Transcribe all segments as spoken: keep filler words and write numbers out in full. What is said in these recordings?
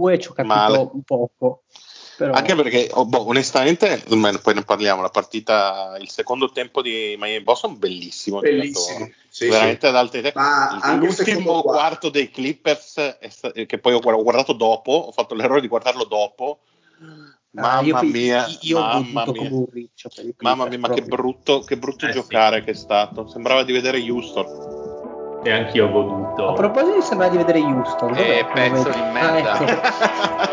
Uè, ci ho capito male. Un poco. Però... Anche perché, oh, boh, onestamente, poi ne parliamo, la partita, il secondo tempo di Miami Boston, bellissimo. Bellissimo, sì, veramente sì. Ad alte idee. L'ultimo quarto, quarto dei Clippers, sta- che poi ho guardato dopo, ho fatto l'errore di guardarlo dopo. Ah, mamma io, mia, io mamma ho mia, come un riccio per i Clippers, mamma mia, ma proprio. che brutto, che brutto eh, giocare sì. Che è stato. Sembrava di vedere Houston. E anch'io ho goduto. A proposito, sembrava di vedere Houston. Eh, pezzo di merda. Ah, ecco.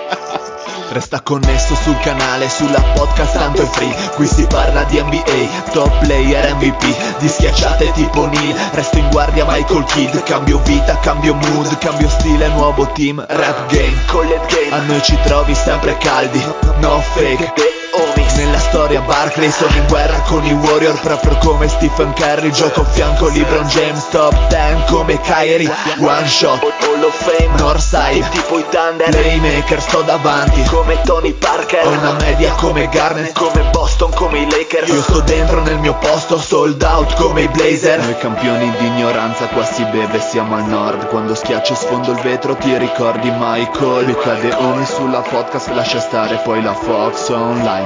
Resta connesso sul canale, sulla podcast tanto è free. Qui si parla di N B A, top player, M V P, di schiacciate tipo Neal. Resto in guardia Michael Kidd. Cambio vita, cambio mood, cambio stile, nuovo team. Rap game, collect game. A noi ci trovi sempre caldi, no fake. The Homies. Nella storia Barkley, sono in guerra con i Warrior. Proprio come Stephen Curry, gioco a fianco LeBron James. Top ten come Kyrie, one shot, Hall of Fame, Northside, tipo i Thunder. Playmaker, sto davanti come Tony Parker. Ho una media come Garnett, come Boston, come i Lakers. Io sto dentro nel mio posto, sold out come i Blazer. Noi campioni di ignoranza, qua si beve, siamo al nord. Quando schiaccio sfondo il vetro ti ricordi Michael. Luca De Oni sulla podcast, lascia stare poi la Fox online.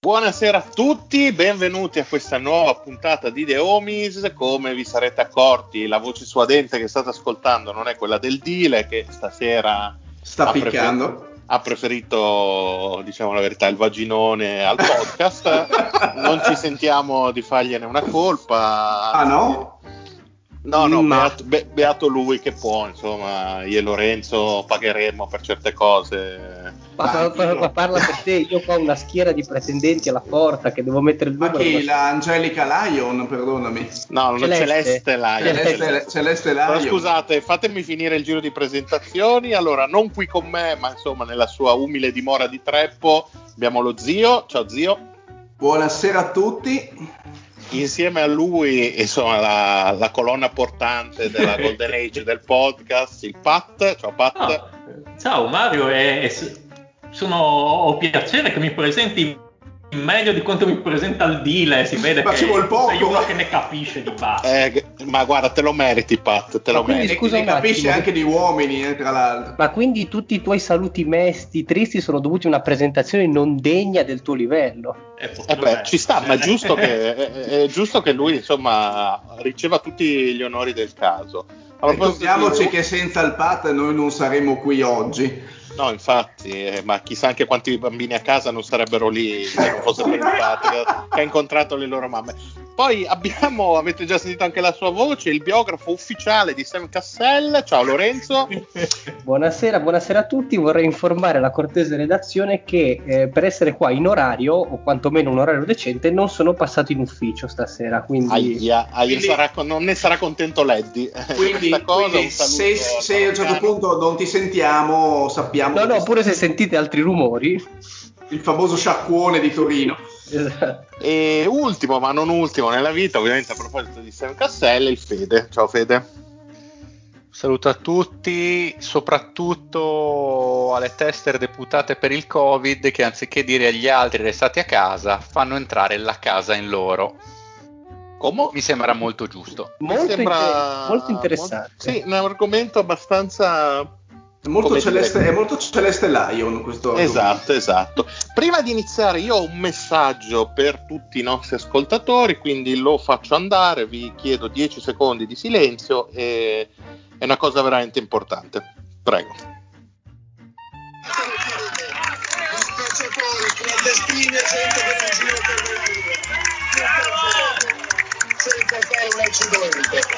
Buonasera a tutti, benvenuti a questa nuova puntata di The Homies. Come vi sarete accorti, la voce suadente che state ascoltando non è quella del Dile, che stasera sta piccando. Preferito. Ha preferito, diciamo la verità, il vaginone al podcast. Non ci sentiamo di fargliene una colpa. Ah no? No, no, Ma... beato, be, beato lui che può, insomma. Io e Lorenzo pagheremo per certe cose. Parla, parla, parla per te, io ho una schiera di pretendenti alla porta che devo mettere il numero. Ma chi? La Angelica Lion, perdonami. No, non Celeste. Celeste Lion. Celeste, Celeste Lion. Però scusate, fatemi finire il giro di presentazioni. Allora, non qui con me, ma insomma nella sua umile dimora di Treppo abbiamo lo zio. Ciao zio. Buonasera a tutti. Insieme a lui, insomma, la, la colonna portante della Golden Age del podcast, il Pat. Ciao Pat. Oh, ciao Mario, e, e sono, ho piacere che mi presenti meglio di quanto mi presenta il Dile. Si vede ma che sei uno che ne capisce di Pat. Eh, ma guarda, te lo meriti Pat, te ma lo meriti. Scusa, ne capisce attimo. Anche di uomini, eh, tra l'altro. Ma quindi tutti i tuoi saluti mesti, tristi, sono dovuti a una presentazione non degna del tuo livello. Eh beh, ci sta, ma giusto che, è, è giusto che lui insomma riceva tutti gli onori del caso. Ricordiamoci che senza il Pat noi non saremmo qui oggi. No, infatti, eh, ma chissà anche quanti bambini a casa non sarebbero lì se non fosse per il Pat che ha incontrato le loro mamme. Poi abbiamo, avete già sentito anche la sua voce, il biografo ufficiale di Sam Cassell. Ciao Lorenzo. Buonasera, buonasera a tutti. Vorrei informare la cortese redazione che eh, per essere qua in orario, o quantomeno un orario decente, non sono passato in ufficio stasera. Quindi, aia, aia, quindi... sarà, non ne sarà contento Leddi. Quindi, cosa, quindi se, se a un certo punto non ti sentiamo, sappiamo. No, no, oppure se sentite altri rumori. Il famoso sciacquone di Torino. Esatto. E ultimo ma non ultimo nella vita, ovviamente a proposito di Sam Cassell, il Fede. Ciao Fede. Saluto a tutti, soprattutto alle tester deputate per il Covid, che anziché dire agli altri restate a casa, fanno entrare la casa in loro. Come? Mi sembra molto giusto, molto, sembra... inter- molto interessante, molto, sì, un argomento abbastanza... È molto, celeste, è molto Celeste Lion questo. Esatto, nome. Esatto. Prima di iniziare io ho un messaggio per tutti i nostri ascoltatori, quindi lo faccio andare, vi chiedo dieci secondi di silenzio, e è una cosa veramente importante. Prego. Spacciatori, clandestini e gente che non gira per venire. Senza fare un accidente.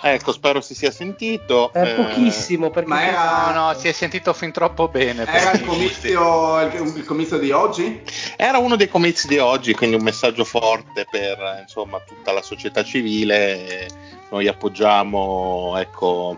Ecco, spero si sia sentito. È eh, pochissimo, perché ma era... no, no, si è sentito fin troppo bene. Era il comizio, il comizio di oggi? Era uno dei comizi di oggi, quindi un messaggio forte per, insomma, tutta la società civile. noi appoggiamo, ecco,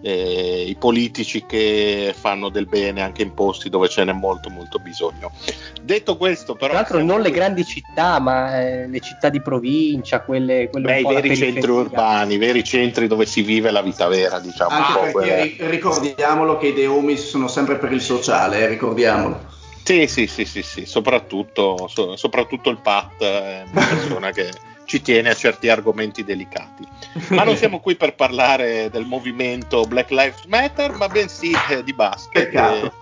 eh, i politici che fanno del bene anche in posti dove ce n'è molto molto bisogno. Detto questo, però, tra l'altro non qui... le grandi città, ma eh, le città di provincia, quelle, quelle Beh, un po' i veri centri urbani, i veri centri dove si vive la vita vera, diciamo. Anche un po' perché quelle... ricordiamolo che i The Homies sono sempre per il sociale, eh, ricordiamolo. Sì, sì, sì, sì, sì, soprattutto, so, soprattutto il Pat è una persona che ci tiene a certi argomenti delicati. Ma non siamo qui per parlare del movimento Black Lives Matter, ma bensì eh, di basket. Eh,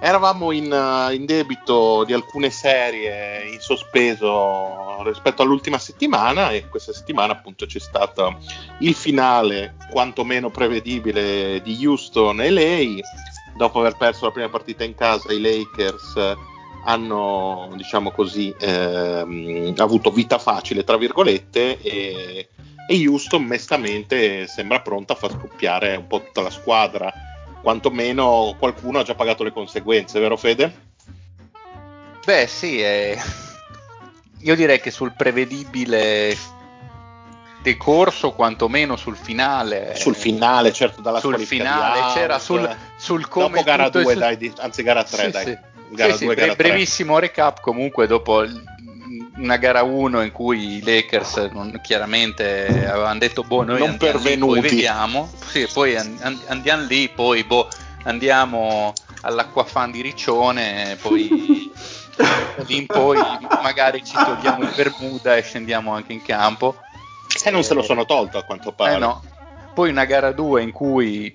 eravamo in, in debito di alcune serie in sospeso rispetto all'ultima settimana, e questa settimana appunto c'è stato il finale quantomeno prevedibile di Houston e L A. Dopo aver perso la prima partita in casa, i Lakers hanno, diciamo così, ehm, avuto vita facile, tra virgolette, e, e Houston mestamente sembra pronta a far scoppiare un po' tutta la squadra. Quantomeno qualcuno ha già pagato le conseguenze, vero Fede? Beh sì, eh, io direi che sul prevedibile decorso, quantomeno sul finale, sul finale certo, dalla sul finale c'era sul, sul come dopo gara due, dai, di, anzi gara tre, sì, dai, sì. Gara sì, due, sì, gara brevissimo tre. Recap comunque dopo una gara uno in cui i Lakers non, chiaramente avevano detto boh noi non andiamo pervenuti. Lì, poi vediamo, sì, poi and, andiamo lì, poi boh andiamo all'acquafan di Riccione, poi lì in poi magari ci togliamo il Bermuda e scendiamo anche in campo. E eh, non se lo sono tolto a quanto pare. Eh no. Poi una gara due in cui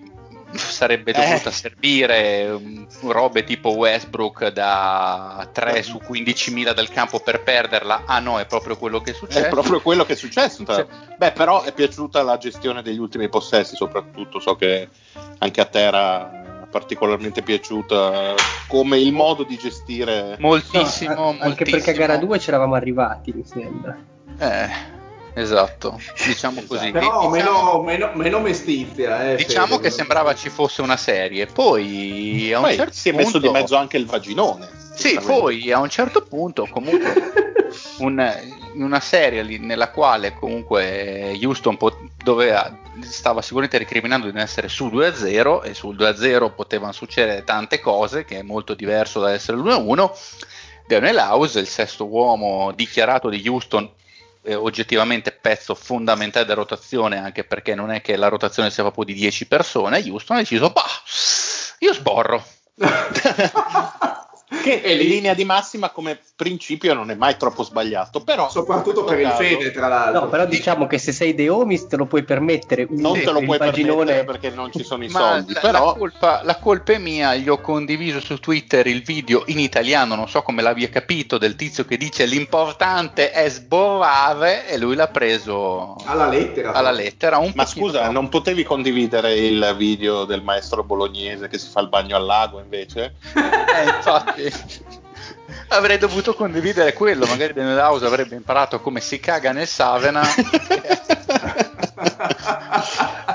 sarebbe dovuta eh. servire um, robe tipo Westbrook da tre su quindicimila dal campo per perderla. Ah no, è proprio quello che è successo. È proprio quello che è successo. Cioè, beh, però è piaciuta la gestione degli ultimi possessi, soprattutto. So che anche a terra particolarmente piaciuta come il modo di gestire. Moltissimo, no, a- moltissimo. Anche perché a gara due ci eravamo arrivati, mi sembra. Eh. Esatto, diciamo esatto. Così. Però diciamo, meno, meno, meno mestizia. Eh, diciamo Fede, che sembrava ci fosse una serie. Poi a un poi certo si è punto, messo di mezzo anche il vaginone. Sì, poi a un certo punto comunque un, una serie lì, nella quale comunque Houston pot- doveva, stava sicuramente recriminando di essere su due a zero e sul due a zero potevano succedere tante cose, che è molto diverso da essere l'uno a uno. Daniel House, il sesto uomo dichiarato di Houston, oggettivamente pezzo fondamentale della rotazione, anche perché non è che la rotazione sia proprio di dieci persone. Houston ha deciso bah, io sborro che in linea di massima come principio non è mai troppo sbagliato, però soprattutto per il Fede, tra l'altro. No, però diciamo che se sei The Homies te lo puoi permettere, non te lo puoi permettere perché non ci sono i soldi. La, però la colpa, la colpa è mia. Io ho condiviso su Twitter il video in italiano, non so come l'abbia capito, del tizio che dice l'importante è sborrare, e lui l'ha preso alla lettera, alla lettera un ma scusa troppo. Non potevi condividere il video del maestro bolognese che si fa il bagno al lago invece? eh infatti Avrei dovuto condividere quello, magari Daniel House avrebbe imparato come si caga nel Savena.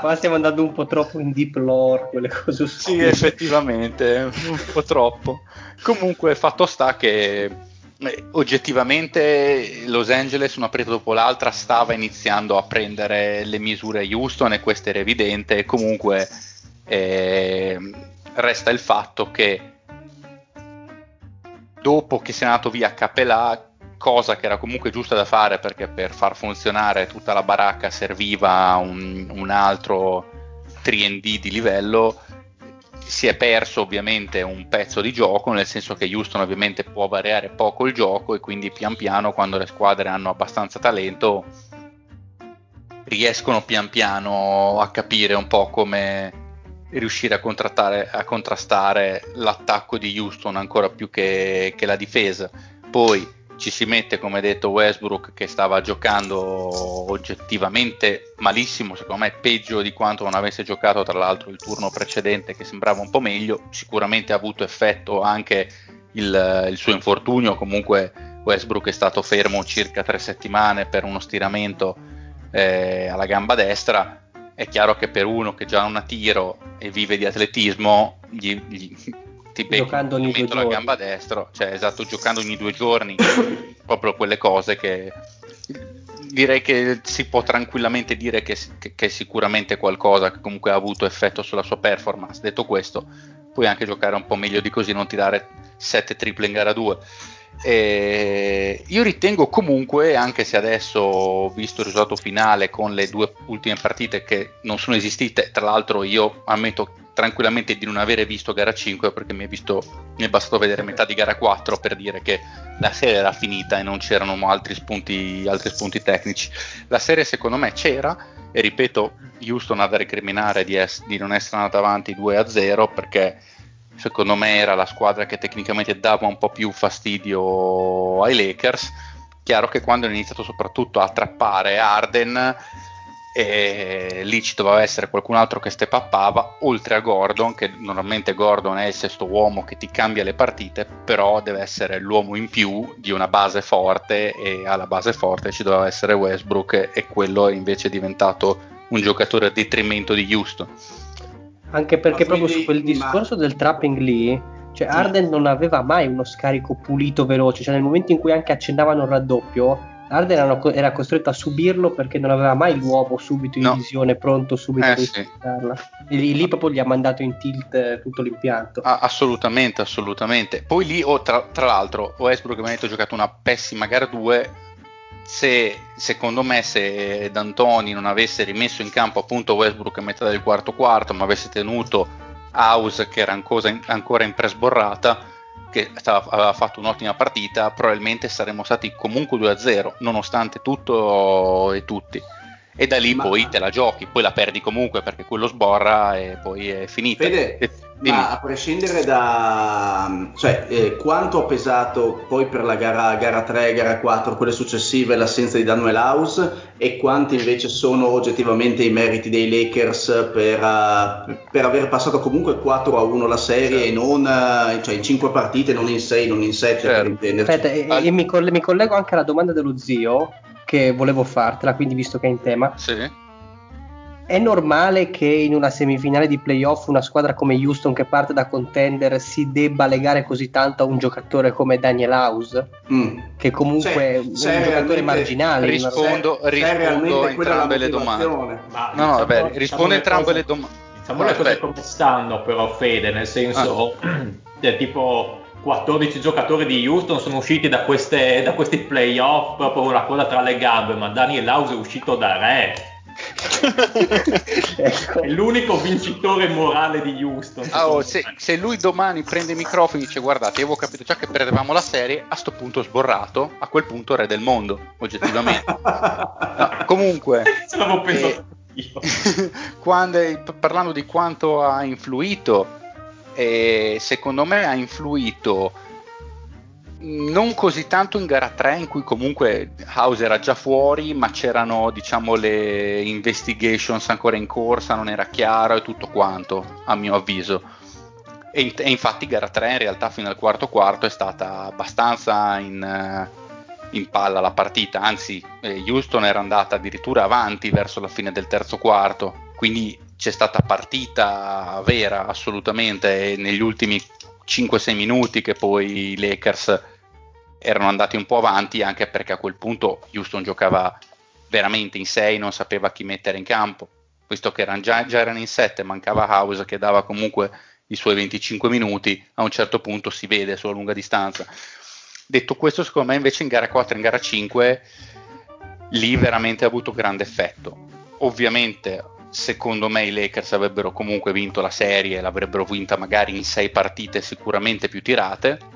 Ma stiamo andando un po' troppo in deep lore, quelle cose. Sì, effettivamente, un po' troppo. Comunque, fatto sta che eh, oggettivamente Los Angeles, una presa dopo l'altra, stava iniziando a prendere le misure a Houston, e questo era evidente. Comunque, eh, resta il fatto che dopo che si è andato via a Capelà, cosa che era comunque giusta da fare, perché per far funzionare tutta la baracca serviva un, un altro tre and D di livello, si è perso ovviamente un pezzo di gioco, nel senso che Houston ovviamente può variare poco il gioco, e quindi pian piano, quando le squadre hanno abbastanza talento, riescono pian piano a capire un po' come riuscire a, contrattare, a contrastare l'attacco di Houston ancora più che, che la difesa. Poi ci si mette, come detto, Westbrook, che stava giocando oggettivamente malissimo, secondo me peggio di quanto non avesse giocato tra l'altro il turno precedente, che sembrava un po' meglio. Sicuramente ha avuto effetto anche il, il suo infortunio. Comunque Westbrook è stato fermo circa tre settimane per uno stiramento eh, alla gamba destra. È chiaro che per uno che già ha un tiro e vive di atletismo, gli, gli, ti giocando ogni due giorni la gamba destra, cioè esatto, giocando ogni due giorni, proprio quelle cose che direi che si può tranquillamente dire che, che, che è sicuramente qualcosa che comunque ha avuto effetto sulla sua performance. Detto questo, puoi anche giocare un po' meglio di così, non tirare sette triple in gara due. E io ritengo comunque, anche se adesso, visto il risultato finale con le due ultime partite che non sono esistite, tra l'altro io ammetto tranquillamente di non avere visto gara cinque, perché mi è, visto, mi è bastato vedere metà di gara quattro per dire che la serie era finita e non c'erano altri spunti, altri spunti tecnici. La serie secondo me c'era, e ripeto, Houston ha da recriminare di, es- di non essere andata avanti due a zero, perché secondo me era la squadra che tecnicamente dava un po' più fastidio ai Lakers. Chiaro che quando hanno iniziato soprattutto a trappare Harden, e lì ci doveva essere qualcun altro che step-upava, oltre a Gordon, che normalmente Gordon è il sesto uomo che ti cambia le partite, però deve essere l'uomo in più di una base forte, e alla base forte ci doveva essere Westbrook, e quello invece è diventato un giocatore a detrimento di Houston. Anche perché proprio su quel discorso del trapping lì, cioè Harden non aveva mai uno scarico pulito veloce, cioè nel momento in cui anche accennavano il raddoppio, Harden era costretto a subirlo perché non aveva mai l'uovo subito in no. visione, pronto subito eh, per sì. e lì, lì proprio gli ha mandato in tilt tutto l'impianto. Ah, assolutamente, assolutamente. Poi lì, oh, tra, tra l'altro, Westbrook mi ha detto ha giocato una pessima gara due. Se, secondo me, se D'Antoni non avesse rimesso in campo appunto Westbrook a metà del quarto quarto, ma avesse tenuto House, che era ancora in, ancora in presborrata, che stava, aveva fatto un'ottima partita, probabilmente saremmo stati comunque due a zero nonostante tutto e tutti, e da lì ma... poi te la giochi, poi la perdi comunque perché quello sborra e poi è finita. Fede, e, ma a prescindere da cioè, eh, quanto ha pesato poi per la gara, gara tre, gara quattro, quelle successive, l'assenza di Daniel House, e quanti invece sono oggettivamente i meriti dei Lakers per, uh, per aver passato comunque quattro a uno la serie, certo. e non uh, cioè in cinque partite, non in sei, non in sette, certo. per intenderci. Aspetta, io mi, coll- mi collego anche alla domanda dello zio che volevo fartela, quindi visto che è in tema, sì. È normale che in una semifinale di playoff una squadra come Houston, che parte da contender, si debba legare così tanto a un giocatore come Daniel House? Mm. Che comunque è un giocatore marginale. Rispondo, rispondo a entrambe le domande. Ma, no, no, vabbè, diciamo, rispondo a entrambe le domande. Diciamo le cose come stanno, però, Fede, nel senso, ah. cioè, tipo quattordici giocatori di Houston sono usciti da, queste, da questi playoff proprio una coda tra le gambe, ma Daniel House è uscito da re. Ecco. È l'unico vincitore morale di Houston. Ah, oh, se, se lui domani prende i microfoni e dice: guardate, io avevo capito già che perdevamo la serie, a sto punto sborrato, a quel punto re del mondo, oggettivamente. No, comunque ce l'avevo pensato eh, io. Quando, parlando di quanto ha influito, eh, secondo me ha influito non così tanto in gara tre, in cui comunque House era già fuori, ma c'erano, diciamo, le investigations ancora in corsa, non era chiaro e tutto quanto, a mio avviso. E, e infatti gara tre in realtà fino al quarto quarto è stata abbastanza in, in palla la partita, anzi Houston era andata addirittura avanti verso la fine del terzo quarto, quindi c'è stata partita vera assolutamente, e negli ultimi cinque sei minuti che poi i Lakers erano andati un po' avanti, anche perché a quel punto Houston giocava veramente in sei, non sapeva chi mettere in campo, visto che erano già, già erano in sette, mancava House che dava comunque i suoi venticinque minuti, a un certo punto si vede sulla lunga distanza. Detto questo, secondo me invece in gara quattro e in gara cinque lì veramente ha avuto grande effetto. Ovviamente secondo me i Lakers avrebbero comunque vinto la serie, l'avrebbero vinta magari in sei partite sicuramente più tirate,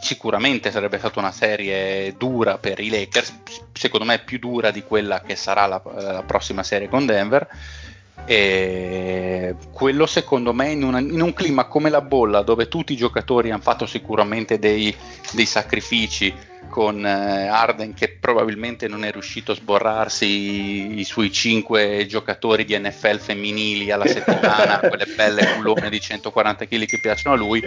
sicuramente sarebbe stata una serie dura per i Lakers, secondo me più dura di quella che sarà la, la prossima serie con Denver, e quello secondo me in, una, in un clima come la bolla, dove tutti i giocatori hanno fatto sicuramente dei, dei sacrifici, con Harden che probabilmente non è riuscito a sborrarsi i suoi cinque giocatori di N F L femminili alla settimana, quelle belle cullone di centoquaranta chilogrammi che piacciono a lui,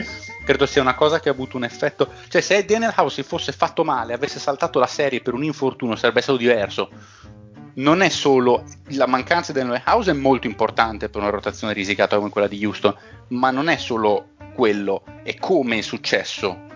credo sia una cosa che ha avuto un effetto, cioè se Daniel House si fosse fatto male, avesse saltato la serie per un infortunio, sarebbe stato diverso. Non è solo la mancanza di Daniel House, è molto importante per una rotazione risicata come quella di Houston, ma non è solo quello, è come è successo.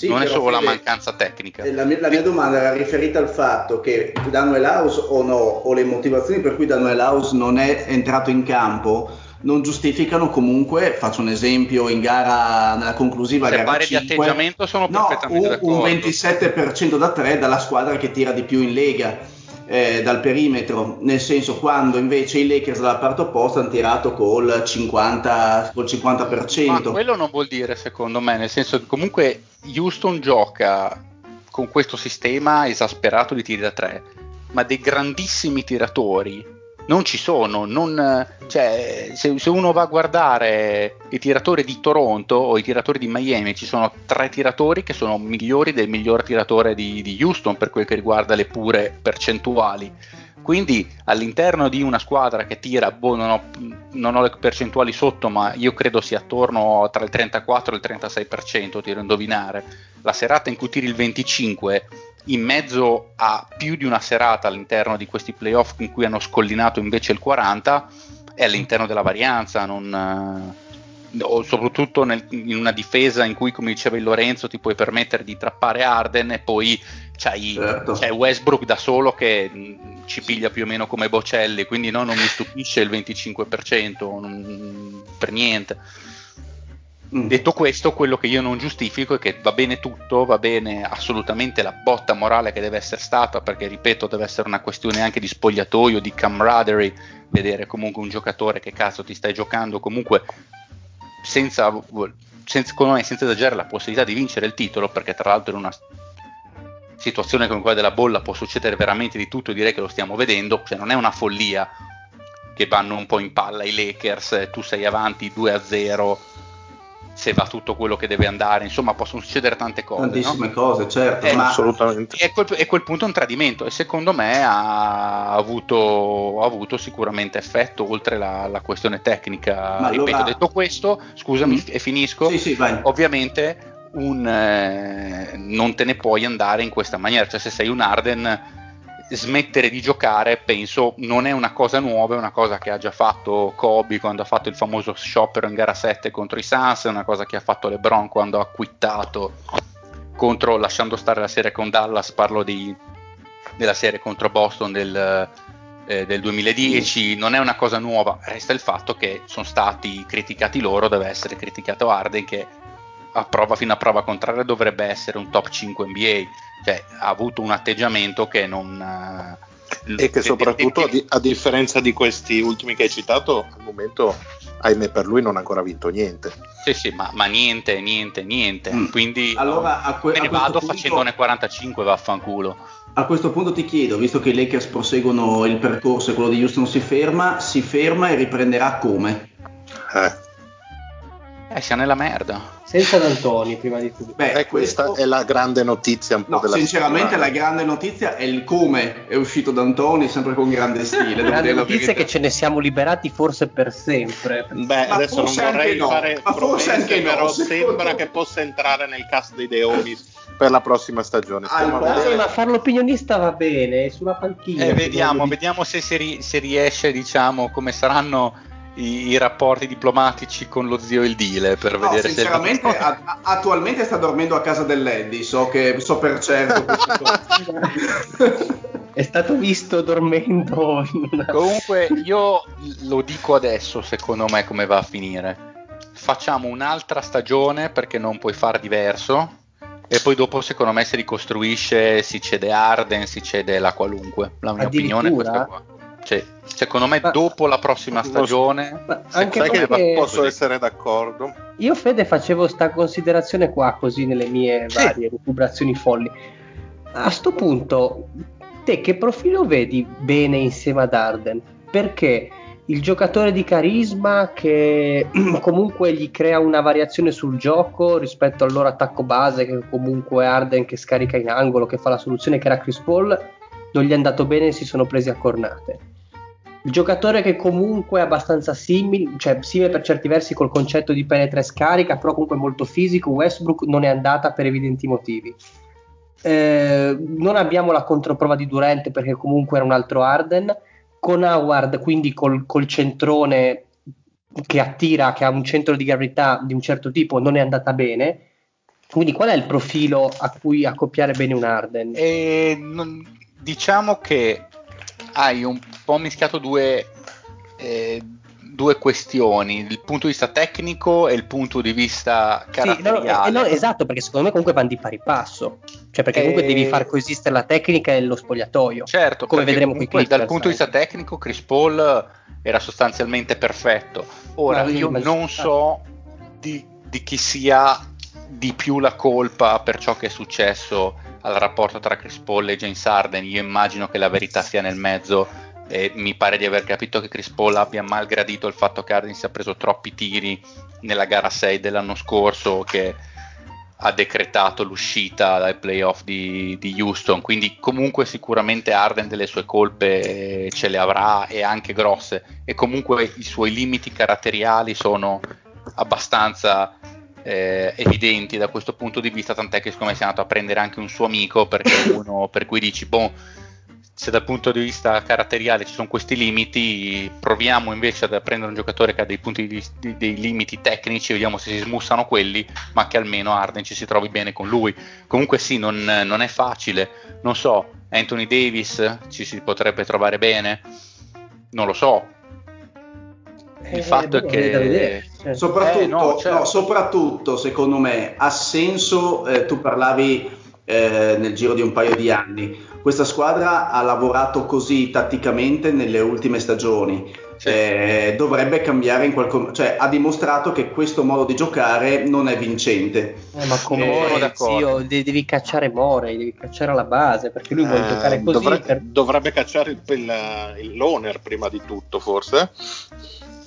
Sì, non è solo la mancanza tecnica. La mia, la mia domanda era riferita al fatto che Daniel House o no, o le motivazioni per cui Daniel House non è entrato in campo non giustificano comunque, faccio un esempio, in gara, nella conclusiva se gara cinque, di atteggiamento sono no, perfettamente un, d'accordo. Un ventisette per cento da tre dalla squadra che tira di più in Lega. Eh, dal perimetro, nel senso, quando invece i Lakers dalla parte opposta hanno tirato col cinquanta, col cinquanta per cento. Ma quello non vuol dire, secondo me, nel senso che comunque Houston gioca con questo sistema esasperato di tiri da tre, ma dei grandissimi tiratori non ci sono, non, cioè, se, se uno va a guardare i tiratori di Toronto o i tiratori di Miami, ci sono tre tiratori che sono migliori del miglior tiratore di, di Houston per quel che riguarda le pure percentuali. Quindi all'interno di una squadra che tira, boh, non ho, non ho le percentuali sotto, ma io credo sia attorno tra il trentaquattro e il trentasei per cento, tiro a indovinare, la serata in cui tiri il venticinque per cento, in mezzo a più di una serata all'interno di questi playoff in cui hanno scollinato invece il quaranta per cento, è all'interno della varianza, non, o soprattutto nel, in una difesa in cui, come diceva il Lorenzo, ti puoi permettere di trappare Harden e poi c'hai, certo. c'hai Westbrook da solo che ci piglia più o meno come Bocelli, quindi no, non mi stupisce il venticinque per cento, non, per niente. Mm. Detto questo, quello che io non giustifico è che va bene tutto, va bene assolutamente la botta morale che deve essere stata, perché ripeto deve essere una questione anche di spogliatoio, di camaraderie, vedere comunque un giocatore che cazzo ti stai giocando comunque senza, senza, secondo me, senza esagerare, la possibilità di vincere il titolo, perché tra l'altro in una situazione come quella della bolla può succedere veramente di tutto e direi che lo stiamo vedendo, cioè non è una follia che vanno un po' in palla i Lakers, tu sei avanti due a zero, se va tutto quello che deve andare, insomma possono succedere tante cose, tantissime no? cose, certo, eh, ma assolutamente. E quel, e quel punto è un tradimento e secondo me ha avuto, ha avuto sicuramente effetto oltre la, la questione tecnica. Ma ripeto, allora... detto questo, scusami mm-hmm. e finisco, sì, sì, vai. Ovviamente un eh, non te ne puoi andare in questa maniera, cioè se sei un Harden smettere di giocare penso non è una cosa nuova, è una cosa che ha già fatto Kobe quando ha fatto il famoso sciopero in gara sette contro i Suns, è una cosa che ha fatto LeBron quando ha quittato contro, lasciando stare la serie con Dallas, parlo di, della serie contro Boston del, eh, del duemiladieci, non è una cosa nuova, resta il fatto che sono stati criticati loro, deve essere criticato Harden che a prova fino a prova contraria dovrebbe essere un top cinque N B A, cioè ha avuto un atteggiamento che non e che soprattutto che... a differenza di questi ultimi che hai citato al momento ahimè per lui non ha ancora vinto niente, sì sì ma, ma niente niente niente mm. Quindi allora, a que- me ne a vado punto... facendone quarantacinque, vaffanculo. A questo punto ti chiedo, visto che i Lakers proseguono il percorso e quello di Houston si ferma si ferma e riprenderà come? eh Eh, siamo nella merda. Senza D'Antoni, prima di tutto. Beh, eh, questa questo... è la grande notizia un po' no, della sinceramente settimana. La grande notizia è il come è uscito D'Antoni, sempre con grande stile. La grande notizia è che ce ne siamo liberati forse per sempre. Beh, ma adesso non vorrei no. fare ma promesse, anche però no, sembra tu... che possa entrare nel cast dei The Homies per la prossima stagione. Allora, ma fare l'opinionista va bene, sulla panchina. Eh, vediamo, vediamo se si, ri- se riesce, diciamo, come saranno... I, i rapporti diplomatici con lo zio il Dile per no, vedere sinceramente se il... a, attualmente sta dormendo a casa dell'Eddy, so che so per certo questa cosa. È stato visto dormendo in una... Comunque io lo dico adesso, secondo me come va a finire, facciamo un'altra stagione perché non puoi fare diverso e poi dopo secondo me si ricostruisce, si cede Harden, si cede la qualunque, la mia opinione è questa qua. Cioè, secondo me ma, dopo la prossima stagione ma anche sai che posso essere d'accordo. Io Fede facevo sta considerazione qua così nelle mie sì. varie recuperazioni folli. A sto punto te che profilo vedi bene insieme ad Harden? Perché il giocatore di carisma che comunque gli crea una variazione sul gioco rispetto al loro attacco base, che comunque Harden che scarica in angolo, che fa la soluzione, che era Chris Paul, non gli è andato bene e si sono presi a cornate. Il giocatore che comunque è abbastanza simile, cioè simile per certi versi col concetto di penetra e scarica, però comunque molto fisico, Westbrook, non è andata per evidenti motivi. Eh, non abbiamo la controprova di Durant perché comunque era un altro Harden, con Howard quindi col, col centrone che attira, che ha un centro di gravità di un certo tipo, non è andata bene. Quindi qual è il profilo a cui accoppiare bene un Harden? Eh, non, diciamo che hai un po' mischiato due, eh, due questioni, il punto di vista tecnico e il punto di vista caratteriale. Sì, no, eh, no, esatto, perché secondo me comunque vanno di pari passo, cioè perché comunque eh, devi far coesistere la tecnica e lo spogliatoio. Certo, come vedremo qui. Dal punto di vista tecnico Chris Paul era sostanzialmente perfetto. Ora ma, io ma non so di, di chi sia di più la colpa per ciò che è successo al rapporto tra Chris Paul e James Harden. Io immagino che la verità sia nel mezzo e mi pare di aver capito che Chris Paul abbia malgradito il fatto che Harden sia preso troppi tiri nella gara sei dell'anno scorso, che ha decretato l'uscita dai playoff di, di Houston. Quindi comunque sicuramente Harden delle sue colpe ce le avrà, e anche grosse, e comunque i suoi limiti caratteriali sono abbastanza Eh, evidenti da questo punto di vista, tant'è che siccome si è andato a prendere anche un suo amico, perché uno per cui dici boh, se dal punto di vista caratteriale ci sono questi limiti, proviamo invece ad prendere un giocatore che ha dei punti di, di, dei limiti tecnici, vediamo se si smussano quelli, ma che almeno Harden ci si trovi bene con lui. Comunque sì, non, non è facile. Non so, Anthony Davis ci si potrebbe trovare bene, non lo so. Il fatto eh, è che eh, soprattutto, eh, no, certo. no, soprattutto secondo me ha senso, eh, tu parlavi eh, nel giro di un paio di anni questa squadra ha lavorato così tatticamente nelle ultime stagioni, certo. eh, dovrebbe cambiare in qualcosa, cioè ha dimostrato che questo modo di giocare non è vincente. Eh, ma come eh, d'accordo. Zio, devi cacciare Morey, devi cacciare alla base, perché lui eh, vuole giocare così, dovrebbe, per... dovrebbe cacciare il, il, l'owner prima di tutto, forse.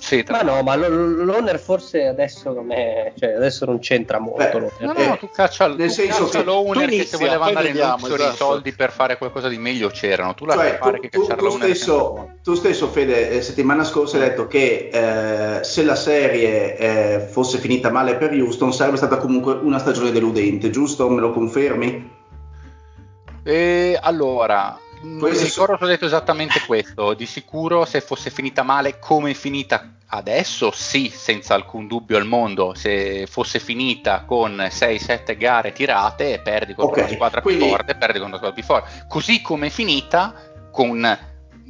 Sì, ma no, ma l- l'owner forse adesso non è, cioè adesso non c'entra molto. Beh, no, no, tu caccia, nel tu senso caccia che l'owner che se voleva andare in luxury, esatto. I soldi per fare qualcosa di meglio c'erano, tu la fai, cioè, fare che cacciare tu, tu l'owner stesso, tu stesso Fede settimana scorsa hai detto che eh, se la serie eh, fosse finita male per Houston sarebbe stata comunque una stagione deludente, giusto? Me lo confermi? E allora non mi ricordo se ho detto esattamente questo. Di sicuro se fosse finita male come è finita adesso, sì, senza alcun dubbio al mondo. Se fosse finita con sei sette gare tirate e perdi contro okay. la squadra Quindi... più forte, perdi contro la squadra più forte. Così come è finita, con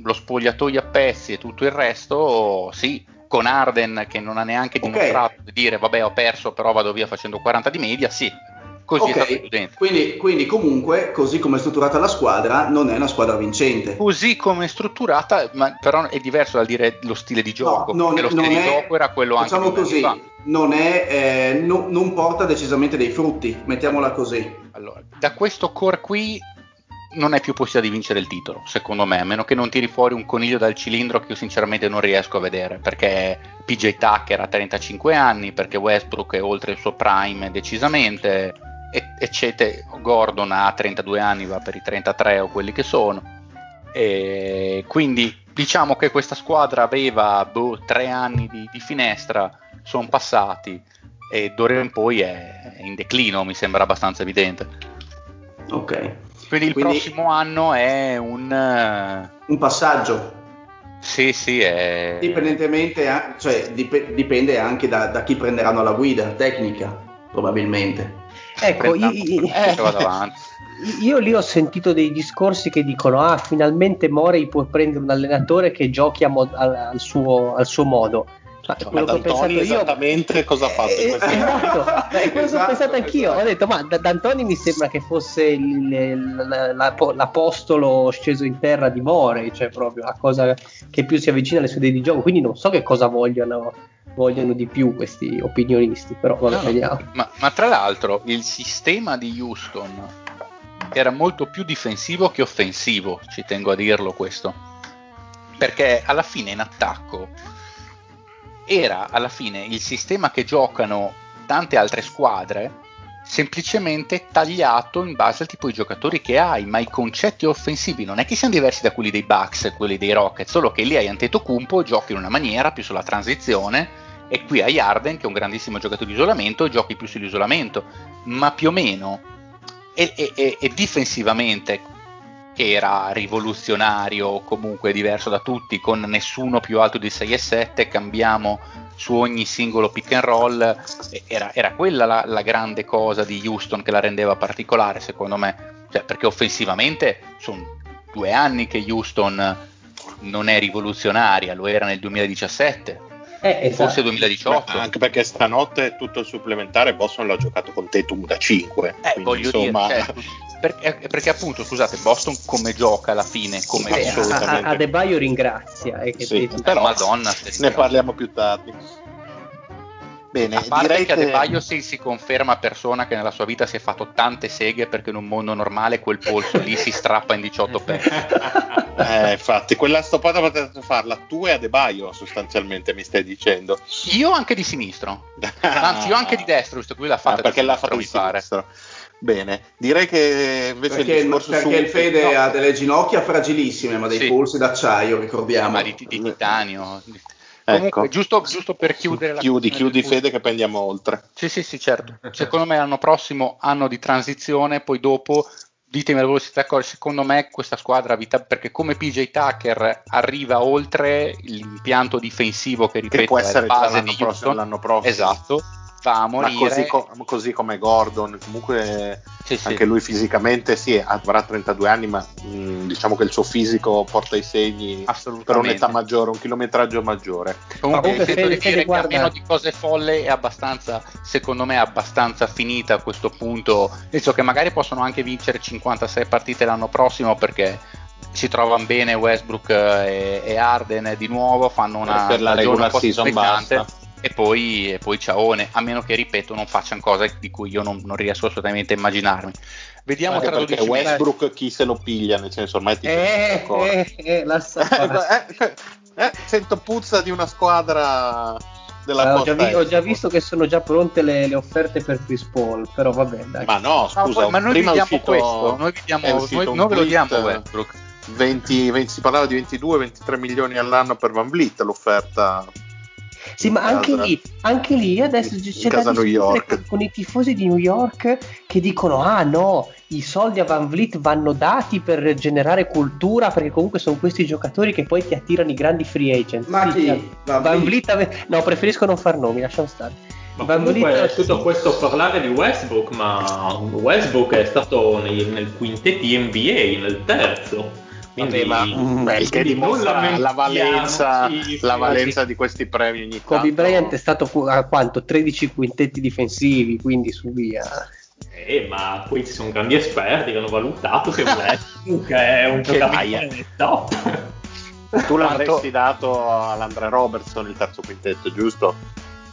lo spogliatoio a pezzi e tutto il resto, sì, con Harden che non ha neanche dimostrato okay. di dire vabbè ho perso però vado via facendo quaranta di media, sì. Così okay. quindi, quindi comunque così come è strutturata la squadra non è una squadra vincente, così come è strutturata, ma però è diverso dal dire lo stile di gioco. No, non, lo stile non di è, gioco era quello, diciamo, anche così non, è, eh, no, non porta decisamente dei frutti, mettiamola così. Allora, da questo core qui non è più possibile di vincere il titolo, secondo me, a meno che non tiri fuori un coniglio dal cilindro che io sinceramente non riesco a vedere, perché P J Tucker ha trentacinque anni, perché Westbrook è oltre il suo prime decisamente, eccetera. Gordon ha trentadue anni, va per i trentatré o quelli che sono, e quindi diciamo che questa squadra aveva boh, tre anni di, di finestra, sono passati, e d'ora in poi è in declino, mi sembra abbastanza evidente. Ok, quindi il quindi prossimo anno è un un passaggio. Sì, sì, è... dipendentemente, cioè dip- dipende anche da, da chi prenderanno la guida tecnica, probabilmente. Ecco, io, eh, io lì ho sentito dei discorsi che dicono ah, finalmente Morey può prendere un allenatore che giochi a mo- al, al, suo, al suo modo. Ma cioè, quello che ho pensato io esattamente cosa ha fatto eh, in esatto, è quello esatto, che ho pensato anch'io esatto. Ho detto ma D'Antoni mi sembra che fosse il, il, la, l'apostolo sceso in terra di Morey, cioè proprio la cosa che più si avvicina alle sue idee di gioco, quindi non so che cosa vogliono vogliono di più questi opinionisti, però vabbè, no, vediamo. Ma, ma tra l'altro il sistema di Houston era molto più difensivo che offensivo, ci tengo a dirlo questo, perché alla fine in attacco era alla fine il sistema che giocano tante altre squadre, semplicemente tagliato in base al tipo di giocatori che hai, ma i concetti offensivi non è che siano diversi da quelli dei Bucks e quelli dei Rockets, solo che lì hai Antetokounmpo, giochi in una maniera più sulla transizione, e qui hai Harden che è un grandissimo giocatore di isolamento, giochi più sull'isolamento, ma più o meno e, e, e, e difensivamente era rivoluzionario, comunque diverso da tutti, con nessuno più alto di sei e sette, cambiamo su ogni singolo pick and roll, era, era quella la, la grande cosa di Houston che la rendeva particolare, secondo me, cioè, perché offensivamente sono due anni che Houston non è rivoluzionaria, lo era nel duemiladiciassette. Eh, esatto. Forse duemiladiciotto. Ma anche perché stanotte tutto il supplementare Boston l'ha giocato con Tatum da cinque, eh, quindi, voglio insomma... dire, certo. perché, perché appunto, scusate, Boston come gioca alla fine, come eh, assolutamente. Adebayo ringrazia, eh, che sì, però Madonna, ne parliamo più tardi. Bene, a parte direi che Adebayo si, si conferma persona che nella sua vita si è fatto tante seghe, perché in un mondo normale quel polso lì si strappa in diciotto pezzi. Eh, infatti, quella stoppata potete farla tu e Adebayo, sostanzialmente mi stai dicendo. Io anche di sinistro, anzi io anche di destro, visto che lui l'ha fatta ah, perché di sinistro, l'ha fatta di sinistro. Bene, direi che invece perché il, perché su... il Fede no. ha delle ginocchia fragilissime, ma dei sì. polsi d'acciaio, ricordiamo. Ma di, di titanio... Ecco. Giusto, giusto per chiudere la chiudi, chiudi Fede che prendiamo oltre. Sì sì sì certo, secondo me l'anno prossimo anno di transizione, poi dopo ditemi voi se siete d'accordo, secondo me questa squadra vita, perché come P J Tucker arriva oltre l'impianto difensivo che ripeto che può essere la base di Houston l'anno prossimo, esatto, va a morire. Ma così, co- così come Gordon, comunque sì, anche sì. lui fisicamente sì, avrà trentadue anni, ma mh, diciamo che il suo fisico porta i segni per un'età maggiore, un chilometraggio maggiore. Comunque mi sento di dire guarda... che a meno di cose folle è abbastanza, secondo me, abbastanza finita a questo punto. Penso che magari possono anche vincere cinquantasei partite l'anno prossimo, perché si trovano bene Westbrook e, e Harden di nuovo, fanno una per la regular season basta. E poi, e poi ciaone, a meno che, ripeto, non facciano cose di cui io non, non riesco assolutamente a immaginarmi. Vediamo anche tra dodici mesi. Westbrook chi se lo piglia, nel senso ormai ti eh, eh, eh, la eh, eh, eh, sento puzza di una squadra della allora, costa. Ho già, vi- ho già visto che sono già pronte le, le offerte per Chris Paul, però va bene. Ma no, scusa, no, ma noi prima vi diamo questo, noi, vi diamo, noi, noi ve lo diamo Westbrook. venti, venti, si parlava di ventidue ventitré milioni all'anno per Van Vliet, l'offerta. Sì, ma casa, anche lì, anche lì adesso in, c'è in da discutere con i tifosi di New York che dicono ah no, i soldi a Van Vliet vanno dati per generare cultura, perché comunque sono questi giocatori che poi ti attirano i grandi free agent. Ma sì, chi? Van, Van Vliet? Vliet? No, preferisco non far nomi, lasciamo stare. Ma Van comunque Vliet, tutto sì. questo parlare di Westbrook, ma Westbrook è stato nei, nel quintetti N B A, nel terzo. Quindi, ma, beh, il che dimostra la valenza, sì, sì, la valenza sì. di questi premi ogni tanto. Kobe Bryant è stato a quanto? tredici quintetti difensivi, quindi su via. Eh, ma qui ci sono grandi esperti che hanno valutato che Westbrook è un giocatore top. Tu l'avresti dato all'Andre Robertson il terzo quintetto, giusto?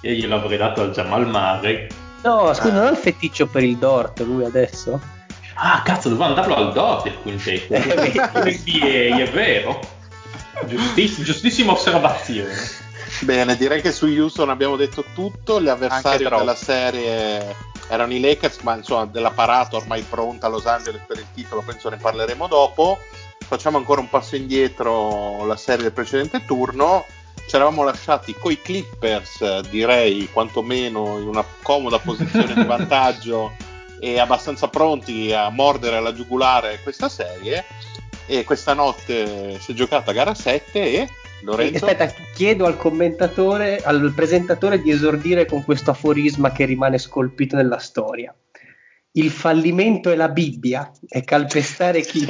Io glielo avrei dato al Jamal Murray. No, scusa, ah. non ha il feticcio per il Dort lui adesso? Ah, cazzo, dovevano darlo al Dort il quintetto. N B A, è vero. Giustiss- giustissima osservazione. Bene, direi che su Houston abbiamo detto tutto. Gli avversari della serie erano i Lakers, ma insomma della parata ormai pronta a Los Angeles per il titolo, penso ne parleremo dopo. Facciamo ancora un passo indietro la serie del precedente turno. Ci eravamo lasciati coi Clippers, direi quantomeno in una comoda posizione di vantaggio e abbastanza pronti a mordere alla giugulare questa serie, e questa notte si è giocata gara sette e Lorenzo... Aspetta, chiedo al commentatore, al presentatore di esordire con questo aforisma che rimane scolpito nella storia. Il fallimento è la Bibbia, è calpestare chi,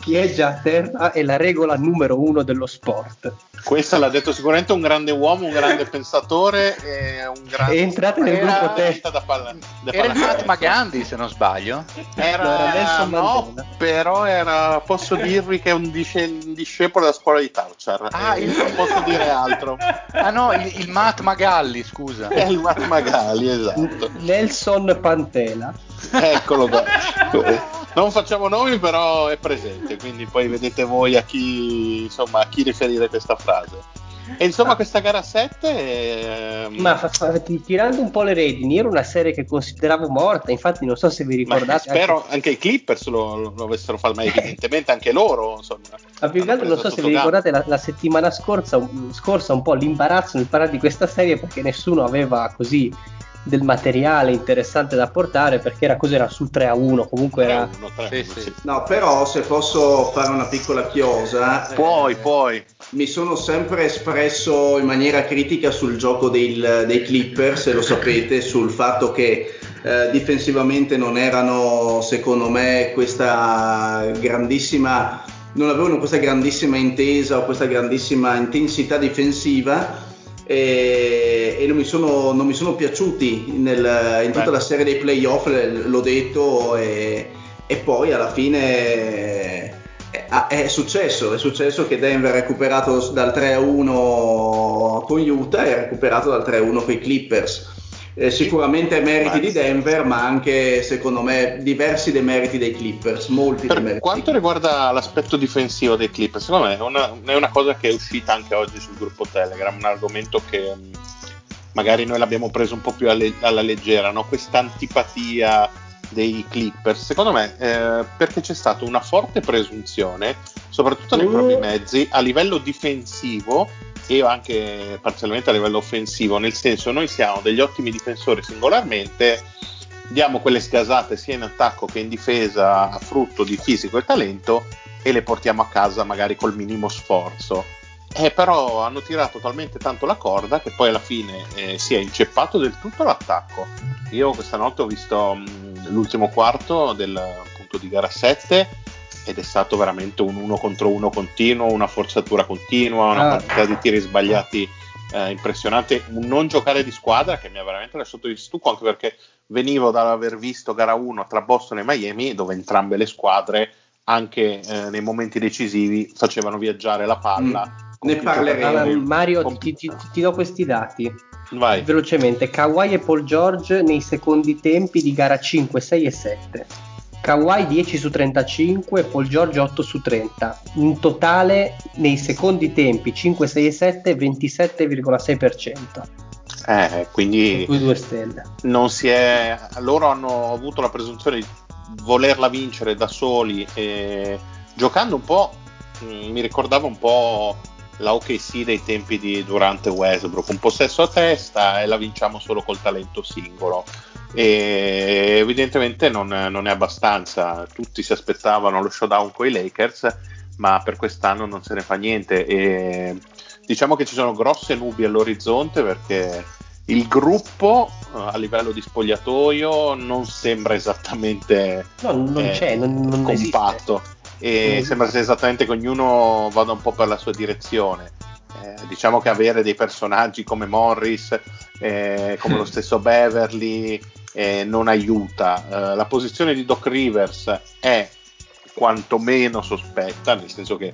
chi è già a terra, è la regola numero uno dello sport. Questo l'ha detto sicuramente un grande uomo, un grande pensatore e un grande... Entrate nel gruppo testa da palla, da era Mahatma Gandhi se non sbaglio. Era, era no, però era, posso dirvi che è un discepolo della scuola di Thatcher. Ah, eh, il... non posso dire altro. Ah no, il, il Mahatma Gandhi, scusa. È il Mahatma Gandhi, esatto. Nelson Pantela. Eccolo qua. Non facciamo nomi, però è presente, quindi poi vedete voi a chi, insomma, a chi riferire questa frase. E insomma questa gara sette è... ma fa, fa, tirando un po' le redini era una serie che consideravo morta, infatti non so se vi ricordate, ma spero anche, anche i Clippers lo, lo avessero fatto, ma evidentemente anche loro insomma, ma più che altro non so se vi ricordate la, la settimana scorsa, scorsa un po' l'imbarazzo nel parlare di questa serie perché nessuno aveva così del materiale interessante da portare, perché era cos'era sul tre a uno comunque era tre a uno, tre a uno, sì, sì. No, però se posso fare una piccola chiosa, poi eh, poi mi sono sempre espresso in maniera critica sul gioco del, dei Clippers, se lo sapete, sul fatto che eh, difensivamente non erano, secondo me, questa grandissima non avevano questa grandissima intesa o questa grandissima intensità difensiva, e, e non, mi sono, non mi sono piaciuti nel, in tutta Beh. la serie dei playoff, l'ho detto, e, e poi alla fine è, è successo è successo che Denver ha recuperato dal tre a uno con Utah e ha recuperato dal tre a uno con i Clippers. Eh, sicuramente meriti di Denver, ma anche secondo me diversi dei meriti dei Clippers, molti per dei meriti. Quanto riguarda l'aspetto difensivo dei Clippers, secondo me è una, è una cosa che è uscita anche oggi sul gruppo Telegram, un argomento che magari noi l'abbiamo preso un po' più alle, alla leggera, no? Questa antipatia dei Clippers, secondo me, eh, perché c'è stata una forte presunzione soprattutto nei uh. propri mezzi a livello difensivo e anche parzialmente a livello offensivo, nel senso, noi siamo degli ottimi difensori singolarmente, diamo quelle scasate sia in attacco che in difesa a frutto di fisico e talento e le portiamo a casa magari col minimo sforzo, eh, però hanno tirato talmente tanto la corda che poi alla fine eh, si è inceppato del tutto l'attacco. Io questa notte ho visto mh, l'ultimo quarto del, appunto, di gara sette, ed è stato veramente un uno contro uno continuo, una forzatura continua, una quantità di tiri sbagliati eh, impressionante, un non giocare di squadra che mi ha veramente lasciato di stucco, anche perché venivo dall'aver visto gara uno tra Boston e Miami, dove entrambe le squadre anche eh, nei momenti decisivi facevano viaggiare la palla. Mm. Ne parleremo. Mario, ti, ti, ti do questi dati. Vai. Velocemente, Kawhi e Paul George nei secondi tempi di gara cinque, sei e sette. Kawhi dieci su trentacinque, Paul George otto su trenta. In totale nei secondi tempi cinque, sei e sette ventisette virgola sei per cento. Eh, quindi due stelle. Non si è loro hanno avuto la presunzione di volerla vincere da soli, e giocando un po' mi ricordava un po' la O K C dei tempi di Durant e Westbrook, un possesso a testa e la vinciamo solo col talento singolo. E evidentemente non, non è abbastanza. Tutti si aspettavano lo showdown con i Lakers, ma per quest'anno non se ne fa niente, e diciamo che ci sono grosse nubi all'orizzonte, perché il gruppo a livello di spogliatoio non sembra esattamente no, non eh, c'è, non, non compatto esiste. E mm. sembra esattamente che ognuno vada un po' per la sua direzione. Eh, diciamo che avere dei personaggi come Morris, eh, come lo stesso Beverly, Eh, non aiuta. Eh, la posizione di Doc Rivers è quantomeno sospetta, nel senso che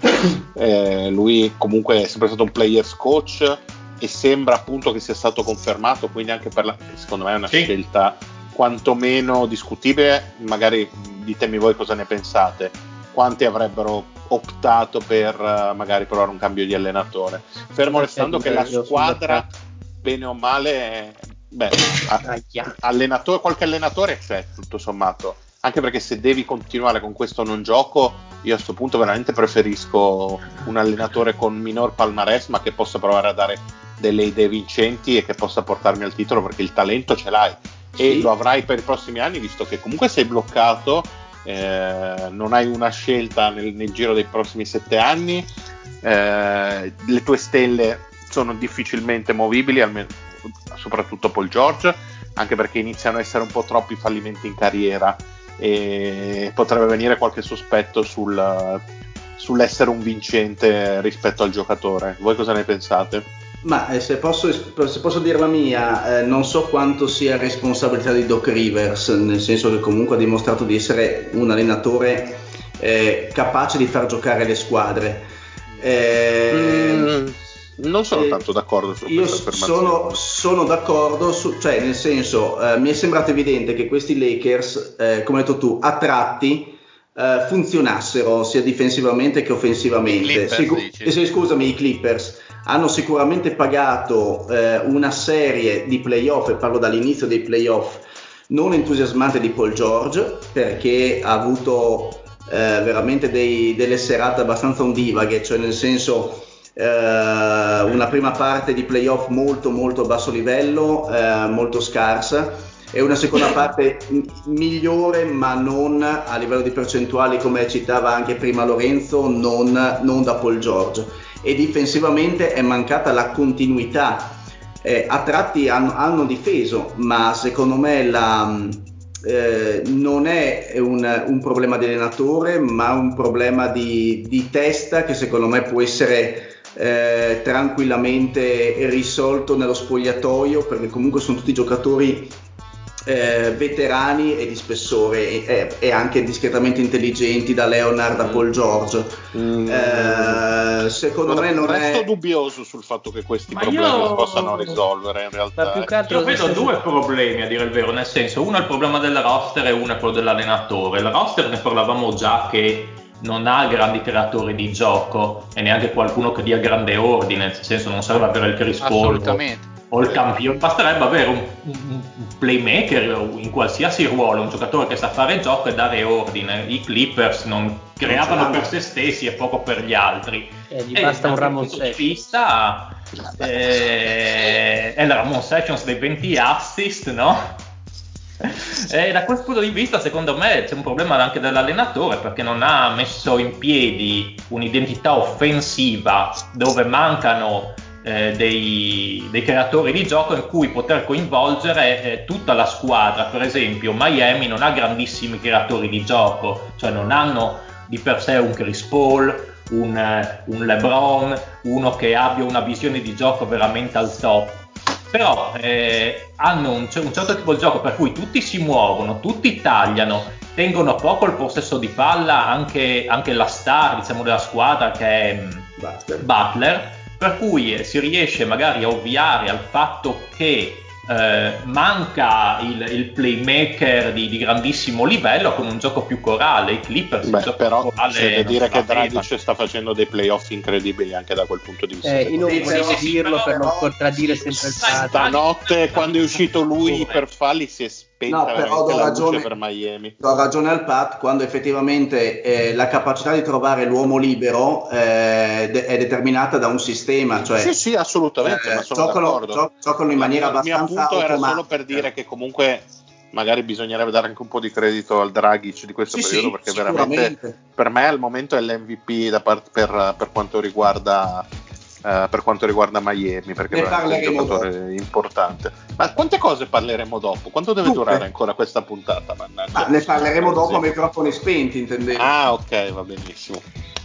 eh, lui comunque è sempre stato un players coach e sembra appunto che sia stato confermato, quindi anche per la, secondo me è una sì. scelta quantomeno discutibile. Magari ditemi voi cosa ne pensate, quanti avrebbero optato per uh, magari provare un cambio di allenatore, fermo restando che la squadra bene o male è, beh, allenatore, qualche allenatore c'è tutto sommato, anche perché se devi continuare con questo non gioco, io a questo punto veramente preferisco un allenatore con minor palmarès, ma che possa provare a dare delle idee vincenti e che possa portarmi al titolo, perché il talento ce l'hai e sì. lo avrai per i prossimi anni, visto che comunque sei bloccato, eh, non hai una scelta nel, nel giro dei prossimi sette anni, eh, le tue stelle sono difficilmente movibili, almeno soprattutto Paul George, anche perché iniziano a essere un po' troppi fallimenti in carriera e potrebbe venire qualche sospetto sul, sull'essere un vincente rispetto al giocatore. Voi cosa ne pensate? Ma eh, se, posso, se posso dire la mia, eh, non so quanto sia responsabilità di Doc Rivers, nel senso che comunque ha dimostrato di essere un allenatore eh, capace di far giocare le squadre. eh, mm. Non sono eh, tanto d'accordo su io questa affermazione. Sono, sono d'accordo, su, cioè nel senso, eh, mi è sembrato evidente che questi Lakers, eh, come hai detto tu, a tratti eh, funzionassero sia difensivamente che offensivamente. Clippers, Sicu- se, scusami, i Clippers hanno sicuramente pagato eh, una serie di playoff, e parlo dall'inizio dei playoff, non entusiasmante di Paul George, perché ha avuto eh, veramente dei, delle serate abbastanza ondivaghe, cioè nel senso... eh, una prima parte di playoff molto molto basso livello, eh, molto scarsa, e una seconda parte migliore, ma non a livello di percentuali, come citava anche prima Lorenzo, non, non da Paul George. E difensivamente è mancata la continuità, eh, a tratti hanno, hanno difeso, ma secondo me la, eh, non è un, un problema di allenatore, ma un problema di, di testa, che secondo me può essere eh, tranquillamente risolto nello spogliatoio, perché comunque sono tutti giocatori Eh, veterani e di spessore, e, e, e anche discretamente intelligenti, da Leonard a Paul George. Mm. Eh, secondo Guarda, me non resto è. Resto dubbioso sul fatto che questi Ma problemi io... si possano risolvere. In realtà, più che altro io vedo due senso... problemi, a dire il vero, nel senso, uno è il problema del roster e uno è quello dell'allenatore. Il roster, ne parlavamo già, che non ha grandi creatori di gioco e neanche qualcuno che dia grande ordine, nel senso, non serve avere il Chris Paul. Assolutamente. O il campione, basterebbe avere un, un playmaker in qualsiasi ruolo, un giocatore che sa fare gioco e dare ordine. I Clippers non creavano per se stessi e poco per gli altri. Eh, gli e basta un Ramon Sessions. Eh, è la Ramon Sessions dei venti assist, no? E da questo punto di vista, secondo me, c'è un problema anche dell'allenatore, perché non ha messo in piedi un'identità offensiva dove mancano Eh, dei, dei creatori di gioco in cui poter coinvolgere eh, tutta la squadra. Per esempio, Miami non ha grandissimi creatori di gioco, cioè non hanno di per sé un Chris Paul, un, eh, un LeBron, uno che abbia una visione di gioco veramente al top, però eh, hanno un, un certo tipo di gioco per cui tutti si muovono, tutti tagliano, tengono poco il possesso di palla, anche, anche la star, diciamo, della squadra, che è Butler, Butler. Per cui si riesce magari a ovviare al fatto che eh, manca il, il playmaker di, di grandissimo livello con un gioco più corale. I Clippers Beh, gioco però corale, c'è da dire che Dragic sta facendo dei playoff incredibili anche da quel punto di vista. Eh, io non volevo sì, dirlo sì, per però, non contraddire sì, sempre il fatto. Stanotte quando è uscito lui per falli si è spenta no, però do la ragione, luce per Miami. Do ragione al Pat quando effettivamente eh, la capacità di trovare l'uomo libero eh, de- è determinata da un sistema, cioè sì sì assolutamente eh, ma sono giocano, d'accordo gio- giocano in maniera ma, abbastanza automatica. Il mio punto era solo per dire che comunque magari bisognerebbe dare anche un po' di credito al Dragic di questo sì, periodo, perché sì, veramente per me al momento è l'M V P da part- per, per quanto riguarda Uh, per quanto riguarda Miami, perché è un giocatore dopo. importante. Ma quante cose parleremo dopo? Quanto deve Tutte. durare ancora questa puntata? Mannaggia, Ma ne parleremo dopo a microfoni spenti, intendevo. Ah, ok, va benissimo.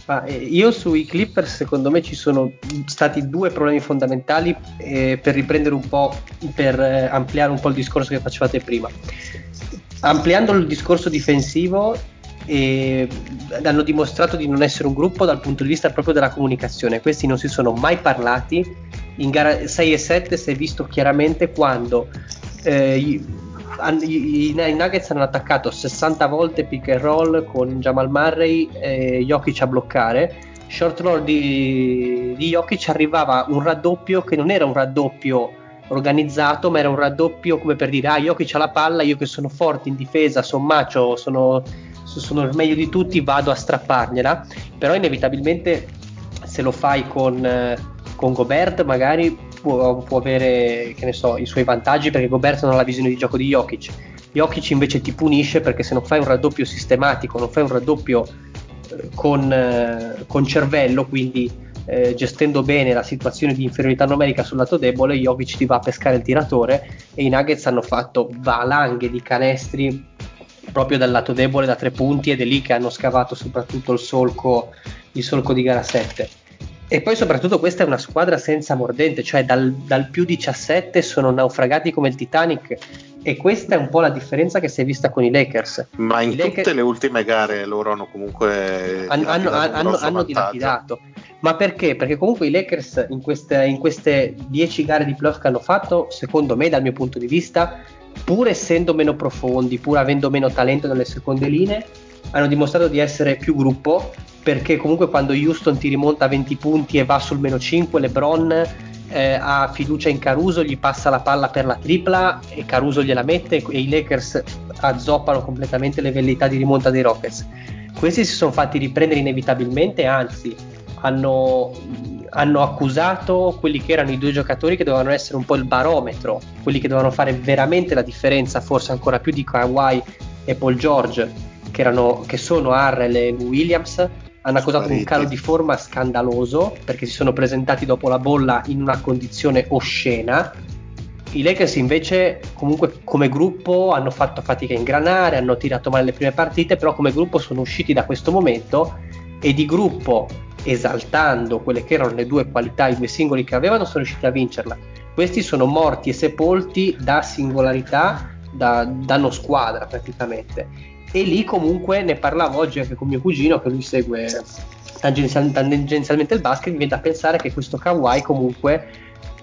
Ma io sui Clippers, secondo me ci sono stati due problemi fondamentali, eh, per riprendere un po', per eh, ampliare un po' il discorso che facevate prima. Ampliando il discorso difensivo, e hanno dimostrato di non essere un gruppo dal punto di vista proprio della comunicazione. Questi non si sono mai parlati. In gara sei e sette si è visto chiaramente quando eh, i, i, i Nuggets hanno attaccato sessanta volte pick and roll con Jamal Murray e Jokic a bloccare. Short roll di, di Jokic arrivava un raddoppio che non era un raddoppio organizzato, ma era un raddoppio come per dire: ah, Jokic c'ha la palla, io che sono forte in difesa, sommaccio, sono sono il meglio di tutti, vado a strappargliela. Però inevitabilmente se lo fai con, eh, con Gobert magari può, può avere, che ne so, i suoi vantaggi, perché Gobert non ha la visione di gioco di Jokic. Jokic invece ti punisce, perché se non fai un raddoppio sistematico, non fai un raddoppio eh, con, eh, con cervello, quindi eh, gestendo bene la situazione di inferiorità numerica sul lato debole, Jokic ti va a pescare il tiratore, e i Nuggets hanno fatto valanghe di canestri proprio dal lato debole da tre punti, ed è lì che hanno scavato soprattutto il solco, il solco di gara sette. E poi soprattutto questa è una squadra senza mordente, cioè dal, dal più diciassette sono naufragati come il Titanic, e questa è un po' la differenza che si è vista con i Lakers. Ma in I tutte Lakers... le ultime gare loro hanno comunque hanno, hanno, hanno, hanno dilapidato. Ma perché? Perché comunque i Lakers in queste, in queste dieci gare di playoff che hanno fatto, secondo me, dal mio punto di vista, pur essendo meno profondi, pur avendo meno talento nelle seconde linee, hanno dimostrato di essere più gruppo, perché comunque quando Houston ti rimonta a venti punti e va sul meno cinque, LeBron eh, ha fiducia in Caruso, gli passa la palla per la tripla e Caruso gliela mette, e i Lakers azzoppano completamente le velleità di rimonta dei Rockets. Questi si sono fatti riprendere inevitabilmente, anzi hanno, hanno accusato quelli che erano i due giocatori che dovevano essere un po' il barometro, quelli che dovevano fare veramente la differenza, forse ancora più di Kawhi e Paul George, che, erano, che sono Harrell e Williams. Hanno accusato un calo di forma scandaloso perché si sono presentati dopo la bolla in una condizione oscena. I Lakers invece comunque come gruppo hanno fatto fatica a ingranare, hanno tirato male le prime partite, però come gruppo sono usciti da questo momento e di gruppo, esaltando quelle che erano le due qualità, i due singoli che avevano, sono riusciti a vincerla. Questi sono morti e sepolti da singolarità, da, danno squadra praticamente. E lì comunque ne parlavo oggi anche con mio cugino, che lui segue tangenzial- tangenzialmente il basket, mi viene da pensare che questo Kawhi comunque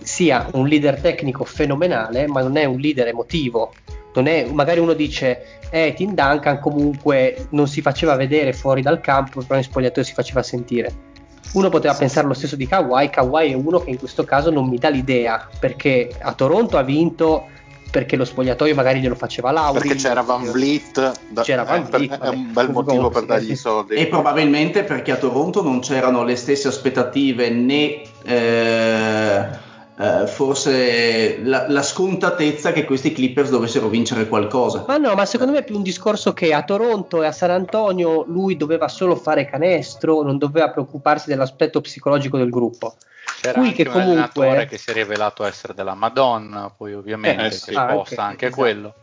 sia un leader tecnico fenomenale, ma non è un leader emotivo. Non è, magari uno dice eh Tim Duncan comunque non si faceva vedere fuori dal campo, però in spogliatoio si faceva sentire. Uno poteva pensare lo stesso di Kawhi. Kawhi è uno che in questo caso non mi dà l'idea, perché a Toronto ha vinto perché lo spogliatoio magari glielo faceva Lauri, perché c'era Van Vliet, da, c'era Van Vliet, eh, vabbè, è un bel motivo per dargli i soldi, e probabilmente perché a Toronto non c'erano le stesse aspettative né eh, eh, forse la, la scontatezza che questi Clippers dovessero vincere qualcosa. Ma no, ma secondo me è più un discorso che a Toronto e a San Antonio lui doveva solo fare canestro, non doveva preoccuparsi dell'aspetto psicologico del gruppo. C'era qui anche che un comunque... allenatore che si è rivelato essere della Madonna, poi ovviamente eh, sì, che ah, possa anche, anche esatto. quello.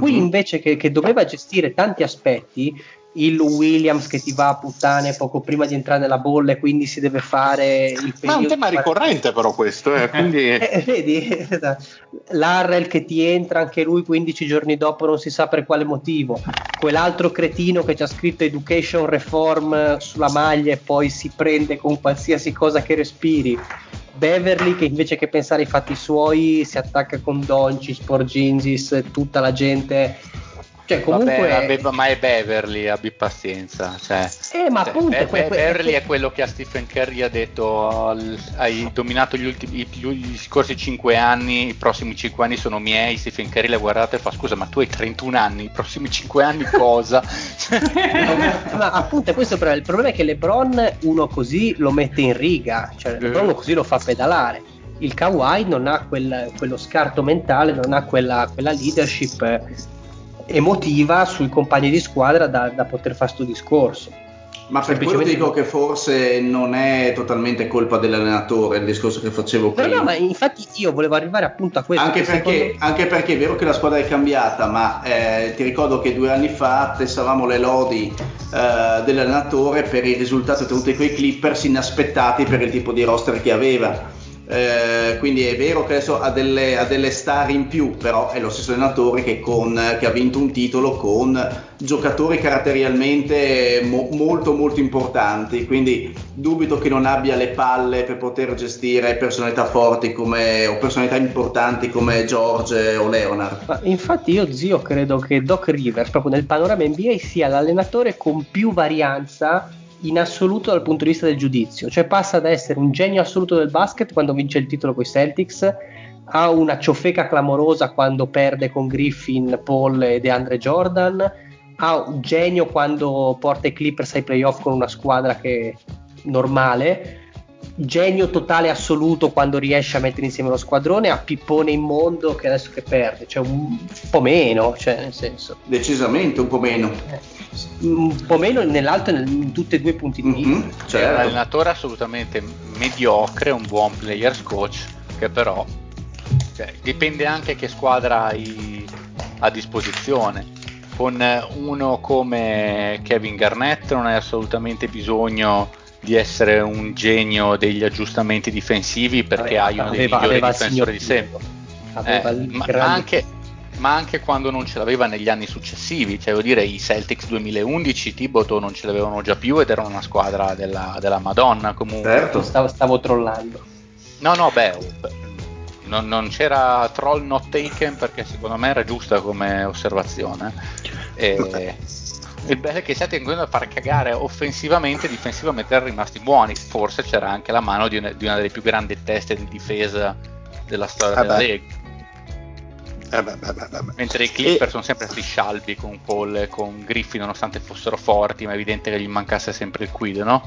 Qui invece che, che doveva gestire tanti aspetti, il Williams che ti va a puttane poco prima di entrare nella bolla e quindi si deve fare il periodo. Ma è un tema ricorrente però questo, eh, quindi... eh, vedi? L'Harrell che ti entra anche lui quindici giorni dopo non si sa per quale motivo, quell'altro cretino che ci ha scritto Education Reform sulla maglia e poi si prende con qualsiasi cosa che respiri, Beverly che invece che pensare ai fatti suoi si attacca con Doncic, Porzingis, tutta la gente. Cioè, comunque... Vabbè, ma è Beverly, abbi pazienza. Cioè, eh, ma cioè, appunto, Be- que- Beverly que- è quello che a Stephen Curry ha detto: al, hai dominato gli, ultimi, gli, gli scorsi cinque anni, i prossimi cinque anni sono miei. Stephen Curry l'ha guardato e fa: scusa, ma tu hai trentuno anni, i prossimi cinque anni cosa? ma, ma appunto, questo è il problema. Il problema è che LeBron uno così lo mette in riga, cioè LeBron uno così lo fa pedalare. Il Kawhi non ha quel, quello scarto mentale, non ha quella, quella leadership emotiva sui compagni di squadra da, da poter fare sto discorso. Ma per quello dico che forse non è totalmente colpa dell'allenatore il discorso che facevo prima. No, no, ma infatti io volevo arrivare appunto a questo. Anche perché, me... anche perché è vero che la squadra è cambiata, ma eh, ti ricordo che due anni fa tessavamo le lodi eh, dell'allenatore per i risultati ottenuti coi Clippers, inaspettati per il tipo di roster che aveva. Eh, quindi è vero che adesso ha delle, ha delle star in più, però è lo stesso allenatore che, con, che ha vinto un titolo con giocatori caratterialmente mo, molto molto importanti, quindi dubito che non abbia le palle per poter gestire personalità forti come, o personalità importanti come George o Leonard. Ma infatti io zio credo che Doc Rivers proprio nel panorama N B A sia l'allenatore con più varianza in assoluto dal punto di vista del giudizio, cioè passa da essere un genio assoluto del basket quando vince il titolo coi Celtics a una ciofeca clamorosa quando perde con Griffin, Paul e DeAndre Jordan, a un genio quando porta i Clippers ai playoff con una squadra che normale, genio totale assoluto quando riesce a mettere insieme lo squadrone, a pippone immondo che adesso che perde, cioè un po' meno, cioè nel senso decisamente un po' meno eh. un po' meno nell'alto e in tutti e due i punti di vista. Mm-hmm, certo. È un allenatore assolutamente mediocre, un buon players coach che però cioè, dipende anche che squadra hai a disposizione. Con uno come Kevin Garnett non hai assolutamente bisogno di essere un genio degli aggiustamenti difensivi perché aveva, hai uno dei aveva, migliori aveva difensori di sempre eh, ma, ma anche ma anche quando non ce l'aveva negli anni successivi, cioè voglio dire i Celtics duemilaundici Thibodeau non ce l'avevano già più ed era una squadra della, della Madonna comunque. Certo, stavo, stavo trollando. No no beh non, non c'era troll not taken perché secondo me era giusta come osservazione e, il bello è che siete in grado di far cagare offensivamente e difensivamente erano rimasti buoni, forse c'era anche la mano di una, di una delle più grandi teste di difesa della storia ah della beh. Lega. Eh beh, beh, beh, beh. Mentre i Clippers e... sono sempre stati scialbi con Paul, con Griffin, nonostante fossero forti, ma è evidente che gli mancasse sempre il quid, no?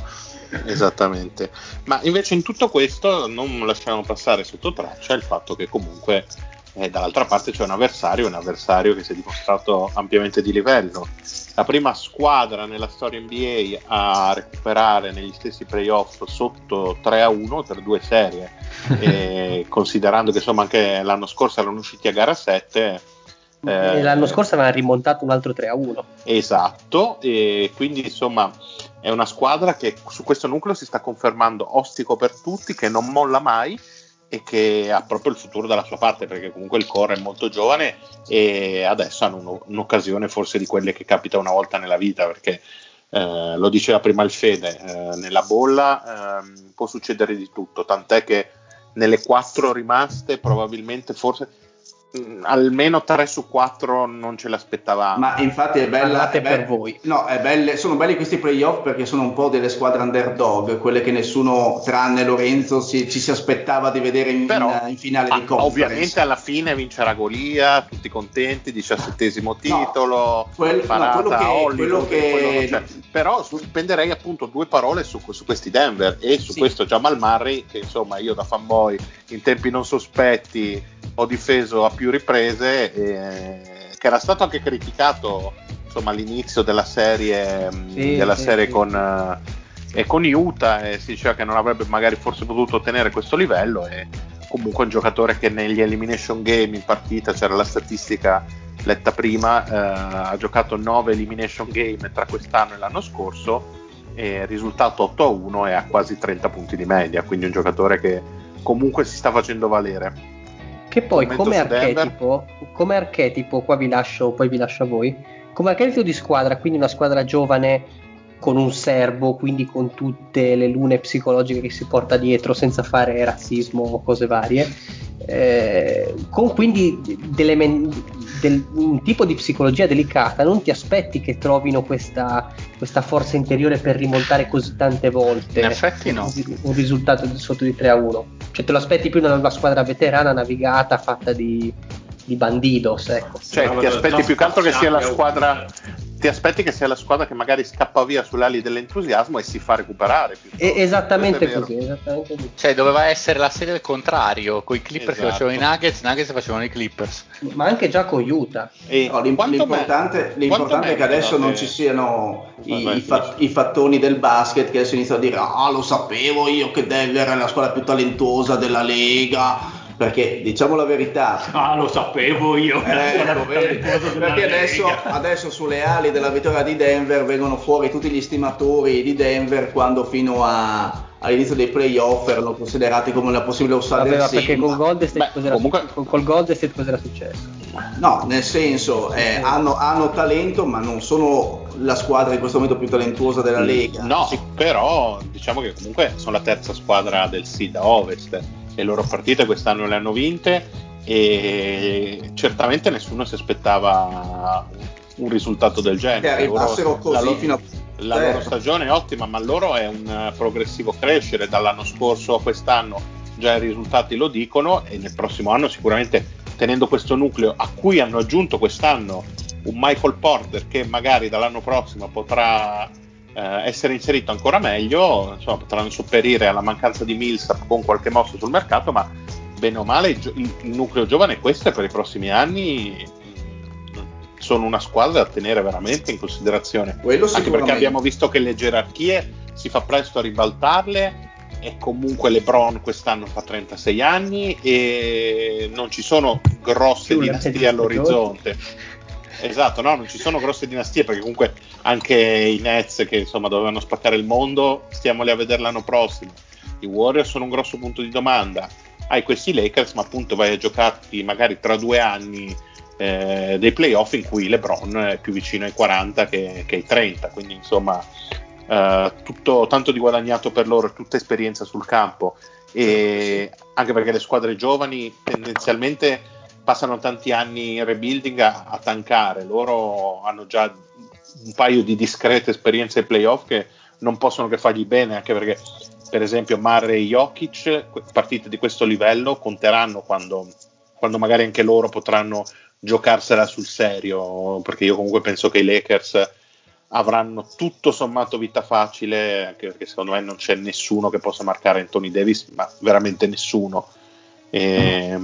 Esattamente. Ma invece in tutto questo non lasciamo passare sotto traccia il fatto che comunque eh, dall'altra parte c'è un avversario, un avversario che si è dimostrato ampiamente di livello. La prima squadra nella storia N B A a recuperare negli stessi playoff sotto tre a uno per due serie, e considerando che insomma anche l'anno scorso erano usciti a gara sette. Eh, l'anno scorso aveva rimontato un altro tre a uno. Esatto, e quindi insomma è una squadra che su questo nucleo si sta confermando ostico per tutti, che non molla mai e che ha proprio il futuro dalla sua parte, perché comunque il core è molto giovane e adesso hanno uno, un'occasione forse di quelle che capita una volta nella vita, perché eh, lo diceva prima il Fede, eh, nella bolla eh, può succedere di tutto, tant'è che nelle quattro rimaste probabilmente forse mh, almeno tre su quattro non ce l'aspettavamo. Ma infatti è bella, è bella per voi. No, è belle, sono belli questi playoff perché sono un po' delle squadre underdog, quelle che nessuno tranne Lorenzo si, ci si aspettava di vedere in, però, in, in finale ah, di conference. Ovviamente alla fine vincerà Golia, tutti contenti, diciassettesimo titolo, no, quel, parata, no, quello che, Hollywood, quello che... Quello però spenderei appunto due parole su, su questi Denver e su sì. questo Jamal Murray, che insomma io da fanboy in tempi non sospetti ho difeso a più riprese, eh, che era stato anche criticato insomma all'inizio della serie, sì, della sì, serie sì. Con, eh, con Utah, e si diceva che non avrebbe magari forse potuto ottenere questo livello, e comunque un giocatore che negli elimination game in partita, c'era la statistica letta prima, eh, ha giocato nove elimination game tra quest'anno e l'anno scorso, e risultato otto a uno e ha quasi trenta punti di media, quindi un giocatore che comunque si sta facendo valere. Che poi come archetipo, come archetipo, qua vi lascio, poi vi lascio a voi, come archetipo di squadra, quindi una squadra giovane con un serbo, quindi con tutte le lune psicologiche che si porta dietro, senza fare razzismo o cose varie, eh, con quindi delle men- del, un tipo di psicologia delicata, non ti aspetti che trovino questa, questa forza interiore per rimontare così tante volte. In effetti no. Un risultato di sotto di tre a uno, cioè te lo aspetti più da una squadra veterana, navigata, fatta di, di bandidos, ecco. Cioè no, ti aspetti più che altro che sia la squadra, ti aspetti che sia la squadra che magari scappa via sulle ali dell'entusiasmo e si fa recuperare. E- esattamente, così, esattamente così. Cioè doveva essere la serie del contrario, con i Clippers esatto. che facevano i Nuggets, i Nuggets facevano i Clippers. Ma anche già con Utah. E no, l'im- l'importante, me- l'importante è che adesso no, non eh. ci siano i, i, fa- i fattoni del basket che adesso iniziano a dire ah oh, lo sapevo io che Denver è la squadra più talentuosa della Lega. Perché diciamo la verità, ah lo sapevo io, eh, lo perché adesso, adesso sulle ali della vittoria di Denver vengono fuori tutti gli stimatori di Denver, quando fino a, all'inizio dei playoff erano considerati come una possibile outsider. Vabbè, perché con Golden State cos'era comunque... successo? Col Golden State cos'era successo? No, nel senso eh, hanno, hanno talento ma non sono la squadra in questo momento più talentuosa della Lega. No, sì, però diciamo che comunque sono la terza squadra del seed a Ovest. Le loro partite quest'anno le hanno vinte e certamente nessuno si aspettava un risultato del genere. Loro, così la, loro, fino a... la certo. loro stagione è ottima, ma loro è un progressivo crescere dall'anno scorso a quest'anno, già i risultati lo dicono, e nel prossimo anno sicuramente, tenendo questo nucleo a cui hanno aggiunto quest'anno un Michael Porter che magari dall'anno prossimo potrà essere inserito ancora meglio, insomma, potranno sopperire alla mancanza di Millsap con qualche mossa sul mercato, ma bene o male il, il nucleo giovane questo è per i prossimi anni, sono una squadra da tenere veramente in considerazione, anche perché abbiamo visto che le gerarchie si fa presto a ribaltarle, e comunque LeBron quest'anno fa trentasei anni e non ci sono grosse dinastie all'orizzonte. Esatto, no, non ci sono grosse dinastie, perché comunque anche i Nets, che insomma dovevano spaccare il mondo, stiamoli a vedere l'anno prossimo. I Warriors sono un grosso punto di domanda. Hai questi Lakers, ma appunto vai a giocarti magari tra due anni eh, dei playoff in cui LeBron è più vicino ai quaranta che, che ai trenta, quindi insomma eh, tutto tanto di guadagnato per loro, tutta esperienza sul campo, e anche perché le squadre giovani tendenzialmente passano tanti anni in rebuilding a, a tankare, loro hanno già un paio di discrete esperienze ai playoff che non possono che fargli bene, anche perché per esempio Murray e Jokic, partite di questo livello conteranno quando quando magari anche loro potranno giocarsela sul serio, perché io comunque penso che i Lakers avranno tutto sommato vita facile, anche perché secondo me non c'è nessuno che possa marcare Anthony Davis, ma veramente nessuno, e,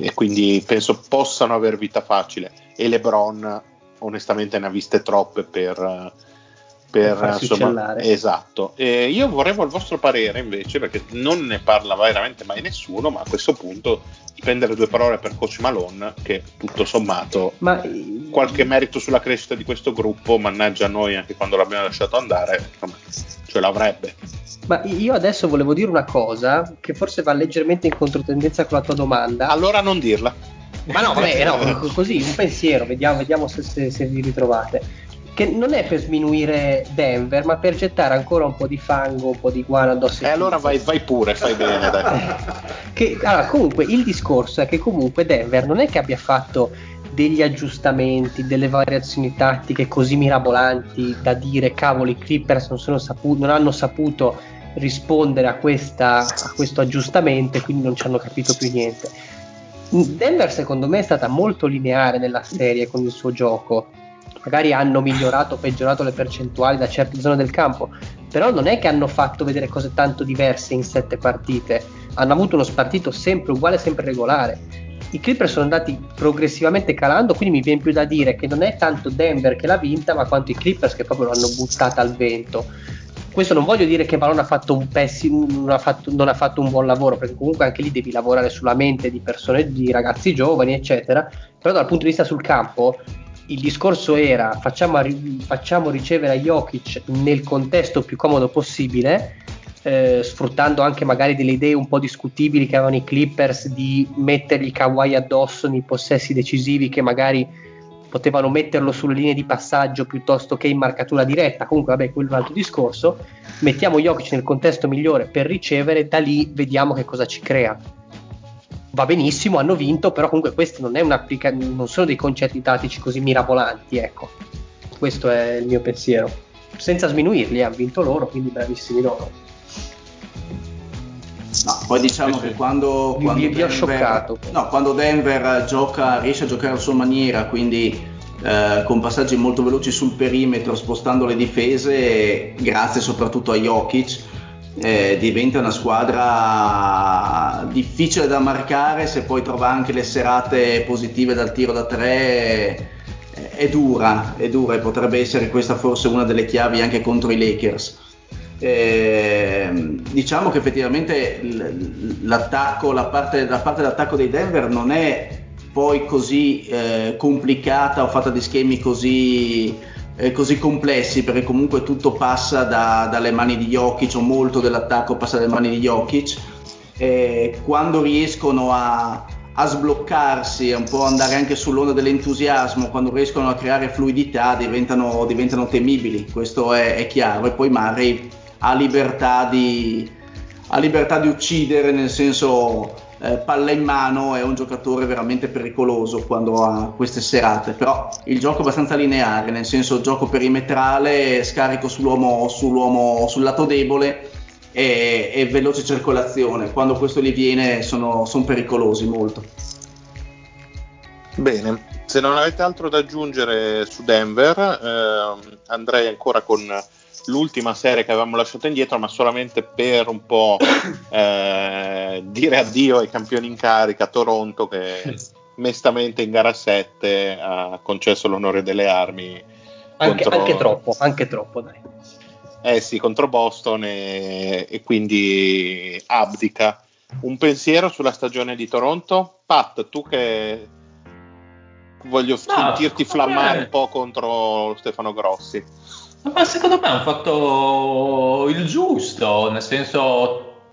e quindi penso possano aver vita facile, e LeBron onestamente ne ha viste troppe per, per insomma, esatto. E io vorrei il vostro parere invece, perché non ne parla veramente mai nessuno, ma a questo punto spendere due parole per Coach Malone, che tutto sommato ma... qualche merito sulla crescita di questo gruppo, mannaggia a noi anche quando l'abbiamo lasciato andare, insomma, ce l'avrebbe. Ma io adesso volevo dire una cosa che forse va leggermente in controtendenza con la tua domanda. Allora non dirla. Ma no, vabbè, no, così un pensiero, vediamo, vediamo se, se, se vi ritrovate. Che non è per sminuire Denver, ma per gettare ancora un po' di fango, un po' di guano addosso. E eh allora vai, vai pure, fai bene, dai. Che, allora, comunque il discorso è che comunque Denver non è che abbia fatto degli aggiustamenti, delle variazioni tattiche così mirabolanti da dire cavoli, i Clippers non, sono saputo, non hanno saputo rispondere a, questa, a questo aggiustamento e quindi non ci hanno capito più niente. Denver secondo me è stata molto lineare nella serie con il suo gioco. Magari hanno migliorato o peggiorato le percentuali da certe zone del campo, però non è che hanno fatto vedere cose tanto diverse in sette partite, hanno avuto uno spartito sempre uguale, sempre regolare. I Clippers sono andati progressivamente calando, quindi mi viene più da dire che non è tanto Denver che l'ha vinta, ma quanto i Clippers che proprio l'hanno buttata al vento. Questo non voglio dire che Malone ha fatto un pessimo, non ha fatto, non ha fatto un buon lavoro, perché comunque anche lì devi lavorare sulla mente di persone, di ragazzi giovani eccetera, però dal punto di vista sul campo il discorso era facciamo, facciamo ricevere a Jokic nel contesto più comodo possibile, eh, sfruttando anche magari delle idee un po' discutibili che avevano i Clippers di mettergli Kawhi addosso nei possessi decisivi, che magari potevano metterlo sulle linee di passaggio piuttosto che in marcatura diretta. Comunque vabbè, quello è un altro discorso. Mettiamo Jokic nel contesto migliore per ricevere, da lì vediamo che cosa ci crea. Va benissimo, hanno vinto, però comunque questi non, è non sono dei concetti tattici così mirabolanti, ecco, questo è il mio pensiero, senza sminuirli, hanno vinto loro, quindi bravissimi loro. No, poi diciamo che quando, vi, quando, vi Denver, scioccato, no, quando Denver gioca, riesce a giocare a sua maniera, quindi eh, con passaggi molto veloci sul perimetro, spostando le difese, grazie soprattutto a Jokic, Eh, diventa una squadra difficile da marcare. Se poi trova anche le serate positive dal tiro da tre, eh, è dura, è dura, e potrebbe essere questa forse una delle chiavi anche contro i Lakers. Eh, diciamo che effettivamente l'attacco, la parte, la parte dell'attacco dei Denver non è poi così eh, complicata o fatta di schemi così così complessi, perché comunque tutto passa da, dalle mani di Jokic, o molto dell'attacco passa dalle mani di Jokic, e quando riescono a, a sbloccarsi e un po' andare anche sull'onda dell'entusiasmo, quando riescono a creare fluidità diventano, diventano temibili, questo è, è chiaro. E poi Murray ha libertà di, ha libertà di uccidere, nel senso Eh, palla in mano, è un giocatore veramente pericoloso quando ha queste serate. Però il gioco è abbastanza lineare, nel senso gioco perimetrale, scarico sull'uomo, sull'uomo sul lato debole e, e veloce circolazione. Quando questo gli viene sono, sono pericolosi molto. Bene, se non avete altro da aggiungere su Denver, eh, andrei ancora con l'ultima serie che avevamo lasciato indietro, ma solamente per un po' eh, dire addio ai campioni in carica, Toronto, che mestamente in gara sette ha concesso l'onore delle armi anche, contro, anche troppo, anche troppo dai. Eh sì, contro Boston, e, e quindi abdica. Un pensiero sulla stagione di Toronto? Pat, tu che voglio sentirti no, flammare un po' contro Stefano Grossi. Ma secondo me hanno fatto il giusto, nel senso,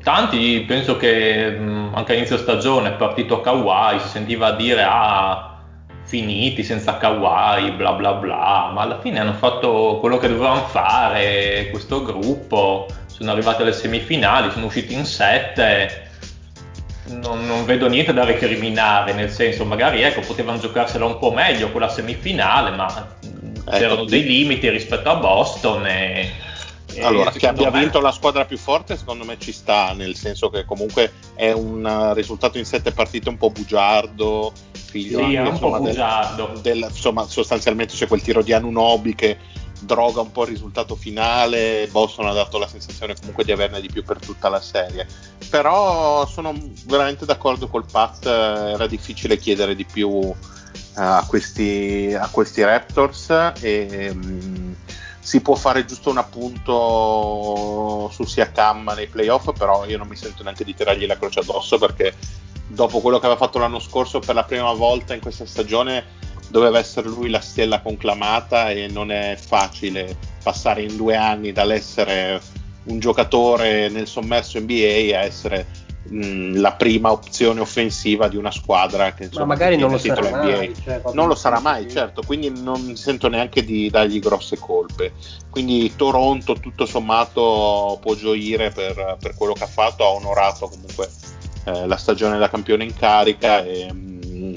tanti penso che anche a inizio stagione è partito Kawhi, si sentiva dire ah finiti senza Kawhi bla bla bla, ma alla fine hanno fatto quello che dovevano fare, questo gruppo, sono arrivati alle semifinali, sono usciti in sette, non, non vedo niente da recriminare, nel senso magari ecco potevano giocarsela un po' meglio quella semifinale, ma c'erano dei limiti rispetto a Boston e Allora, che abbia me... vinto la squadra più forte secondo me ci sta, nel senso che comunque è un risultato in sette partite un po' bugiardo, figlio sì, anche, un insomma, po' bugiardo. Del, del, insomma, sostanzialmente c'è quel tiro di Anunoby che droga un po' il risultato finale. Boston ha dato la sensazione comunque di averne di più per tutta la serie, però sono veramente d'accordo col Pat, era difficile chiedere di più a questi, a questi Raptors e um, si può fare giusto un appunto su Siakam nei playoff, però io non mi sento neanche di tirargli la croce addosso, perché dopo quello che aveva fatto l'anno scorso per la prima volta in questa stagione doveva essere lui la stella conclamata e non è facile passare in due anni dall'essere un giocatore nel sommerso N B A a essere mh, la prima opzione offensiva di una squadra che insomma, ma magari non lo sarà mai, cioè, non lo sarà mai, certo, quindi non sento neanche di dargli grosse colpe. Quindi Toronto tutto sommato può gioire per, per quello che ha fatto, ha onorato comunque eh, la stagione da campione in carica e mh,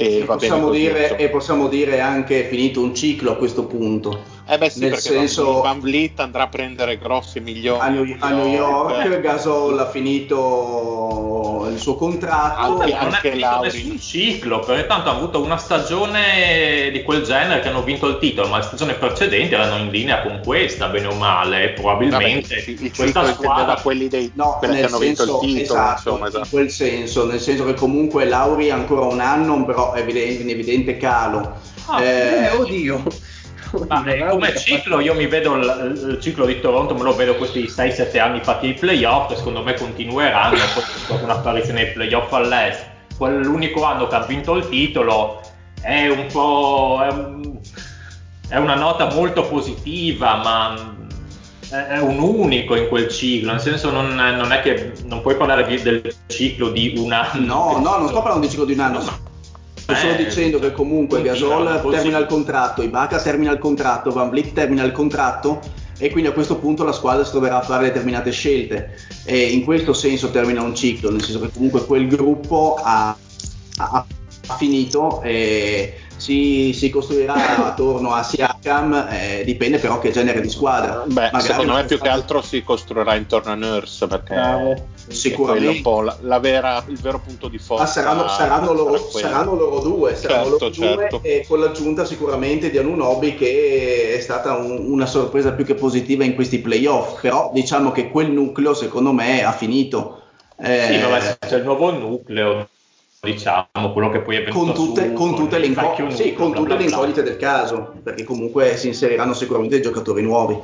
E, e, possiamo così, dire, e possiamo dire anche finito un ciclo a questo punto, eh beh sì, nel senso Van Vliet andrà a prendere grossi milioni a New, a New York, Gasol ha finito il suo contratto, anche, non anche è finito nessun ciclo, perché tanto ha avuto una stagione di quel genere che hanno vinto il titolo, ma le stagioni precedenti erano in linea con questa bene o male, probabilmente vabbè, il, il questa squadra da quelli dei no, quelli che hanno senso, vinto il titolo esatto, insomma, esatto. In quel senso, nel senso che comunque Lauri ancora un anno però evidente, in evidente calo. Ah, eh, oddio. Ma come ciclo io mi vedo il, il ciclo di Toronto, me lo vedo questi sei sette anni fatti ai playoff, secondo me continueranno, poi un'apparizione ai playoff all'est. Quell'unico anno che ha vinto il titolo è un po' è, un, è una nota molto positiva, ma è un unico in quel ciclo, nel senso non, non è che non puoi parlare del ciclo di un anno. No, no, non sto parlando di ciclo di un anno. No. Sto dicendo che comunque Gasol termina il contratto, Ibaka termina il contratto, Van Vliet termina il contratto e quindi a questo punto la squadra si troverà a fare determinate scelte e in questo senso termina un ciclo, nel senso che comunque quel gruppo ha, ha, ha finito e si, si costruirà attorno a Siakam, eh, dipende però che genere di squadra. Beh, secondo me più che altro si costruirà intorno a Nurse, perché eh, sicuramente è un po' la, la vera, il vero punto di forza. Ah, saranno, saranno, loro, saranno loro due, saranno certo, loro certo. due e con l'aggiunta sicuramente di Anunoby, che è stata un, una sorpresa più che positiva in questi playoff, però diciamo che quel nucleo secondo me ha finito. Eh, sì, vabbè, c'è il nuovo nucleo, diciamo quello che poi è venuto con tutte, su, con tutte, con le, inco- sì, con tutte le incognite del caso, perché comunque si inseriranno sicuramente dei giocatori nuovi.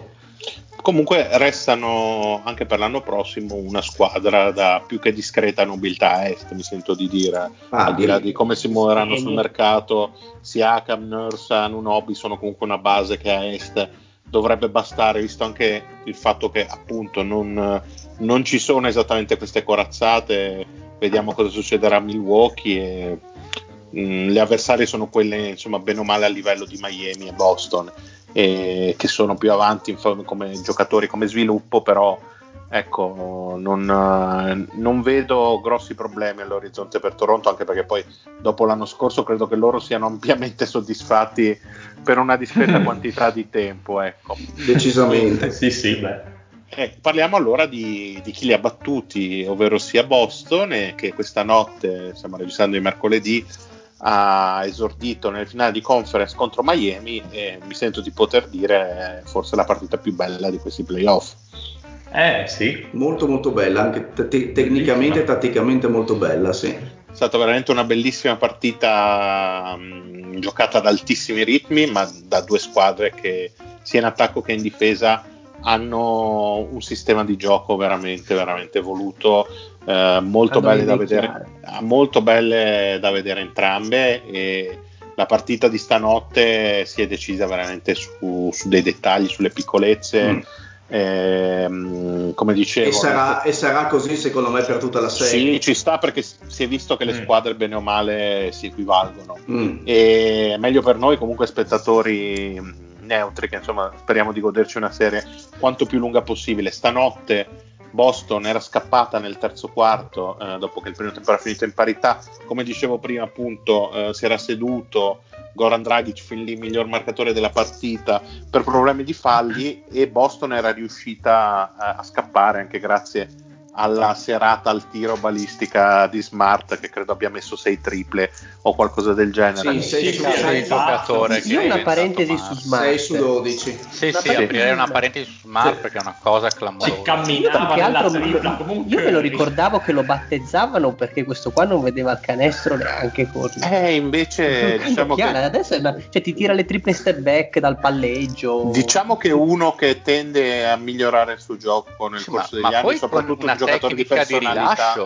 Comunque restano anche per l'anno prossimo una squadra da più che discreta nobiltà a est, mi sento di dire, ah, al di là di come si muoveranno sì. sul mercato. Siakam, Nurse, Anunoby sono comunque una base che a est dovrebbe bastare, visto anche il fatto che appunto non, non ci sono esattamente queste corazzate. Vediamo cosa succederà a Milwaukee e, mh, le avversarie sono quelle insomma bene o male a livello di Miami e Boston e, che sono più avanti in, come giocatori, come sviluppo, però ecco non, non vedo grossi problemi all'orizzonte per Toronto, anche perché poi dopo l'anno scorso credo che loro siano ampiamente soddisfatti per una discreta quantità di tempo, ecco. Decisamente sì sì beh Eh, parliamo allora di, di chi li ha battuti, ovvero sia Boston, eh, che questa notte, stiamo registrando il mercoledì, ha esordito nel finale di conference contro Miami e mi sento di poter dire eh, forse la partita più bella di questi playoff. Eh sì, molto molto bella, anche t- tecnicamente e tatticamente molto bella, sì. È stata veramente una bellissima partita mh, giocata ad altissimi ritmi, ma da due squadre che sia in attacco che in difesa hanno un sistema di gioco veramente veramente evoluto, eh, molto belle da vedere, molto belle da vedere entrambe, e la partita di stanotte si è decisa veramente su, su dei dettagli, sulle piccolezze. Mm. Eh, come dicevo, e sarà, e sarà così secondo me per tutta la serie. Sì, ci sta, perché si è visto che le squadre mm. bene o male si equivalgono. Mm. E meglio per noi comunque spettatori neutri, che insomma speriamo di goderci una serie quanto più lunga possibile. Stanotte Boston era scappata nel terzo quarto, eh, dopo che il primo tempo era finito in parità, come dicevo prima appunto, eh, si era seduto Goran Dragic fin lì miglior marcatore della partita, per problemi di falli, e Boston era riuscita a, a scappare anche grazie alla serata al tiro balistica di Smart, che credo abbia messo sei triple o qualcosa del genere. Sì, sì, sei sì, giocatore sì, che una parentesi Mar- su Smart. sei su dodici. Sì, una sì, aprirei una parentesi su Smart sì. perché è una cosa clamorosa. Si camminava io, nella tripla, comunque. Io me lo ricordavo che lo battezzavano perché questo qua non vedeva il canestro neanche corto. Eh, invece diciamo chiaro, che adesso è una, cioè ti tira le triple step back dal palleggio. Diciamo che uno che tende a migliorare il suo gioco nel sì, corso ma, degli ma anni, soprattutto un giocatore di personalità di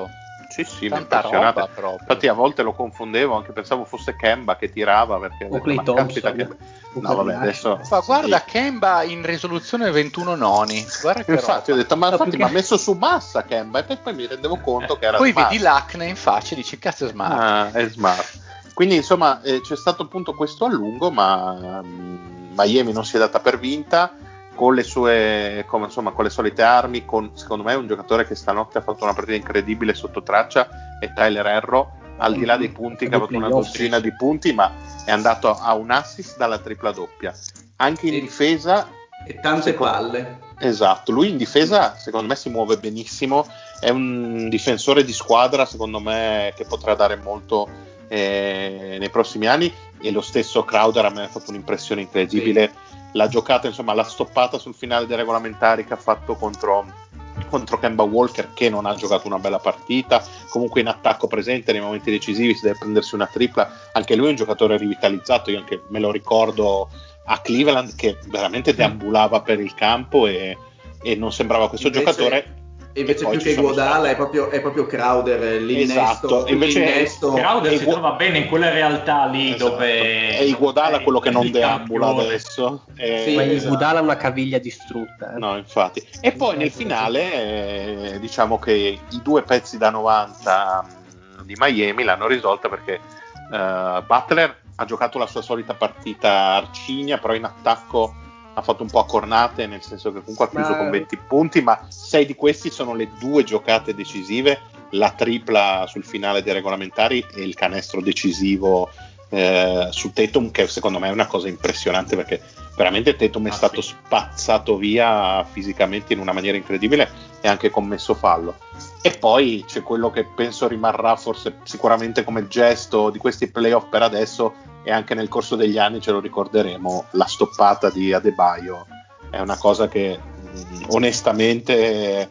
sì sì impressionante roba, infatti a volte lo confondevo, anche pensavo fosse Kemba che tirava, perché o Clay Thompson che... no vabbè adesso ma guarda sì. Kemba in risoluzione ventuno noni, guarda che infatti roba. Ho detto ma infatti mi ha messo su massa Kemba e poi mi rendevo conto che era poi Smart. Vedi l'acne in faccia e dici cazzo è Smart, ah, è Smart, quindi insomma eh, c'è stato appunto questo allungo, ma mh, Miami non si è data per vinta con le sue, come, insomma, con le solite armi, con secondo me un giocatore che stanotte ha fatto una partita incredibile sotto traccia è Tyler Herro, al di là dei punti, che ha fatto una dozzina di punti, ma è andato a un assist dalla tripla doppia, anche in e, difesa e tante secondo, palle esatto, lui in difesa secondo me si muove benissimo, è un difensore di squadra secondo me che potrà dare molto eh, nei prossimi anni, e lo stesso Crowder a me ha fatto un'impressione incredibile sì. La giocata, insomma, la stoppata sul finale dei regolamentari che ha fatto contro, contro Kemba Walker, che non ha giocato una bella partita, comunque in attacco presente nei momenti decisivi, si deve prendersi una tripla, anche lui è un giocatore rivitalizzato, io anche me lo ricordo a Cleveland che veramente deambulava per il campo e, e non sembrava questo invece, giocatore invece più che Iguodala è proprio, è proprio Crowder l'innesto, esatto. Invece l'innesto Crowder si Igu... trova bene in quella realtà lì, esatto. Dove è Iguodala è quello che non deambula adesso è... sì, ma esatto. Iguodala ha una caviglia distrutta eh. No infatti, e poi nel finale eh, diciamo che i due pezzi da novanta di Miami l'hanno risolta perché eh, Butler ha giocato la sua solita partita arcigna, però in attacco ha fatto un po' a cornate, nel senso che comunque ha chiuso ma... con venti punti, ma sei di questi sono le due giocate decisive, la tripla sul finale dei regolamentari e il canestro decisivo eh, su Tatum, che secondo me è una cosa impressionante perché veramente Tatum è ah, stato sì. spazzato via fisicamente in una maniera incredibile e anche commesso fallo. E poi c'è quello che penso rimarrà forse sicuramente come gesto di questi playoff per adesso, e anche nel corso degli anni ce lo ricorderemo, la stoppata di Adebayo è una cosa che onestamente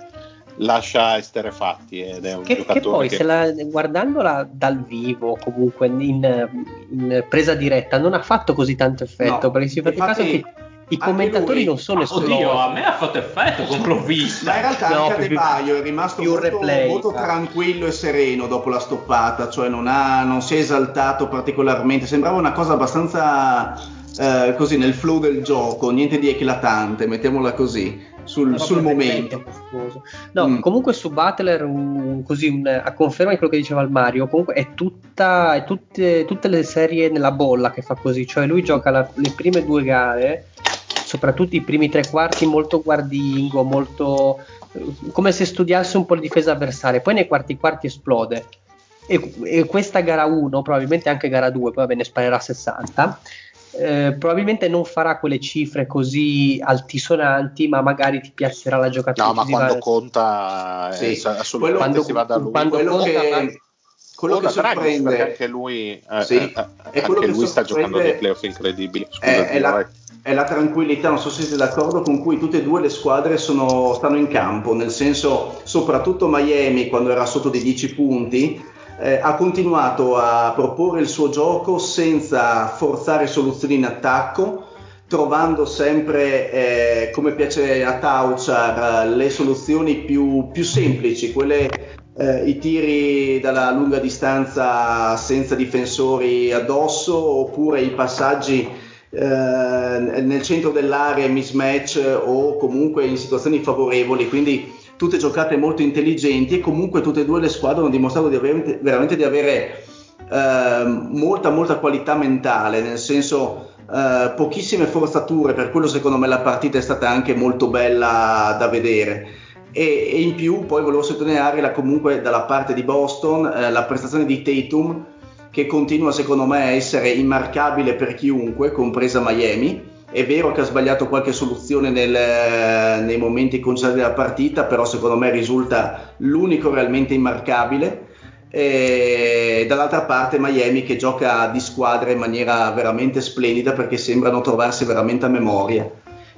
lascia esterefatti ed è un che, giocatore che poi che... se la, guardandola dal vivo comunque in, in presa diretta non ha fatto così tanto effetto, no, perché si fa caso che i commentatori lui, non sono esclusi. Oddio, a me ha fatto effetto contro l'ho vista. Ma in realtà no, anche Adebayo è rimasto molto, replay, molto tranquillo e sereno dopo la stoppata, cioè non, ha, non si è esaltato particolarmente, sembrava una cosa abbastanza eh, così nel flow del gioco, niente di eclatante, mettiamola così. Sul, sul momento no mm. Comunque su Butler un, così un, a conferma di quello che diceva il Mario, comunque è tutta è tutte, tutte le serie nella bolla che fa così, cioè lui gioca la, le prime due gare, soprattutto i primi tre quarti molto guardingo, molto come se studiasse un po' la difesa avversaria, poi nei quarti quarti esplode e, e questa gara uno, probabilmente anche gara due, poi va bene, sparerà sessanta. Eh, probabilmente non farà quelle cifre così altisonanti, ma magari ti piacerà la giocata. No, ma quando conta, sì. eh, assolutamente quando, si va da lui. Quando quello conta, che, ma... quello che sorprende, perché anche lui, eh, sì. eh, eh, anche lui sta giocando dei playoff incredibili. Scusami, è, è, la, è la tranquillità, non so se siete d'accordo, con cui tutte e due le squadre sono, stanno in campo, nel senso, soprattutto Miami quando era sotto di dieci punti. Eh, ha continuato a proporre il suo gioco senza forzare soluzioni in attacco, trovando sempre, eh, come piace a Tauchar, le soluzioni più, più semplici, quelle, eh, i tiri dalla lunga distanza senza difensori addosso, oppure i passaggi eh, nel centro dell'area mismatch o comunque in situazioni favorevoli, quindi tutte giocate molto intelligenti, e comunque tutte e due le squadre hanno dimostrato di avere, veramente di avere eh, molta molta qualità mentale, nel senso eh, pochissime forzature, per quello secondo me la partita è stata anche molto bella da vedere, e, e in più poi volevo sottolineare la, comunque dalla parte di Boston eh, la prestazione di Tatum, che continua secondo me a essere immarcabile per chiunque, compresa Miami. È vero che ha sbagliato qualche soluzione nel, nei momenti cruciali della partita, però secondo me risulta l'unico realmente immarcabile. E dall'altra parte Miami che gioca di squadra in maniera veramente splendida, perché sembrano trovarsi veramente a memoria.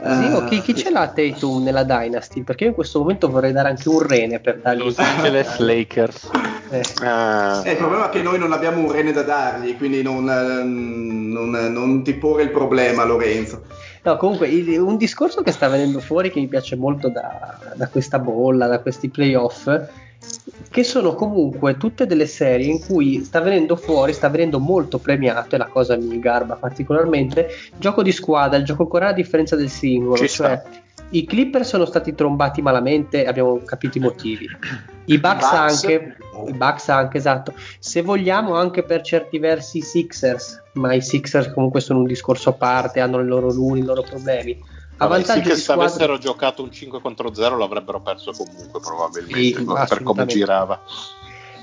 Zio, chi, chi ce l'ha Tatum nella Dynasty? Perché io in questo momento vorrei dare anche un rene per dargli Los Angeles Lakers. Eh. Ah. Eh, il problema è che noi non abbiamo un rene da dargli, quindi non, non, non ti porre il problema, Lorenzo. No, comunque il, un discorso che sta venendo fuori, che mi piace molto da, da questa bolla, da questi playoff, che sono comunque tutte delle serie in cui sta venendo fuori, sta venendo molto premiato, e la cosa mi garba particolarmente, gioco di squadra, il gioco corale a differenza del singolo. Ci cioè sta. I Clippers sono stati trombati malamente, abbiamo capito i motivi, i Bucks, Bucks. anche i Bucks anche, esatto, se vogliamo anche per certi versi i Sixers, ma i Sixers comunque sono un discorso a parte, hanno le loro lune, i loro problemi. Vabbè, sì, che se avessero giocato un cinque contro zero l'avrebbero perso comunque probabilmente, sì, per come girava.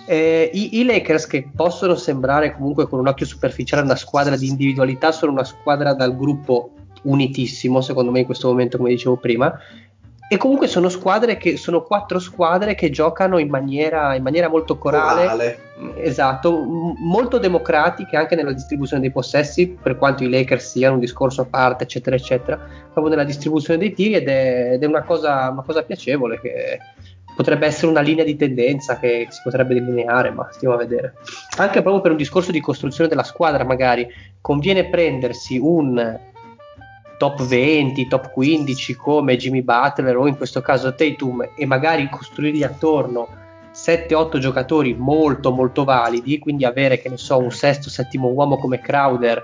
Eh, i, i Lakers, che possono sembrare comunque con un occhio superficiale una squadra di individualità, sono una squadra dal gruppo unitissimo secondo me in questo momento, come dicevo prima, e comunque sono squadre che sono quattro squadre che giocano in maniera, in maniera molto corale, corale. Esatto, m- molto democratiche anche nella distribuzione dei possessi, per quanto i Lakers siano un discorso a parte eccetera eccetera, proprio nella distribuzione dei tiri, ed è, ed è una cosa, una cosa piacevole, che potrebbe essere una linea di tendenza che si potrebbe delineare, ma stiamo a vedere. Anche proprio per un discorso di costruzione della squadra magari conviene prendersi un top venti, top quindici come Jimmy Butler o in questo caso Tatum, e magari costruirgli attorno sette otto giocatori molto molto validi, quindi avere, che ne so, un sesto settimo uomo come Crowder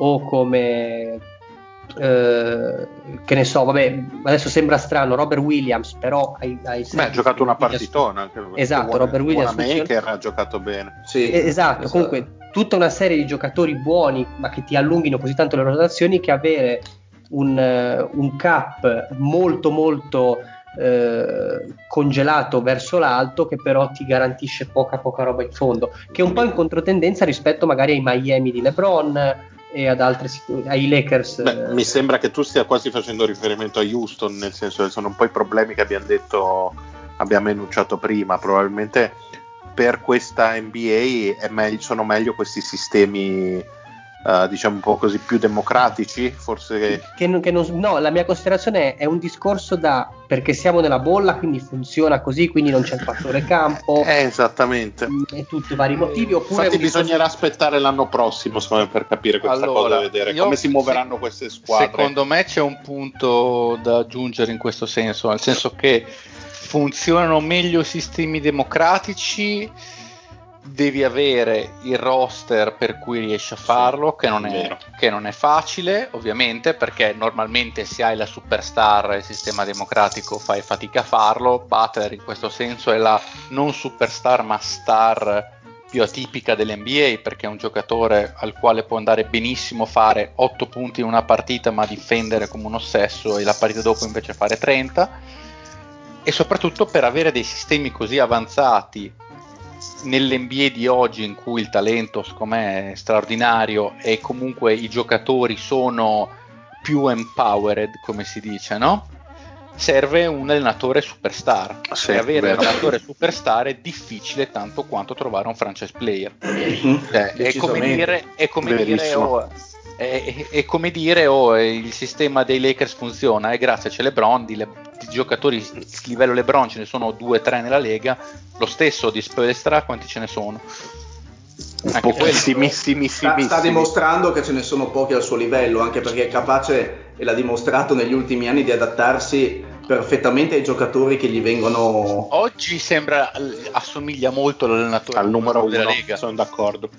o come eh, che ne so, vabbè, adesso sembra strano, Robert Williams, però hai, hai beh, ha giocato una partitona anche, esatto, buone, Robert Williams maker, ha giocato bene, sì, eh, esatto, esatto, comunque tutta una serie di giocatori buoni ma che ti allunghino così tanto le rotazioni, che avere un, un cap molto molto eh, congelato verso l'alto, che però ti garantisce poca poca roba in fondo, che è un po' in controtendenza rispetto magari ai Miami di LeBron e ad altri, ai Lakers. Beh, mi sembra che tu stia quasi facendo riferimento a Houston, nel senso che sono un po' i problemi che abbiamo detto, abbiamo enunciato prima. Probabilmente per questa N B A è meglio, sono meglio questi sistemi Uh, diciamo un po' così più democratici, forse che non, che non, no, la mia considerazione è, è un discorso da, perché siamo nella bolla quindi funziona così, quindi non c'è il fattore campo, eh, esattamente, e tutti i vari motivi, oppure infatti bisognerà discorso... aspettare l'anno prossimo insomma, per capire questa allora, cosa, vedere io, come si muoveranno se, queste squadre. Secondo me c'è un punto da aggiungere in questo senso, nel senso che funzionano meglio i sistemi democratici, devi avere il roster per cui riesci a farlo, che non è, che non è facile ovviamente, perché normalmente se hai la superstar e il sistema democratico fai fatica a farlo. Butler in questo senso è la non superstar ma star più atipica dell'N B A, perché è un giocatore al quale può andare benissimo fare otto punti in una partita ma difendere come un ossesso, e la partita dopo invece fare trenta, e soprattutto per avere dei sistemi così avanzati nell'N B A di oggi, in cui il talento secondo me è straordinario e comunque i giocatori sono più empowered, come si dice, no? Serve un allenatore superstar, sì, e avere vero. un allenatore superstar è difficile tanto quanto trovare un franchise player. Cioè, è come dire, è come dire oh, è, è come dire oh, il sistema dei Lakers funziona e eh, grazie c'è LeBron, di, Le- di giocatori di livello LeBron ce ne sono due tre nella Lega, lo stesso di Spolestra quanti ce ne sono? Un po' pessimissimi, sta, sta dimostrando che ce ne sono pochi al suo livello, anche perché è capace, e l'ha dimostrato negli ultimi anni, di adattarsi perfettamente ai giocatori che gli vengono. Oggi sembra, assomiglia molto all'allenatore, al numero uno della Lega. Sono d'accordo,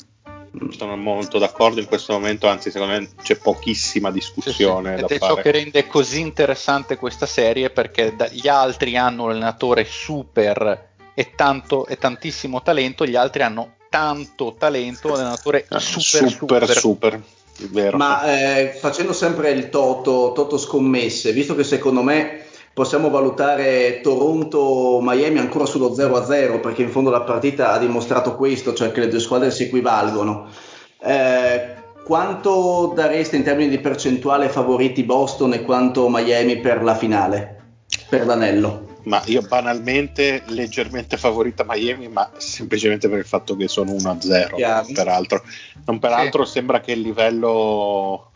sono molto d'accordo in questo momento, anzi secondo me c'è pochissima discussione, sì, sì, da ed fare. È ciò che rende così interessante questa serie, perché da, gli altri hanno un allenatore super e tanto e tantissimo talento, gli altri hanno tanto talento, allenatore super super super, super. Vero. Ma eh, facendo sempre il toto, toto scommesse, visto che secondo me possiamo valutare Toronto-Miami ancora sullo zero a zero, perché in fondo la partita ha dimostrato questo, cioè che le due squadre si equivalgono. Eh, quanto dareste in termini di percentuale favoriti Boston e quanto Miami per la finale, per l'anello? Ma io banalmente leggermente favorita Miami, ma semplicemente per il fatto che sono uno a zero, non peraltro, non peraltro sì. Sembra che il livello,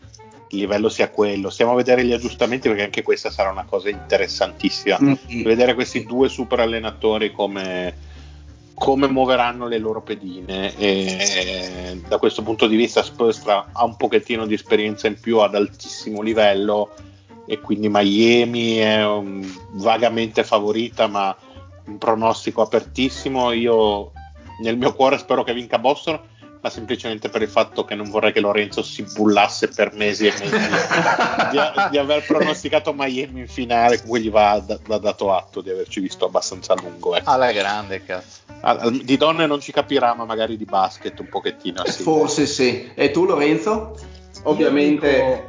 il livello sia quello. Stiamo a vedere gli aggiustamenti, perché anche questa sarà una cosa interessantissima, mm-hmm. vedere questi due super allenatori come, come muoveranno le loro pedine, e da questo punto di vista Spurs ha un pochettino di esperienza in più ad altissimo livello, e quindi Miami è um, vagamente favorita, ma un pronostico apertissimo. Io nel mio cuore spero che vinca Boston, ma semplicemente per il fatto che non vorrei che Lorenzo si bullasse per mesi e mesi di, a, di aver pronosticato Miami in finale. Comunque gli va, da, va dato atto di averci visto abbastanza a lungo. Eh. Alla grande, cazzo. All, di donne non ci capirà, ma magari di basket un pochettino. Sì. Forse sì. E tu, Lorenzo? Ovviamente...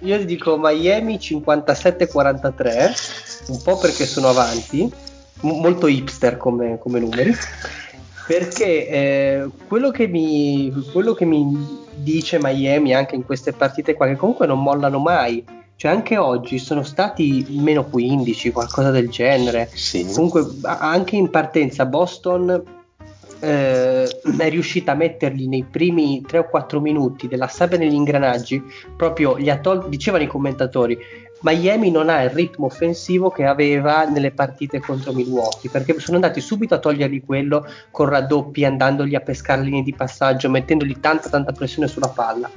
Io ti dico Miami cinquantasette a quarantatré, un po' perché sono avanti, m- molto hipster come, come numeri, perché eh, quello, che mi, quello che mi dice Miami anche in queste partite qua, che comunque non mollano mai, cioè anche oggi sono stati meno quindici, qualcosa del genere, sì. Comunque anche in partenza Boston Eh, è riuscita a mettergli nei primi tre o quattro minuti della sabbia negli ingranaggi, proprio gli ha tol- dicevano i commentatori, Miami non ha il ritmo offensivo che aveva nelle partite contro Milwaukee, perché sono andati subito a togliergli quello con raddoppi, andandogli a pescare linee di passaggio, mettendogli tanta tanta pressione sulla palla.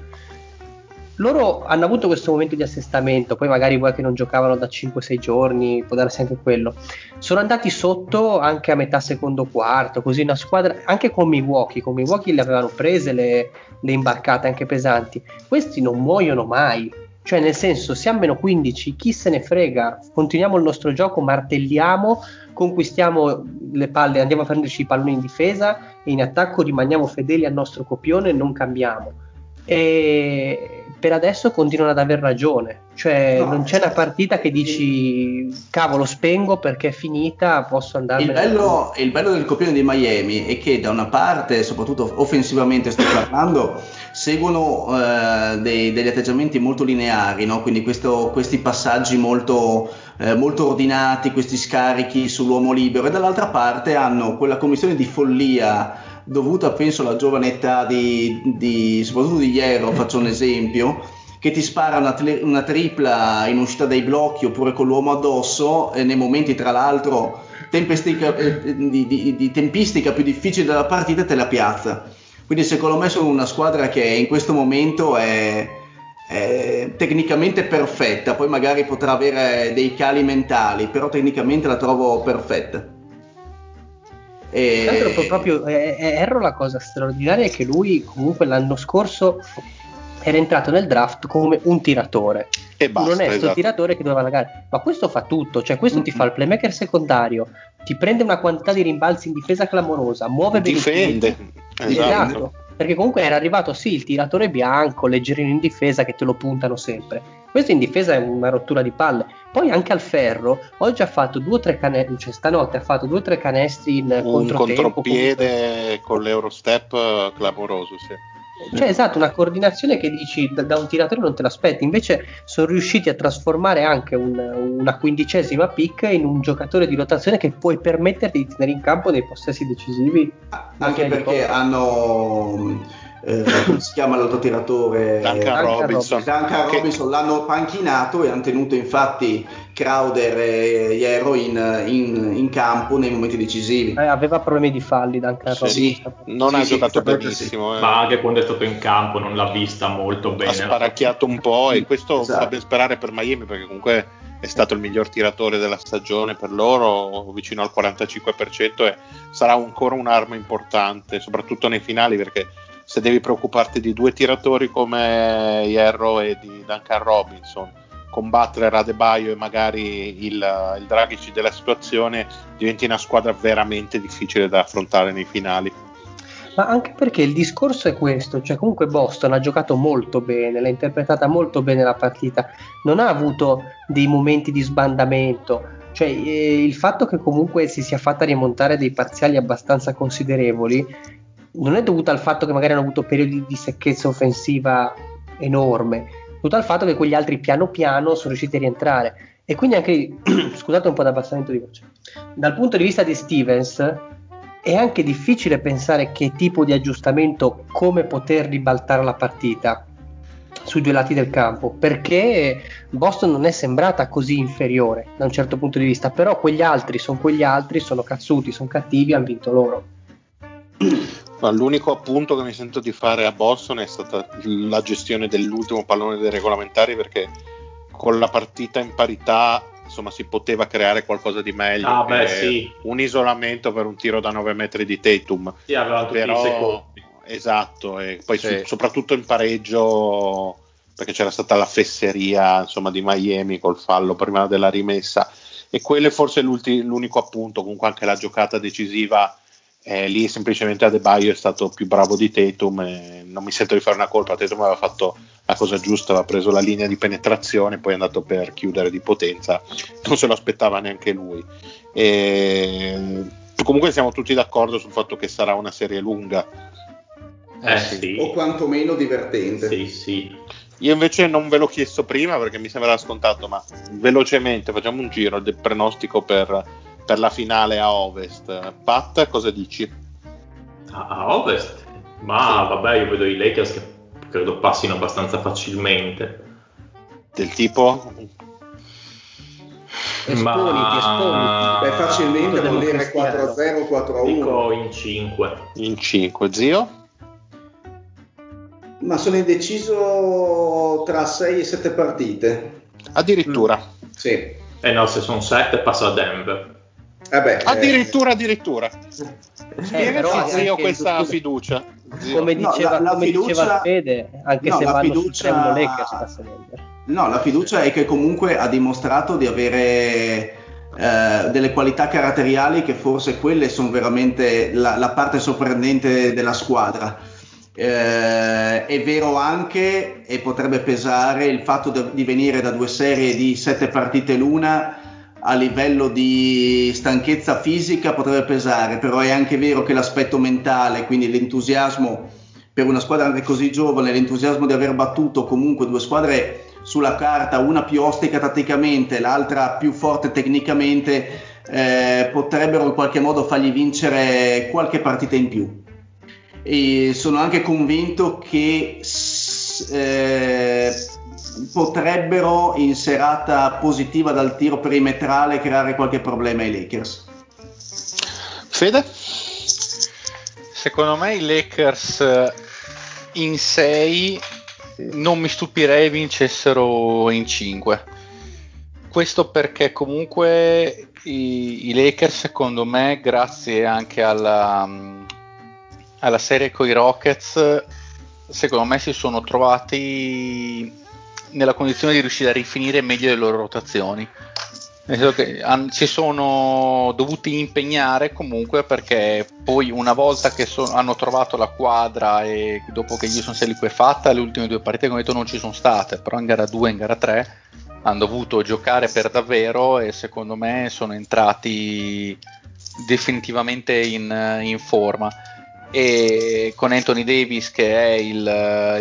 Loro hanno avuto questo momento di assestamento, poi magari vuoi che non giocavano da cinque sei giorni, può darsi anche quello. Sono andati sotto anche a metà secondo quarto, così una squadra, anche con Milwaukee, con Milwaukee le avevano prese le, le imbarcate anche pesanti. Questi non muoiono mai, cioè nel senso siamo meno quindici, chi se ne frega, continuiamo il nostro gioco, martelliamo, conquistiamo le palle, andiamo a prenderci i palloni in difesa e in attacco rimaniamo fedeli al nostro copione e non cambiamo. E per adesso continuano ad aver ragione, cioè no, non c'è una partita che dici cavolo spengo perché è finita, posso andarmene. Il bello, il bello del copione di Miami è che da una parte, soprattutto offensivamente sto parlando, seguono eh, dei, degli atteggiamenti molto lineari, no? Quindi questo, questi passaggi molto, eh, molto ordinati, questi scarichi sull'uomo libero, e dall'altra parte hanno quella commissione di follia dovuta penso alla giovane età di, di, soprattutto di Iero, faccio un esempio, che ti spara una, tri- una tripla in uscita dai blocchi oppure con l'uomo addosso, eh, nei momenti tra l'altro tempestica, eh, di, di, di tempistica più difficile della partita, te la piazza. Quindi secondo me sono una squadra che in questo momento è, è tecnicamente perfetta, poi magari potrà avere dei cali mentali, però tecnicamente la trovo perfetta. E... proprio eh, erro la cosa straordinaria è che lui comunque l'anno scorso era entrato nel draft come un tiratore e basta, un onesto esatto. tiratore che doveva lagare, ma questo fa tutto, cioè questo mm-hmm. ti fa il playmaker secondario, ti prende una quantità di rimbalzi in difesa clamorosa, muove bene, difende, esatto. esatto perché comunque era arrivato sì il tiratore bianco leggerino in difesa che te lo puntano sempre, questo in difesa è una rottura di palle. Poi anche al ferro oggi ha fatto due o tre canestri, cioè stanotte ha fatto due o tre canestri in un contropiede con l'eurostep clamoroso, sì. Cioè esatto, una coordinazione che dici da, da un tiratore non te l'aspetti, invece sono riusciti a trasformare anche un, una quindicesima pick in un giocatore di rotazione che puoi permetterti di tenere in campo dei possessi decisivi, anche perché hanno... Eh, come si chiama l'altro tiratore? Duncan Robinson. Duncan Robinson che... l'hanno panchinato e hanno tenuto infatti Crowder e Iero in, in, in campo nei momenti decisivi. Eh, aveva problemi di falli Duncan sì, Robinson. Sì. Non sì, ha sì, giocato benissimo. Sì. Eh. Ma anche quando è stato in campo non l'ha vista molto bene. Ha sparacchiato un po' e questo esatto. fa ben sperare per Miami, perché comunque è stato il miglior tiratore della stagione per loro, vicino al quarantacinque per cento, e sarà ancora un'arma importante, soprattutto nei finali, perché se devi preoccuparti di due tiratori come Iero e di Duncan Robinson, combattere Adebayo e magari il, il Dragic della situazione, diventi una squadra veramente difficile da affrontare nei finali. ma anche perché il discorso è questo, cioè comunque Boston ha giocato molto bene, l'ha interpretata molto bene la partita, non ha avuto dei momenti di sbandamento, cioè eh, il fatto che comunque si sia fatta rimontare dei parziali abbastanza considerevoli non è dovuto al fatto che magari hanno avuto periodi di secchezza offensiva enorme, dovuto al fatto che quegli altri piano piano sono riusciti a rientrare. E quindi anche, scusate un po' d'abbassamento di voce, dal punto di vista di Stevens è anche difficile pensare che tipo di aggiustamento, come poter ribaltare la partita sui due lati del campo, perché Boston non è sembrata così inferiore da un certo punto di vista, però quegli altri sono quegli altri, sono cazzuti, sono cattivi, hanno vinto loro. L'unico appunto che mi sento di fare a Boston è stata la gestione dell'ultimo pallone dei regolamentari, perché con la partita in parità insomma si poteva creare qualcosa di meglio. Ah, beh, sì. Un isolamento per un tiro da nove metri di Tatum, sì, aveva tutti i secondi. Esatto, e poi sì. su, soprattutto in pareggio, perché c'era stata la fesseria insomma di Miami col fallo prima della rimessa, e quello è forse l'unico appunto. Comunque anche la giocata decisiva, Eh, lì semplicemente Adebayo è stato più bravo di Tatum, eh, non mi sento di fare una colpa. Tatum aveva fatto la cosa giusta, aveva preso la linea di penetrazione, poi è andato per chiudere di potenza, non se lo aspettava neanche lui. E comunque siamo tutti d'accordo sul fatto che sarà una serie lunga, eh, sì. o quantomeno divertente. Sì, sì. Io invece non ve l'ho chiesto prima perché mi sembrava scontato, ma velocemente facciamo un giro del pronostico per per la finale a Ovest. Pat, cosa dici? A Ovest? Ma sì. Vabbè, io vedo i Lakers che credo passino abbastanza facilmente. Del tipo? Esponiti, ma... esponiti. Beh, facilmente vuol dire quattro a zero, quattro a uno. Dico in cinque. In cinque, zio? Ma sono indeciso tra sei e sette partite. Addirittura? Mm. Sì. Eh no, se sono sette passa a Denver. Eh beh, addirittura, eh, addirittura eh, però io questa fiducia, come diceva, no, la, la come fiducia, diceva Fede, anche no, se vanno fiducia, sul Lakers, no, la fiducia è che comunque ha dimostrato di avere eh, delle qualità caratteriali, che forse quelle sono veramente la, la parte sorprendente della squadra. Eh, è vero anche, e potrebbe pesare, il fatto de, di venire da due serie di sette partite l'una. A livello di stanchezza fisica potrebbe pesare, però è anche vero che l'aspetto mentale, quindi l'entusiasmo per una squadra anche così giovane, l'entusiasmo di aver battuto comunque due squadre sulla carta, una più ostica tatticamente, l'altra più forte tecnicamente, eh, potrebbero in qualche modo fargli vincere qualche partita in più. E sono anche convinto che eh, potrebbero in serata positiva dal tiro perimetrale creare qualche problema ai Lakers. Fede? Secondo me i Lakers in sei, non mi stupirei vincessero in cinque. Questo perché comunque i, i Lakers, secondo me, grazie anche alla, alla serie coi Rockets, secondo me si sono trovati nella condizione di riuscire a rifinire meglio le loro rotazioni, nel senso che an- si sono dovuti impegnare comunque, perché poi una volta che so- hanno trovato la quadra, e dopo che Houston si è liquefatta, le ultime due partite come ho detto non ci sono state, però in gara due e in gara tre hanno dovuto giocare per davvero, e secondo me sono entrati definitivamente in, in forma. E con Anthony Davis, che è il,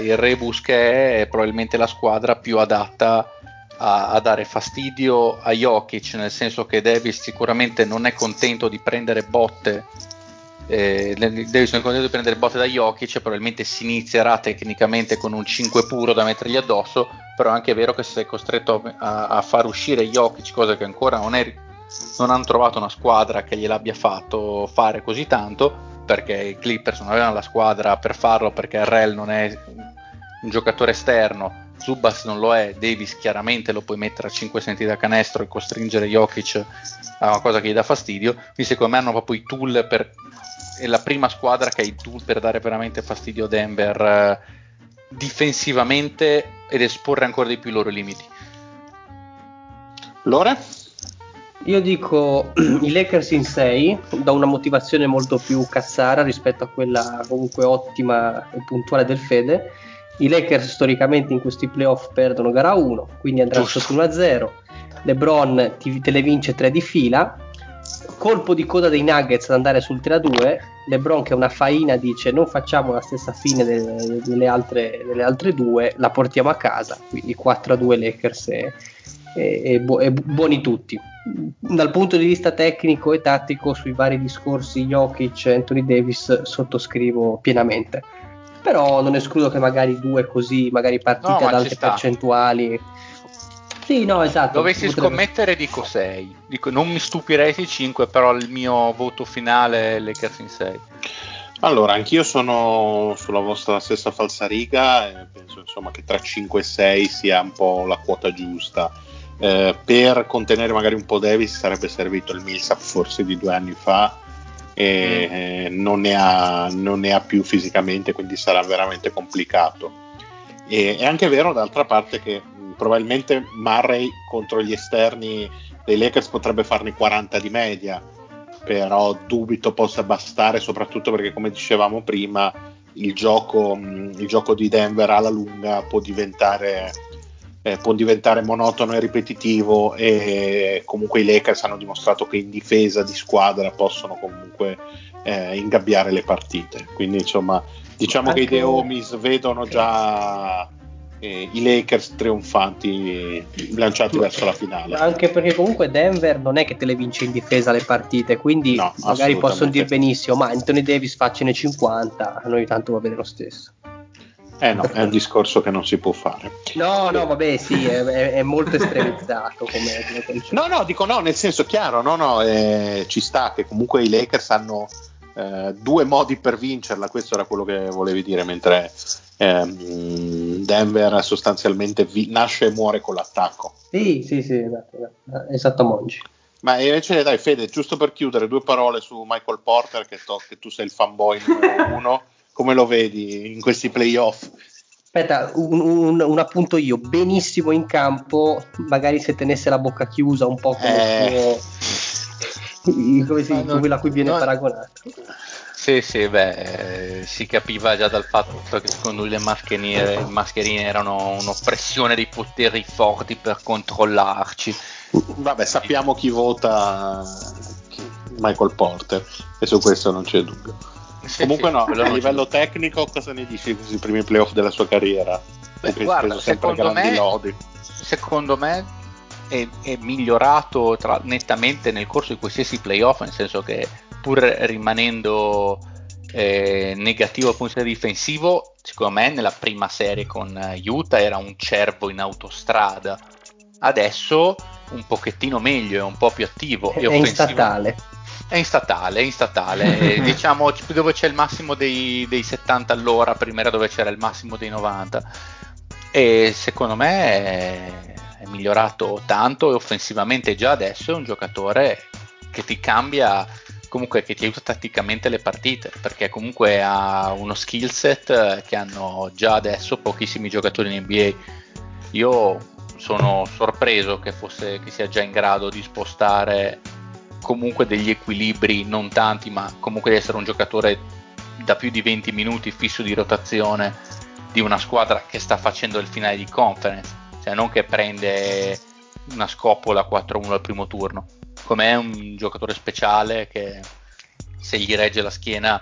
il rebus che è, è probabilmente la squadra più adatta a, a dare fastidio a Jokic, nel senso che Davis sicuramente non è contento di prendere botte eh, Davis non è contento di prendere botte da Jokic, e probabilmente si inizierà tecnicamente con un cinque puro da mettergli addosso, però è anche vero che sei costretto a, a far uscire Jokic, cosa che ancora non è, non hanno trovato una squadra che gliel'abbia fatto fare così tanto, perché i Clippers non avevano la squadra per farlo, perché R L non è un giocatore esterno, Zubac non lo è, Davis chiaramente lo puoi mettere a cinque centi da canestro e costringere Jokic a una cosa che gli dà fastidio. Quindi secondo me hanno proprio i tool per, è la prima squadra che ha i tool per dare veramente fastidio a Denver eh, difensivamente ed esporre ancora di più i loro limiti. Lore? Io dico i Lakers in sei, da una motivazione molto più cazzara rispetto a quella comunque ottima e puntuale del Fede. I Lakers storicamente in questi playoff perdono gara uno, quindi andranno sotto uno a zero. LeBron ti, te le vince tre di fila. Colpo di coda dei Nuggets ad andare sul tre a due. LeBron, che è una faina, dice: non facciamo la stessa fine delle, delle, altre, delle altre due, la portiamo a casa. Quindi quattro a due Lakers e, e, e, bu- e buoni tutti. Dal punto di vista tecnico e tattico, sui vari discorsi Jokic e Anthony Davis sottoscrivo pienamente, però non escludo che magari due così, magari partite no, ad alte percentuali. Sì, no, esatto. Dovessi potrebbe... scommettere, dico sei. Dico, non mi stupirei se cinque, però il mio voto finale è Lakers in sei. Allora, anch'io sono sulla vostra stessa falsariga, e penso insomma che tra cinque e sei sia un po' la quota giusta. Eh, per contenere magari un po' Davis sarebbe servito il Millsap forse di due anni fa, e mm. non, ne ha, non ne ha più fisicamente, quindi sarà veramente complicato. E, è anche vero d'altra parte che probabilmente Murray contro gli esterni dei Lakers potrebbe farne quaranta di media, però dubito possa bastare, soprattutto perché, come dicevamo prima, il gioco, il gioco di Denver alla lunga può diventare, eh, può diventare monotono e ripetitivo, e comunque i Lakers hanno dimostrato che in difesa di squadra possono comunque eh, ingabbiare le partite. Quindi insomma diciamo anche... che i The Homies vedono già... Eh, i Lakers trionfanti lanciati verso la finale, anche perché comunque Denver non è che te le vince in difesa le partite, quindi no, magari possono dire benissimo: ma Anthony Davis faccene cinquanta, a noi tanto va bene lo stesso. Eh no, è un discorso che non si può fare. No, no, vabbè, sì, è, è molto estremizzato come, come no, no, dico no, nel senso chiaro, no, no, eh, ci sta che comunque i Lakers hanno eh, due modi per vincerla, questo era quello che volevi dire, mentre Denver sostanzialmente vi- nasce e muore con l'attacco. Sì, sì, sì, esatto, esatto, esatto Mongi. Ma invece dai Fede, giusto per chiudere, due parole su Michael Porter, che, to- che tu sei il fanboy numero uno, come lo vedi in questi playoff? Aspetta, un, un, un appunto io, benissimo in campo, magari se tenesse la bocca chiusa un po' come, eh... come, come, si, non, come la cui viene non... paragonato. Sì, sì, beh, eh, si capiva già dal fatto che secondo lui le mascherine, mascherine erano un'oppressione dei poteri forti per controllarci. Vabbè, sappiamo chi vota Michael Porter, e su questo non c'è dubbio. Sì, comunque sì, no, a livello tecnico cosa ne dici di questi primi playoff della sua carriera? Beh, guarda, secondo me, lodi. secondo me è, è migliorato tra, nettamente nel corso di qualsiasi playoff, nel senso che pur rimanendo eh, negativo dal punto di vista difensivo, secondo me nella prima serie con Utah era un cervo in autostrada, adesso un pochettino meglio, è un po' più attivo, è, è offensivo. in statale è in statale, è in statale diciamo dove c'è il massimo dei, dei settanta all'ora, prima era dove c'era il massimo dei novanta, e secondo me è, è migliorato tanto, e offensivamente già adesso è un giocatore che ti cambia, comunque che ti aiuta tatticamente le partite, perché comunque ha uno skill set che hanno già adesso pochissimi giocatori in N B A. Io sono sorpreso che fosse che sia già in grado di spostare comunque degli equilibri, non tanti, ma comunque di essere un giocatore da più di venti minuti fisso di rotazione di una squadra che sta facendo il finale di conference, cioè non che prende una scopola quattro uno al primo turno. Com'è un giocatore speciale che, se gli regge la schiena,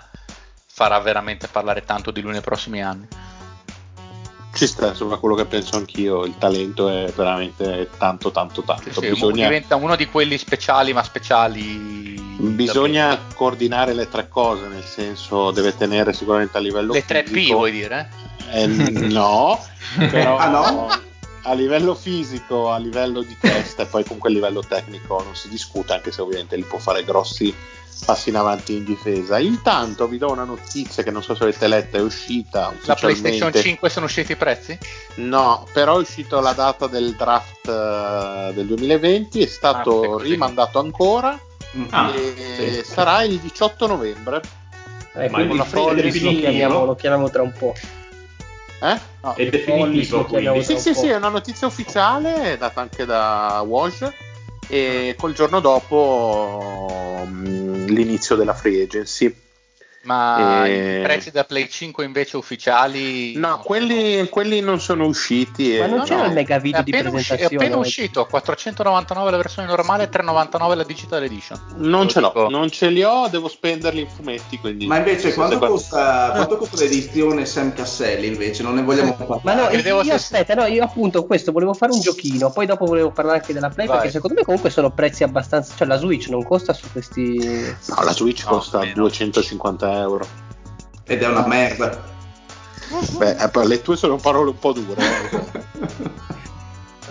farà veramente parlare tanto di lui nei prossimi anni. Ci sta, insomma, quello che penso anch'io. Il talento è veramente tanto, tanto, tanto. Sì, sì, bisogna... diventa uno di quelli speciali, ma speciali. Bisogna davvero coordinare le tre cose, nel senso deve tenere sicuramente a livello le fisico. Le tre P vuoi dire? Eh, no, però. Ah, no? A livello fisico, a livello di testa, e poi comunque a livello tecnico non si discute, anche se ovviamente li può fare grossi passi in avanti in difesa. Intanto vi do una notizia che non so se avete letta, è uscita la PlayStation cinque, sono usciti i prezzi? No, però è uscita la data del draft uh, del duemilaventi, è stato ah, rimandato ancora ah, e sì. sarà il diciotto novembre. Eh, Ma quindi lo, lo chiamiamo tra un po'. Eh? No, è definitivo, quindi. Sì, sì, sì, è una notizia ufficiale data anche da Woj, e col giorno dopo um, l'inizio della free agency. Ma e... i prezzi da Play cinque invece ufficiali? No, quelli, sono... quelli non sono usciti. E... Ma non no, c'era no. il mega video di presentazione? Usci- è appena uscito, a quattrocentonovantanove la versione normale e trecentonovantanove la Digital Edition. Non Lo ce dico. l'ho, non ce li ho, devo spenderli in fumetti. Quindi ma invece quanto costa, quanto costa l'edizione Sam Casselli invece? Non ne vogliamo parlare. Ma no, io, io aspetta, no, io appunto questo, volevo fare un giochino, poi dopo volevo parlare anche della Play, Vai. perché secondo me comunque sono prezzi abbastanza... Cioè la Switch non costa su questi... No, la Switch no, costa meno. duecentocinquanta euro ed è una merda. Beh, le tue sono parole un po' dure.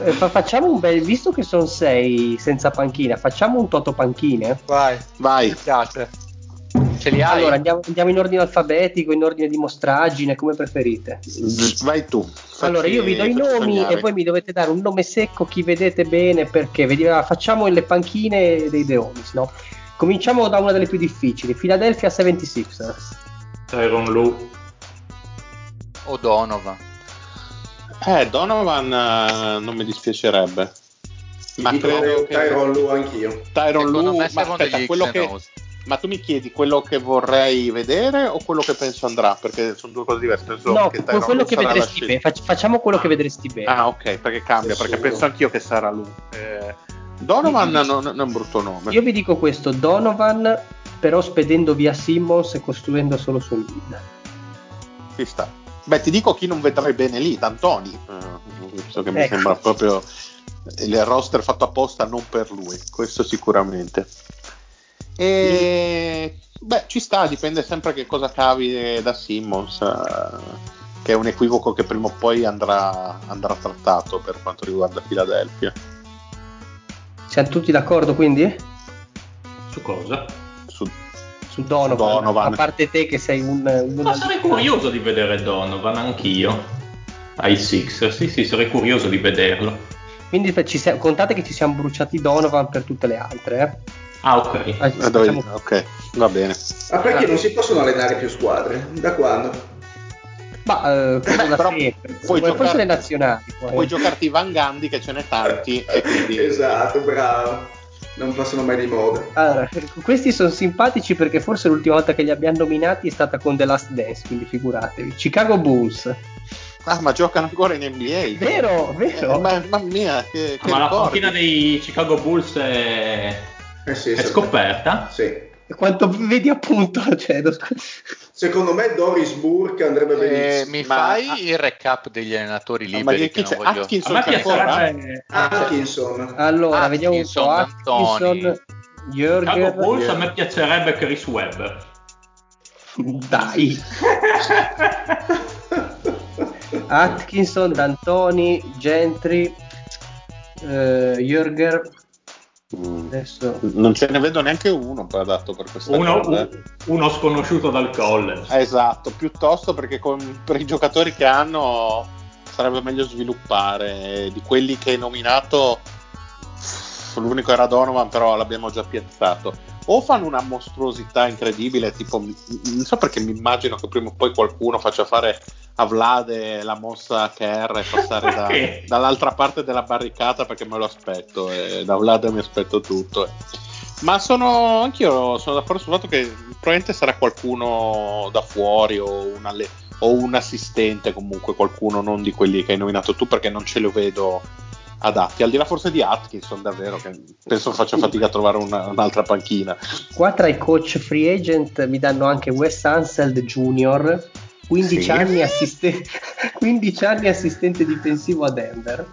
eh, fa- facciamo un bel, visto che sono sei senza panchina, facciamo un toto panchine. Vai, vai. Mi piace. Ce li hai? Allora andiamo, andiamo in ordine alfabetico, in ordine di mostraggine, come preferite. Vai tu. Allora io vi do i nomi sognare. e voi mi dovete dare un nome secco, chi vedete bene, perché vediamo, facciamo le panchine dei The Homies, no? Cominciamo da una delle più difficili, Philadelphia settantasei ers. Tyronn Lue o Donovan? Eh, Donovan eh, non mi dispiacerebbe. Ma Ti credo che Tyronn Lue anch'io. Tyronn Lue, ma aspetta, quello che Ma tu mi chiedi quello che vorrei vedere o quello che penso andrà? Perché sono due cose diverse. Insomma, no, che quello che vedresti bene. Facciamo quello che vedresti bene. Ah, ok, perché cambia, perché penso anch'io che sarà lui. Eh Donovan non, non è un brutto nome. Io vi dico questo, Donovan però spedendo via Simmons e costruendo solo su Lillard. Ci sta. Beh, ti dico chi non vedrai bene lì, D'Antoni, eh, so che ecco. mi sembra proprio il roster fatto apposta non per lui, questo sicuramente. E beh, ci sta, dipende sempre che cosa cavi da Simmons, eh, che è un equivoco che prima o poi andrà, andrà trattato per quanto riguarda Philadelphia. Siamo tutti d'accordo quindi? Su cosa? Su, su Donovan, Donovan, a parte te che sei un... un Ma sarei curioso di vedere Donovan anch'io, ai Sixers, sì sì, sarei curioso di vederlo. Quindi ci siamo, contate che ci siamo bruciati Donovan per tutte le altre, eh? Ah ok, ah, facciamo... ok, va bene. Ma perché non si possono allenare più squadre? Da quando? Ma eh, però sempre. Puoi giocare le nazionali, poi. puoi giocarti Van Gundy che ce n'è tanti e quindi... Esatto, bravo. Non passano mai di moda. Allora, questi sono simpatici perché forse l'ultima volta che li abbiamo nominati è stata con The Last Dance, quindi figuratevi. Chicago Bulls. Ah, ma giocano ancora in N B A. Vero, vero. Eh, ma, mamma mia, che, che ma ricordi. La panchina dei Chicago Bulls è, eh sì, è scoperta? Sì. Quanto vedi appunto, cioè, secondo me Doris Burke andrebbe benissimo. Eh, mi fai ma... il recap degli allenatori liberi? Ma che non voglio... Atkinson, Atkinson. Atkinson. Allora Atkinson, vediamo un po'. Atkinson, Jürgen Bulls, a me piacerebbe Chris Webber. Dai. Atkinson, D'Antoni, Gentry, eh, Jürgen. Adesso... non ce ne vedo neanche uno adatto per questa uno, cosa. Uno sconosciuto dal college, esatto, piuttosto perché con, per i giocatori che hanno sarebbe meglio sviluppare. Di quelli che hai nominato l'unico era Donovan, però l'abbiamo già piazzato. O fanno una mostruosità incredibile, tipo, non so perché mi immagino che prima o poi qualcuno faccia fare a Vlade la mossa K R e passare da, dall'altra parte della barricata, perché me lo aspetto, e da Vlade mi aspetto tutto. Ma sono anch'io sono d'accordo sul fatto che probabilmente sarà qualcuno da fuori o, una, o un assistente, comunque qualcuno non di quelli che hai nominato tu, perché non ce lo vedo adatti, al di là forse di Atkinson davvero, che penso faccia fatica a trovare una, un'altra panchina. Qua tra i coach free agent mi danno anche Wes Unseld Junior, quindici, sì. anni assiste- quindici anni assistente difensivo a Denver.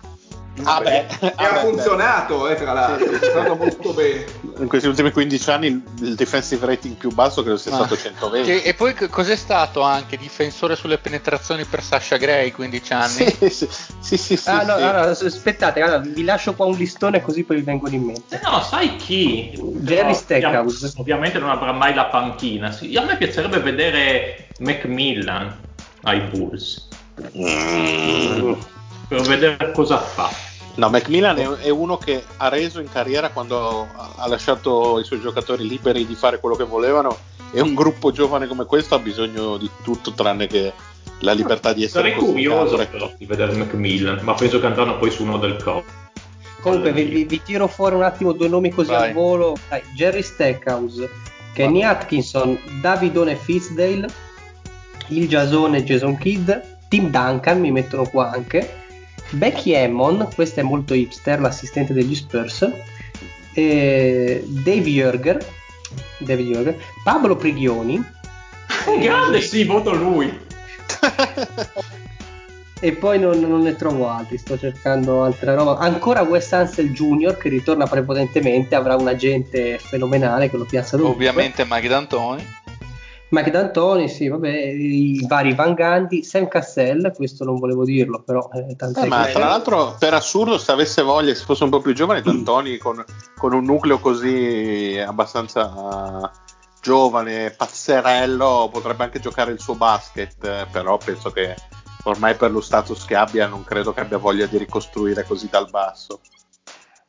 Ah beh, e ah ha beh, funzionato eh, tra l'altro, sì, è stato molto bene. In questi ultimi quindici anni il defensive rating più basso credo sia ah. stato centoventi. Che, e poi cos'è stato anche difensore sulle penetrazioni per Sasha Grey, quindici anni? Sì, sì, sì, sì, ah, sì, no, sì. Allora, aspettate, allora, vi lascio qua un listone così poi vi vengono in mente. Eh no, sai chi? Jerry Stackhouse. Ovviamente non avrà mai la panchina. Sì, a me piacerebbe vedere McMillan ai Bulls. Mm. Per vedere cosa fa. No, McMillan è, è uno che ha reso in carriera quando ha lasciato i suoi giocatori liberi di fare quello che volevano, e un gruppo giovane come questo ha bisogno di tutto tranne che la libertà di essere. Sarei curioso però di vedere McMillan, ma penso che andranno poi su uno del co. Comunque vi, vi tiro fuori un attimo due nomi così Vai. al volo. Dai, Jerry Stackhouse, Kenny Atkinson, Davidone Fizdale, il Jasone Jason Kidd, Tim Duncan mi mettono qua anche, Becky Hammon, questa è molto hipster, l'assistente degli Spurs, eh, Dave Jurger, Dave Jurger, Pablo Prigioni, eh, grande, sì, voto lui. E poi non, non ne trovo altri, sto cercando altra roba. Ancora Wes Unseld Junior che ritorna prepotentemente, avrà un agente fenomenale che lo piazza dovunque. Ovviamente Mike D'Antoni. Mike D'Antoni, sì, vabbè, i vari Van Gundy, Sam Cassell, questo non volevo dirlo, però eh, tant'è eh, ma che... tra l'altro, per assurdo, se avesse voglia, se fosse un po' più giovane, D'Antoni con, con un nucleo così abbastanza... giovane, pazzerello, potrebbe anche giocare il suo basket, però penso che ormai per lo status che abbia non credo che abbia voglia di ricostruire così dal basso.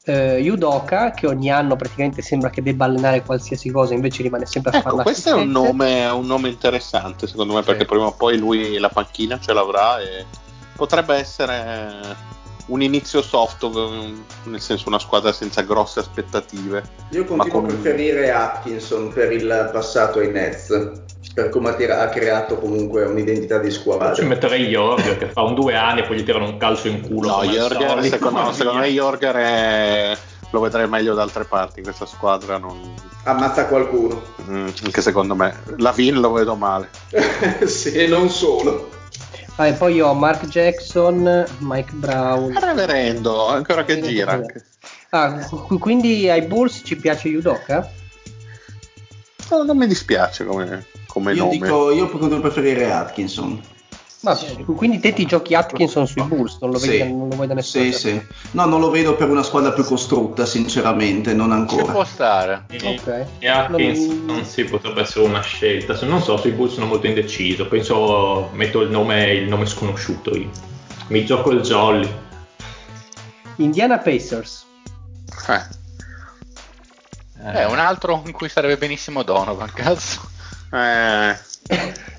Uh, Udoka, che ogni anno praticamente sembra che debba allenare qualsiasi cosa, invece rimane sempre a ecco, farla. Questo è un nome, un nome interessante secondo me, sì, perché prima o poi lui la panchina ce l'avrà e potrebbe essere... un inizio soft, nel senso una squadra senza grosse aspettative. Io continuo con... a preferire Atkinson per il passato ai Nets, per come ha creato comunque un'identità di squadra. Ci metterei Jorger che fa un due anni e poi gli tirano un calcio in culo. No, Jorger, secondo, no, secondo me Jorger è... lo vedrei meglio da altre parti. Questa squadra non... ammazza qualcuno. Mm, anche secondo me. Lavin lo vedo male. Sì, e non solo. Ah, e poi io ho Mark Jackson, Mike Brown, reverendo, ancora che gira. Ah, quindi ai Bulls ci piace Udoka? No, non mi dispiace come, come io nome. Dico, io potrei preferire Atkinson. Ma sì, quindi te ti giochi Atkinson sui Bulls, non lo sì. vedi, non lo vedo nessuno. Sì, sì. No, non lo vedo per una squadra più costrutta, sinceramente, non ancora. Ci può stare. E, okay. e Atkinson non... sì, potrebbe essere una scelta. Non so, sui Bulls sono molto indeciso. Penso metto il nome, il nome sconosciuto io. Mi gioco il jolly. Indiana Pacers. Eh. Eh, eh, un altro in cui sarebbe benissimo Donovan, cazzo. Eh.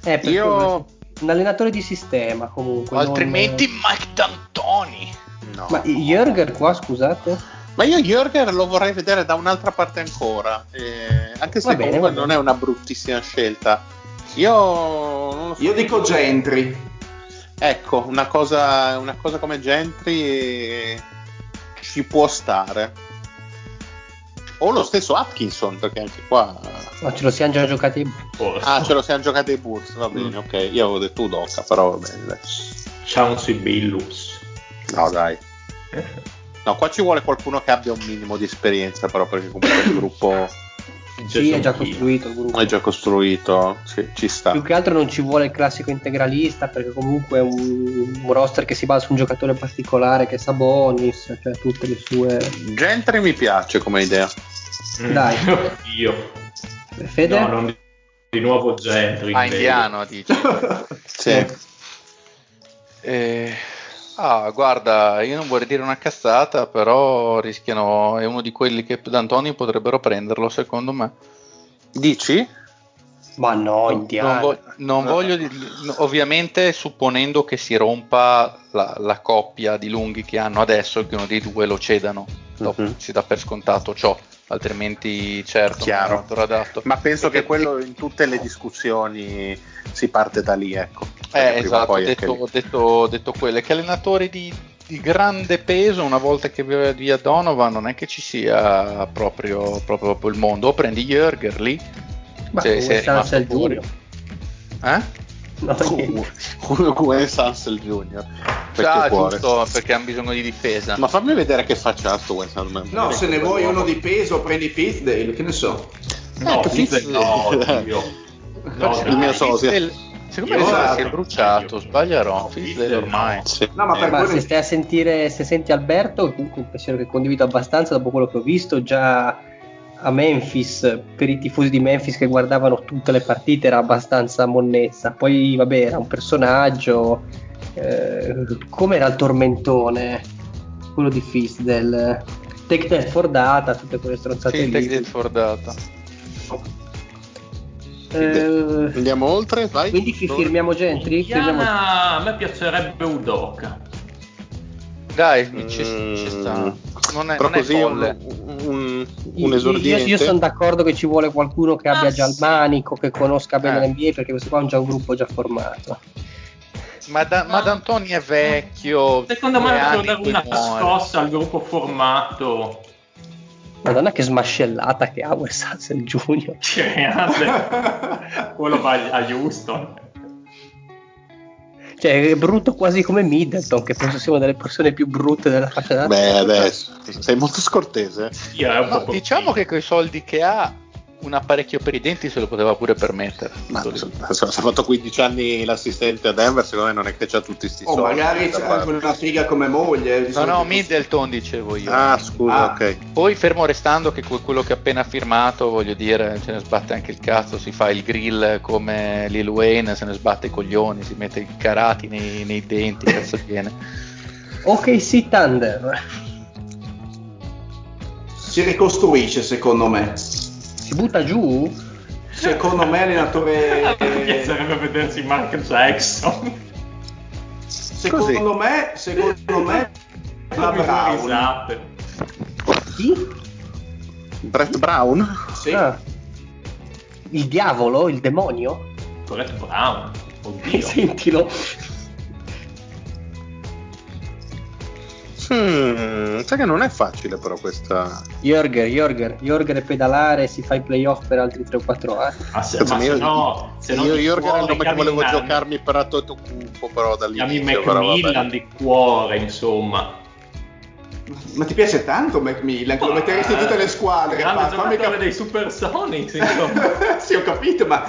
eh io un allenatore di sistema comunque, altrimenti non... Mike D'Antoni no. Ma Jurger qua, scusate, ma io Jurger lo vorrei vedere da un'altra parte ancora, eh, anche se bene, comunque non è una bruttissima scelta. Io non lo so, io dico Gentry, ecco, una cosa, una cosa come Gentry eh, ci può stare, o lo stesso Atkinson, perché anche qua no, ce lo siamo già giocati i Bulls. Ah, ce lo siamo giocati i Bulls, va bene, mm. ok. Io avevo detto Udoka, però va bene. Chauncey Billups. No, dai. No, qua ci vuole qualcuno che abbia un minimo di esperienza, però, perché comunque il gruppo sì, è già costruito il gruppo. È già costruito, sì, ci sta. Più che altro non ci vuole il classico integralista, perché comunque è un, un roster che si basa su un giocatore particolare che è Sabonis, cioè tutte le sue. Gentry mi piace come idea. Dai, io Fede? No, non di, di nuovo Gentry. Ah, indiano dice. Sì. Eh, ah, guarda, io non vorrei dire una cazzata, però rischiano, è uno di quelli che D'Antoni potrebbero prenderlo, secondo me. Dici? Ma no, indiano. Non, vo- non no. voglio, ovviamente supponendo che si rompa la, la coppia di lunghi che hanno adesso e che uno dei due lo cedano, mm-hmm. si dà per scontato ciò. Altrimenti certo chiaro. Adatto. Ma penso perché che quello in tutte le discussioni si parte da lì, ecco. Eh, esatto, detto, ho detto, detto quello, che allenatori di, di grande peso una volta che via Donovan non è che ci sia proprio proprio, proprio il mondo. O prendi Jurger lì, ma Wes Unseld Junior Eh? Wes Unseld Junior Ah, giusto, perché hanno bisogno di difesa. Ma fammi vedere che faccia sto Wes Unseld. No, se ne vuoi uno di peso prendi Fizdale, che ne so. No, eh, Fizdale no, oddio. No, il mio sosia. Secondo me si è bruciato, sbaglierò. Fizdale ormai. No, ma, per eh, ma se stai a sentire, se senti Alberto, comunque un pensiero che condivido abbastanza dopo quello che ho visto già a Memphis, per i tifosi di Memphis che guardavano tutte le partite era abbastanza monnezza. Poi vabbè, era un personaggio, eh, come era il tormentone quello di Fizdale, Take That for Data, tutte quelle stronzate sì, lì. Take That for Data. Eh, andiamo oltre, vai. Quindi firmiamo Gentry. Indiana, firmiamo... a me piacerebbe Udoka. Dai, mm, ci, ci sta. Non è, però non così è folle. Un, un, un esordiente. Io, io sono d'accordo che ci vuole qualcuno che abbia già il manico, che conosca bene eh. l'N B A, perché questo qua è già un gruppo già formato. Ma, da, ma D'Antoni è vecchio. Secondo me devono dare una scossa al gruppo formato. Madonna, che smascellata che ha Wes Hansel Junior Quello va a Houston. Cioè, è brutto quasi come Middleton, che penso siamo delle persone più brutte della faccia della terra. Beh, adesso sei molto scortese. Sì, un no, po diciamo po che coi soldi che ha, un apparecchio per i denti se lo poteva pure permettere. Ma se ha fatto quindici anni l'assistente a Denver, secondo me non è che c'ha tutti sti oh, soldi. O magari c'è anche una figa come moglie. No, no, Middleton dicevo io. Ah, scusa, ah. ok. Poi fermo restando che quello che ha appena firmato, voglio dire, se ne sbatte anche il cazzo, si fa il grill come Lil Wayne, se ne sbatte i coglioni, si mette i carati nei, nei denti, cazzo viene. Ok, sì, Thunder. Si ricostruisce, secondo me. Si butta giù? Secondo me allenatore... Mi piacerebbe vedersi Mark Jackson. Secondo Così. me, secondo me, la Brown. Chi? Brett Brown? Sì. Ah. Il diavolo? Il demonio? Brett Brown, oddio. Sentilo. Hmm, sai che non è facile però questa. Jorger, Jorger, Jorger è pedalare, si fa i playoff per altri tre o quattro anni. Ah, se, ma se io, no, se io Jorger è il nome che volevo Milan. Giocarmi per a Toto Cupo, però dall'inizio. Chiami McMillan di cuore, insomma. Ma ti piace tanto McMillan? Che lo metteresti in tutte le squadre. Grande giocatore cap- dei Supersonics, insomma. Sì, ho capito, ma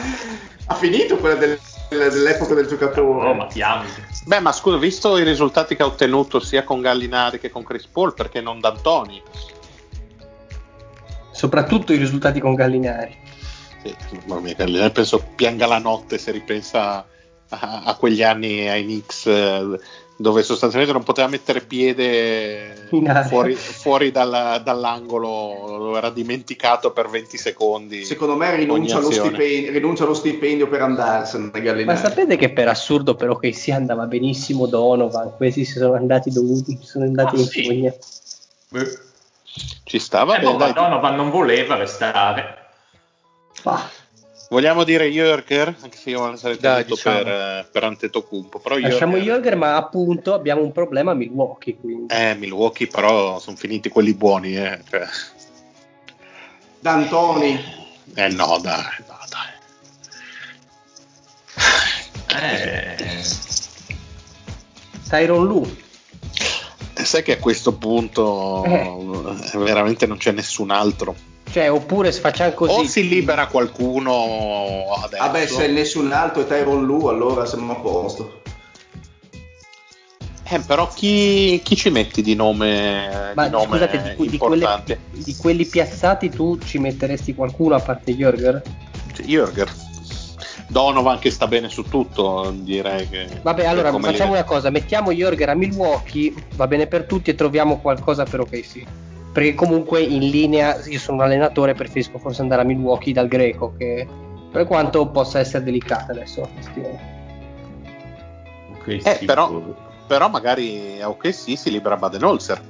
ha finito quella del... dell'epoca del giocatore. Oh, ma chiami. Beh, ma scusa, visto i risultati che ha ottenuto sia con Gallinari che con Chris Paul, perché non D'Antoni? Soprattutto i risultati con Gallinari. Sì, mamma mia, Gallinari penso pianga la notte se ripensa a, a quegli anni ai Knicks, dove sostanzialmente non poteva mettere piede fuori, fuori dalla, dall'angolo, lo era dimenticato per venti secondi. Secondo me rinuncia allo stipendio, rinuncia allo stipendio per andarsene. Ma sapete che per assurdo però che si andava benissimo Donovan, questi si sono andati dovuti, si sono andati ah, in fogna. Sì. Ci stava eh, bene, ma Donovan non voleva restare. Ah. Vogliamo dire Jörger? Anche se io sarei tutto diciamo. per, per Antetokounmpo. Però lasciamo Jörger, ma appunto abbiamo un problema a Milwaukee. Quindi. Eh, Milwaukee però sono finiti quelli buoni. Eh. Cioè. D'Antoni. Eh no, dai. No, dai. Eh. Tyronn Lue. E sai che a questo punto eh. veramente non c'è nessun altro. Cioè, oppure facciamo così. O si libera qualcuno adesso. Vabbè, se nessun altro è Tyronn Lue, allora siamo a posto. Eh, però chi, chi ci metti di nome? Ma di nome scusate, di, cui, di, quelle, di quelli piazzati tu ci metteresti qualcuno a parte Jörger? Jörger. Donovan che sta bene su tutto, direi che. Vabbè, allora facciamo li... una cosa, mettiamo Jörger a Milwaukee, va bene per tutti e troviamo qualcosa per O K C. Sì. Perché comunque in linea io sono un allenatore, preferisco forse andare a Milwaukee dal Greco, che per quanto possa essere delicata adesso la questione. Okay, eh, sì, però, però magari a okay, sì, si libera Budenholzer,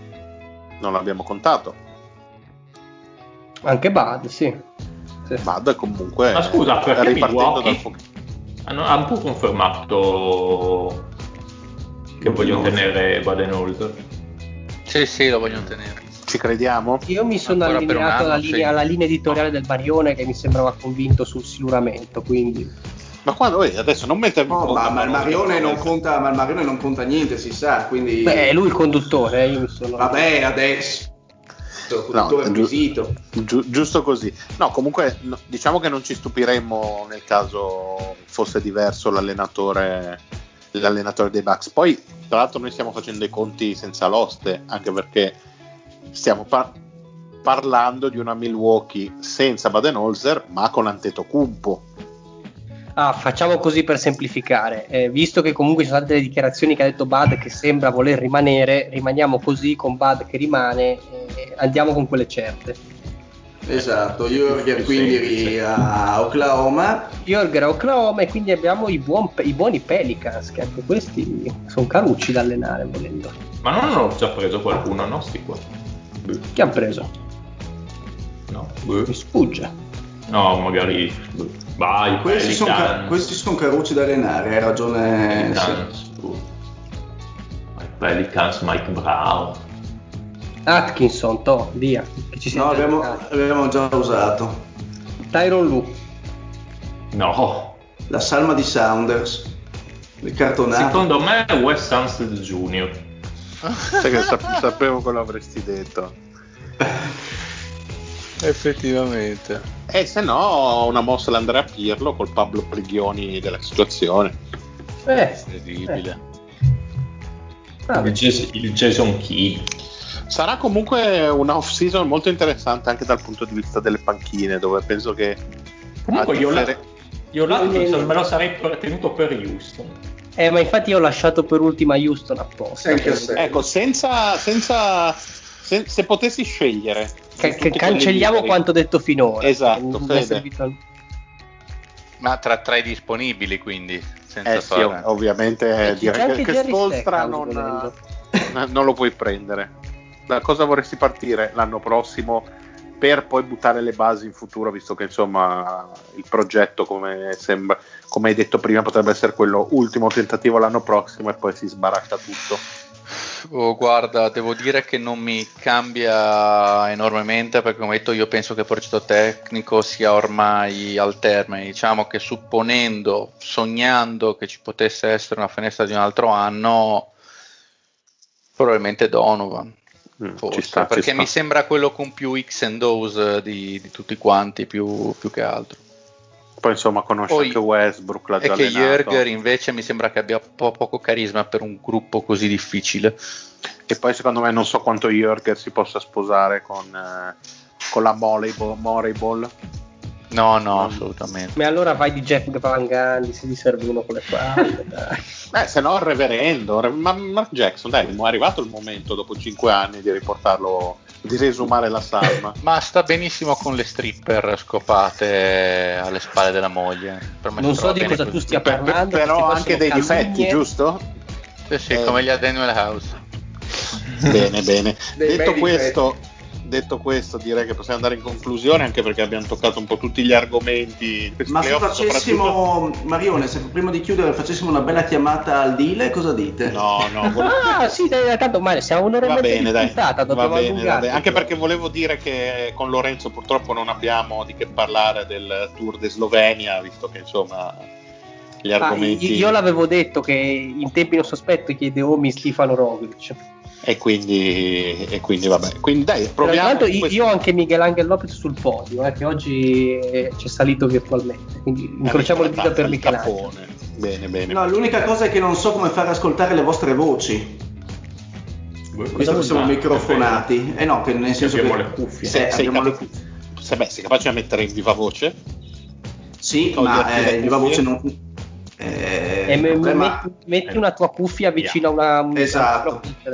non l'abbiamo contato. Anche Bud, sì. sì. Bud comunque. Ma scusa, perché ripartendo dal fuoco. Hanno, hanno pure confermato che vogliono tenere Budenholzer. Sì, sì, lo vogliono tenere. Ci crediamo? Io mi sono ancora allineato anno, alla, linea, alla linea editoriale del Barione che mi sembrava convinto sul siluramento, quindi. Ma quando eh, adesso non mettermi oh, ma, ma il Marione non conta, ma il Marione non conta niente, si sa, quindi. Beh, è lui il conduttore, eh, io mi sono. Vabbè, adesso. Il conduttore no, acquisito. Giu- giusto così. No, comunque no, diciamo che non ci stupiremmo nel caso fosse diverso l'allenatore l'allenatore dei Bucks. Poi, tra l'altro noi stiamo facendo i conti senza l'oste, anche perché stiamo par- parlando di una Milwaukee senza Budenholzer ma con Antetokounmpo. Ah, facciamo così per semplificare, eh, visto che comunque ci sono state delle dichiarazioni che ha detto Bud che sembra voler rimanere, rimaniamo così con Bud che rimane, eh, andiamo con quelle certe. Esatto, Jörger quindi a Oklahoma, Jörger a Oklahoma, e quindi abbiamo i, buon, i buoni Pelicans, che anche questi sono carucci da allenare volendo. Ma non hanno già preso qualcuno, no? Sti qua. Chi ha preso? No. Mi sfugge. No, magari. Vai, questi sono ca- son carucci da allenare, hai ragione. Pelicans, Mike Brown, Atkinson, to, via. Che ci no, abbiamo, abbiamo già usato. Tyronn Lue. No. La salma di Saunders. Le cartonate. Secondo me è Wes Unseld Junior Sai che sap- sapevo quello avresti detto. Effettivamente. E se no, una mossa l'andrà a Pirlo col Pablo Prigioni della situazione. Eh, incredibile. Eh. Ah, il, Jason, il Jason Key sarà comunque una off season molto interessante anche dal punto di vista delle panchine, dove penso che comunque io, differe... io l'Atkinson me lo sarei tenuto per Houston, eh, ma infatti io ho lasciato per ultima Houston apposta, ecco, senza, senza se, se potessi scegliere che, che cancelliamo quanto detto finora, esatto, al... ma tra, tra i disponibili, quindi senza eh sì, ovviamente direi che Spolstra non, ha, non lo puoi prendere. Da cosa vorresti partire l'anno prossimo per poi buttare le basi in futuro, visto che insomma il progetto, come sembra, come hai detto prima, potrebbe essere quello ultimo tentativo l'anno prossimo e poi si sbaracca tutto? Oh, guarda, devo dire che non mi cambia enormemente, perché come detto io penso che il progetto tecnico sia ormai al termine. Diciamo che supponendo, sognando che ci potesse essere una finestra di un altro anno, probabilmente Donovan, mm, forse, ci sta, perché ci mi sta. Sembra quello con più X and O's di, di tutti quanti, più, più che altro. Poi insomma conosce Poi, anche Westbrook, l'ha già allenato. E che Jürger invece mi sembra che abbia po- poco carisma per un gruppo così difficile. E poi secondo me non so quanto Jürger si possa sposare con, eh, con la Moneyball. No, no, mm. assolutamente. Ma allora vai di Jeff Van Gundy, se gli serve uno con le palle. Beh, se no il reverendo, ma Mark Jackson, dai, è arrivato il momento dopo cinque anni di riportarlo, di riesumare la salma. Ma sta benissimo con le stripper scopate alle spalle della moglie. Per me non so di cosa tu stia parlando, per, però anche dei calugne. Difetti, giusto? Sì, sì, eh. Come gli ha Daniel House. Bene, bene. Detto questo, detto questo, direi che possiamo andare in conclusione, anche perché abbiamo toccato un po' tutti gli argomenti. Ma se facessimo, Marione, se prima di chiudere facessimo una bella chiamata al Dile, cosa dite? No, no. Volevo... ah, sì, dai, tanto male, siamo un'ora va bene, dai. Puntata, va bene, va bene. Anche perché volevo dire che con Lorenzo purtroppo non abbiamo di che parlare del Tour de Slovenia, visto che insomma... gli argomenti... ah, io l'avevo detto che in tempi non sospetti che The Homies schifano Roglic. E quindi, e quindi vabbè. Quindi dai, proviamo. Tra l'altro io ho anche Miguel Angel Lopez sul podio, eh, che oggi ci è salito virtualmente. Quindi incrociamo le dita per Miguel Angel. Bene, bene. No, l'unica cosa è che non so come far ascoltare le vostre voci. Visto che siamo microfonati. Eh no, che nel senso abbiamo che le cuffie. Se, eh, sei abbiamo cap- le cuffie. Se beh, sei capace di mettere in viva voce? Sì, Togli ma eh, in viva voce non. Eh, e me, me, ma... metti una tua cuffia vicino yeah. a una, esatto. una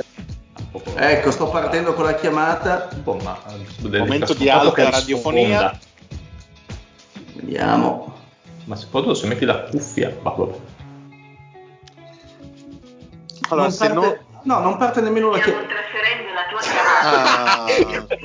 ecco sto partendo con la chiamata, oh, ma... momento di alta radiofonia, vediamo, ma secondo se metti la cuffia va, va. Allora, non se parte... no... no non parte nemmeno la chiamata, trasferendo la tua chiamata.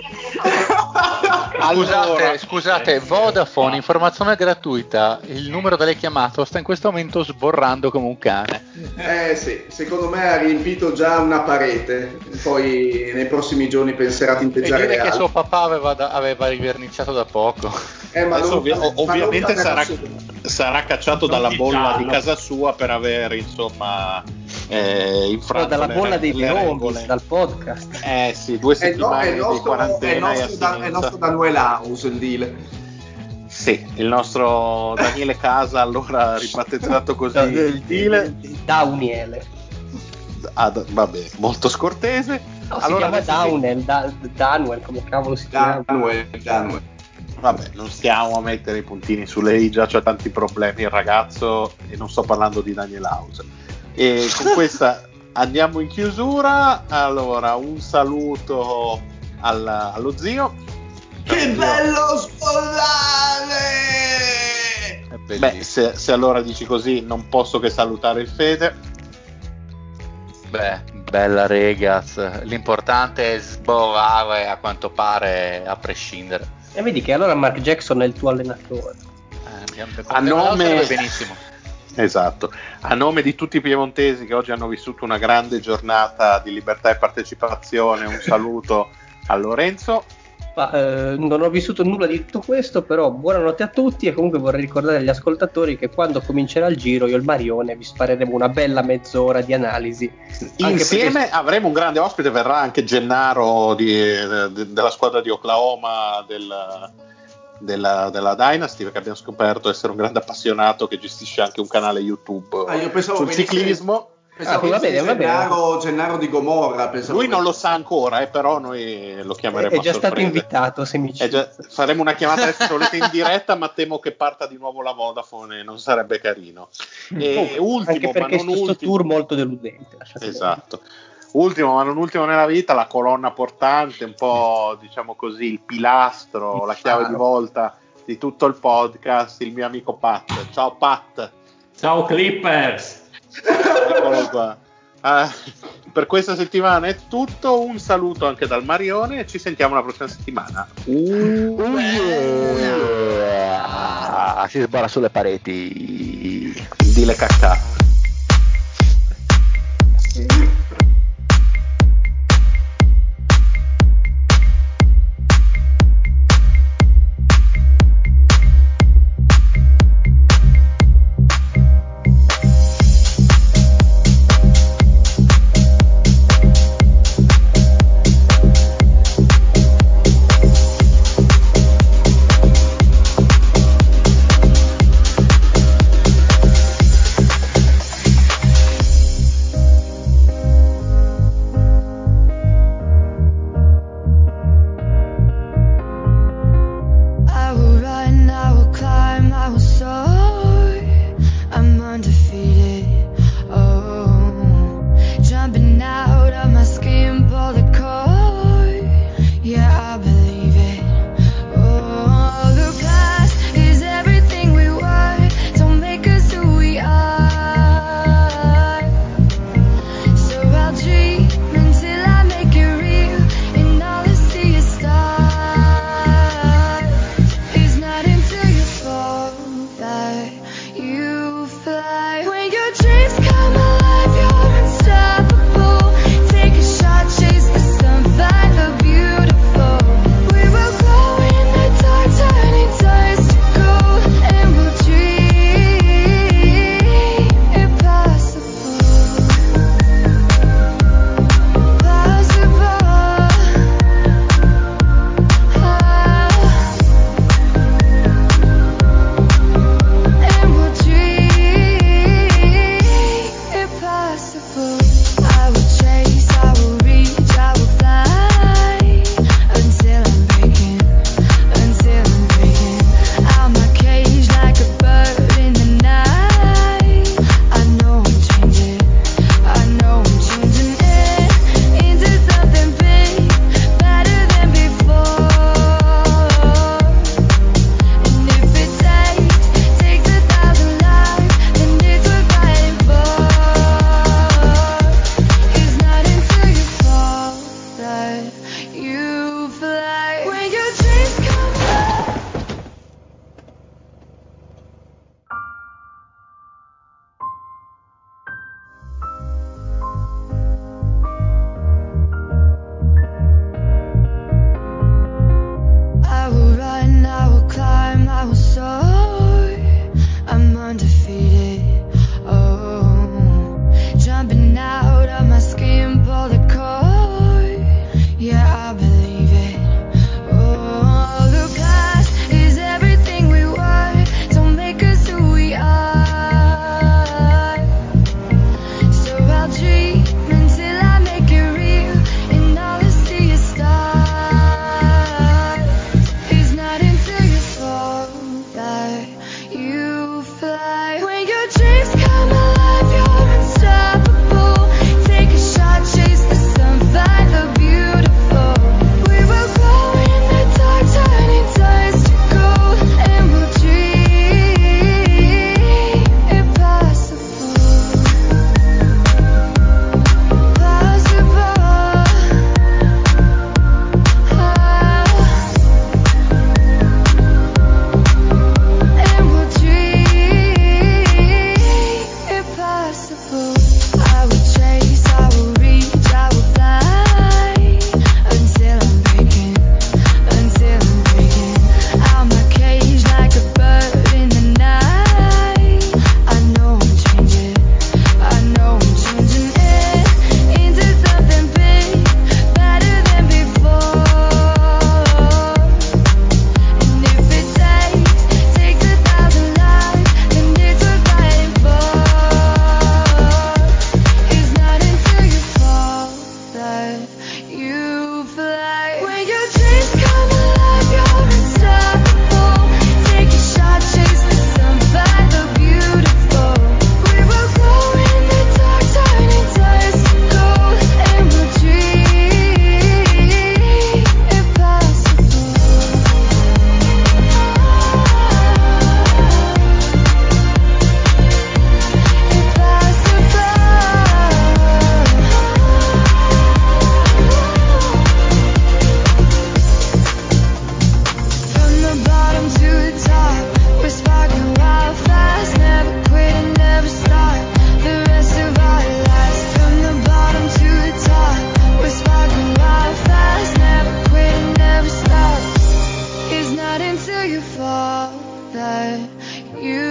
Scusate, allora, scusate, Vodafone, informazione gratuita, il numero delle chiamate sta in questo momento sborrando come un cane. Eh sì, secondo me ha riempito già una parete, poi nei prossimi giorni penserà a tinteggiare. E dire che suo papà aveva, da, aveva riverniciato da poco. Eh, ma Adesso, ovvi- ovvi- ovviamente sarà, sarà cacciato non dalla bolla giallo. Di casa sua per avere, insomma... Eh, infratto dalla bolla dei Homies, dal podcast, eh sì, due settimane no, nostro, di quarantena, è nostro, da, è nostro Daniel House il deal, sì, il nostro Daniele Casa, allora ribattezzato così il deal Dauniele, ah, da, vabbè, molto scortese, no, allora si chiama Downel, da, Danuel, come cavolo si chiama, Danuel, Danuel. Vabbè, non stiamo a mettere i puntini su lei, già c'ha tanti problemi il ragazzo, e non sto parlando di Daniel House. E con questa andiamo in chiusura. Allora, un saluto al, allo zio. Che zio. Bello sposare! Beh, se, se allora dici così, non posso che salutare il Fede. Beh, Bella Regaz, l'importante è sborare a quanto pare a prescindere. E vedi che allora Mark Jackson è il tuo allenatore. Eh, a nome benissimo. Esatto, a nome di tutti i piemontesi che oggi hanno vissuto una grande giornata di libertà e partecipazione, un saluto a Lorenzo. Ma, eh, non ho vissuto nulla di tutto questo, però buonanotte a tutti, e comunque vorrei ricordare agli ascoltatori che quando comincerà il giro io e il Marione vi spareremo una bella mezz'ora di analisi insieme, perché... avremo un grande ospite, verrà anche Gennaro di, de, della squadra di Oklahoma del, della, della Dynasty, perché abbiamo scoperto essere un grande appassionato che gestisce anche un canale YouTube ah, io sul ciclismo. Pensavo ah, va bene, va bene. Gennaro, Gennaro di Gomorra. Lui che... non lo sa ancora, eh, però noi lo chiameremo. È, è già stato invitato, se mi già... Faremo una chiamata solita in diretta, ma temo che parta di nuovo la Vodafone, non sarebbe carino. E oh, ultimo, anche perché ma non ultimo... tour molto deludente. Esatto. Ultimo, ma non ultimo nella vita, la colonna portante, un po' diciamo così, il pilastro, il la chiave caro. di volta di tutto il podcast, il mio amico Pat. Ciao Pat. Ciao Clippers. Eccolo qua. Ah, per questa settimana è tutto, un saluto anche dal Marione e ci sentiamo la prossima settimana. Uh, uh, yeah. Ah, si sbarra sulle pareti di le cacca. Sì. that you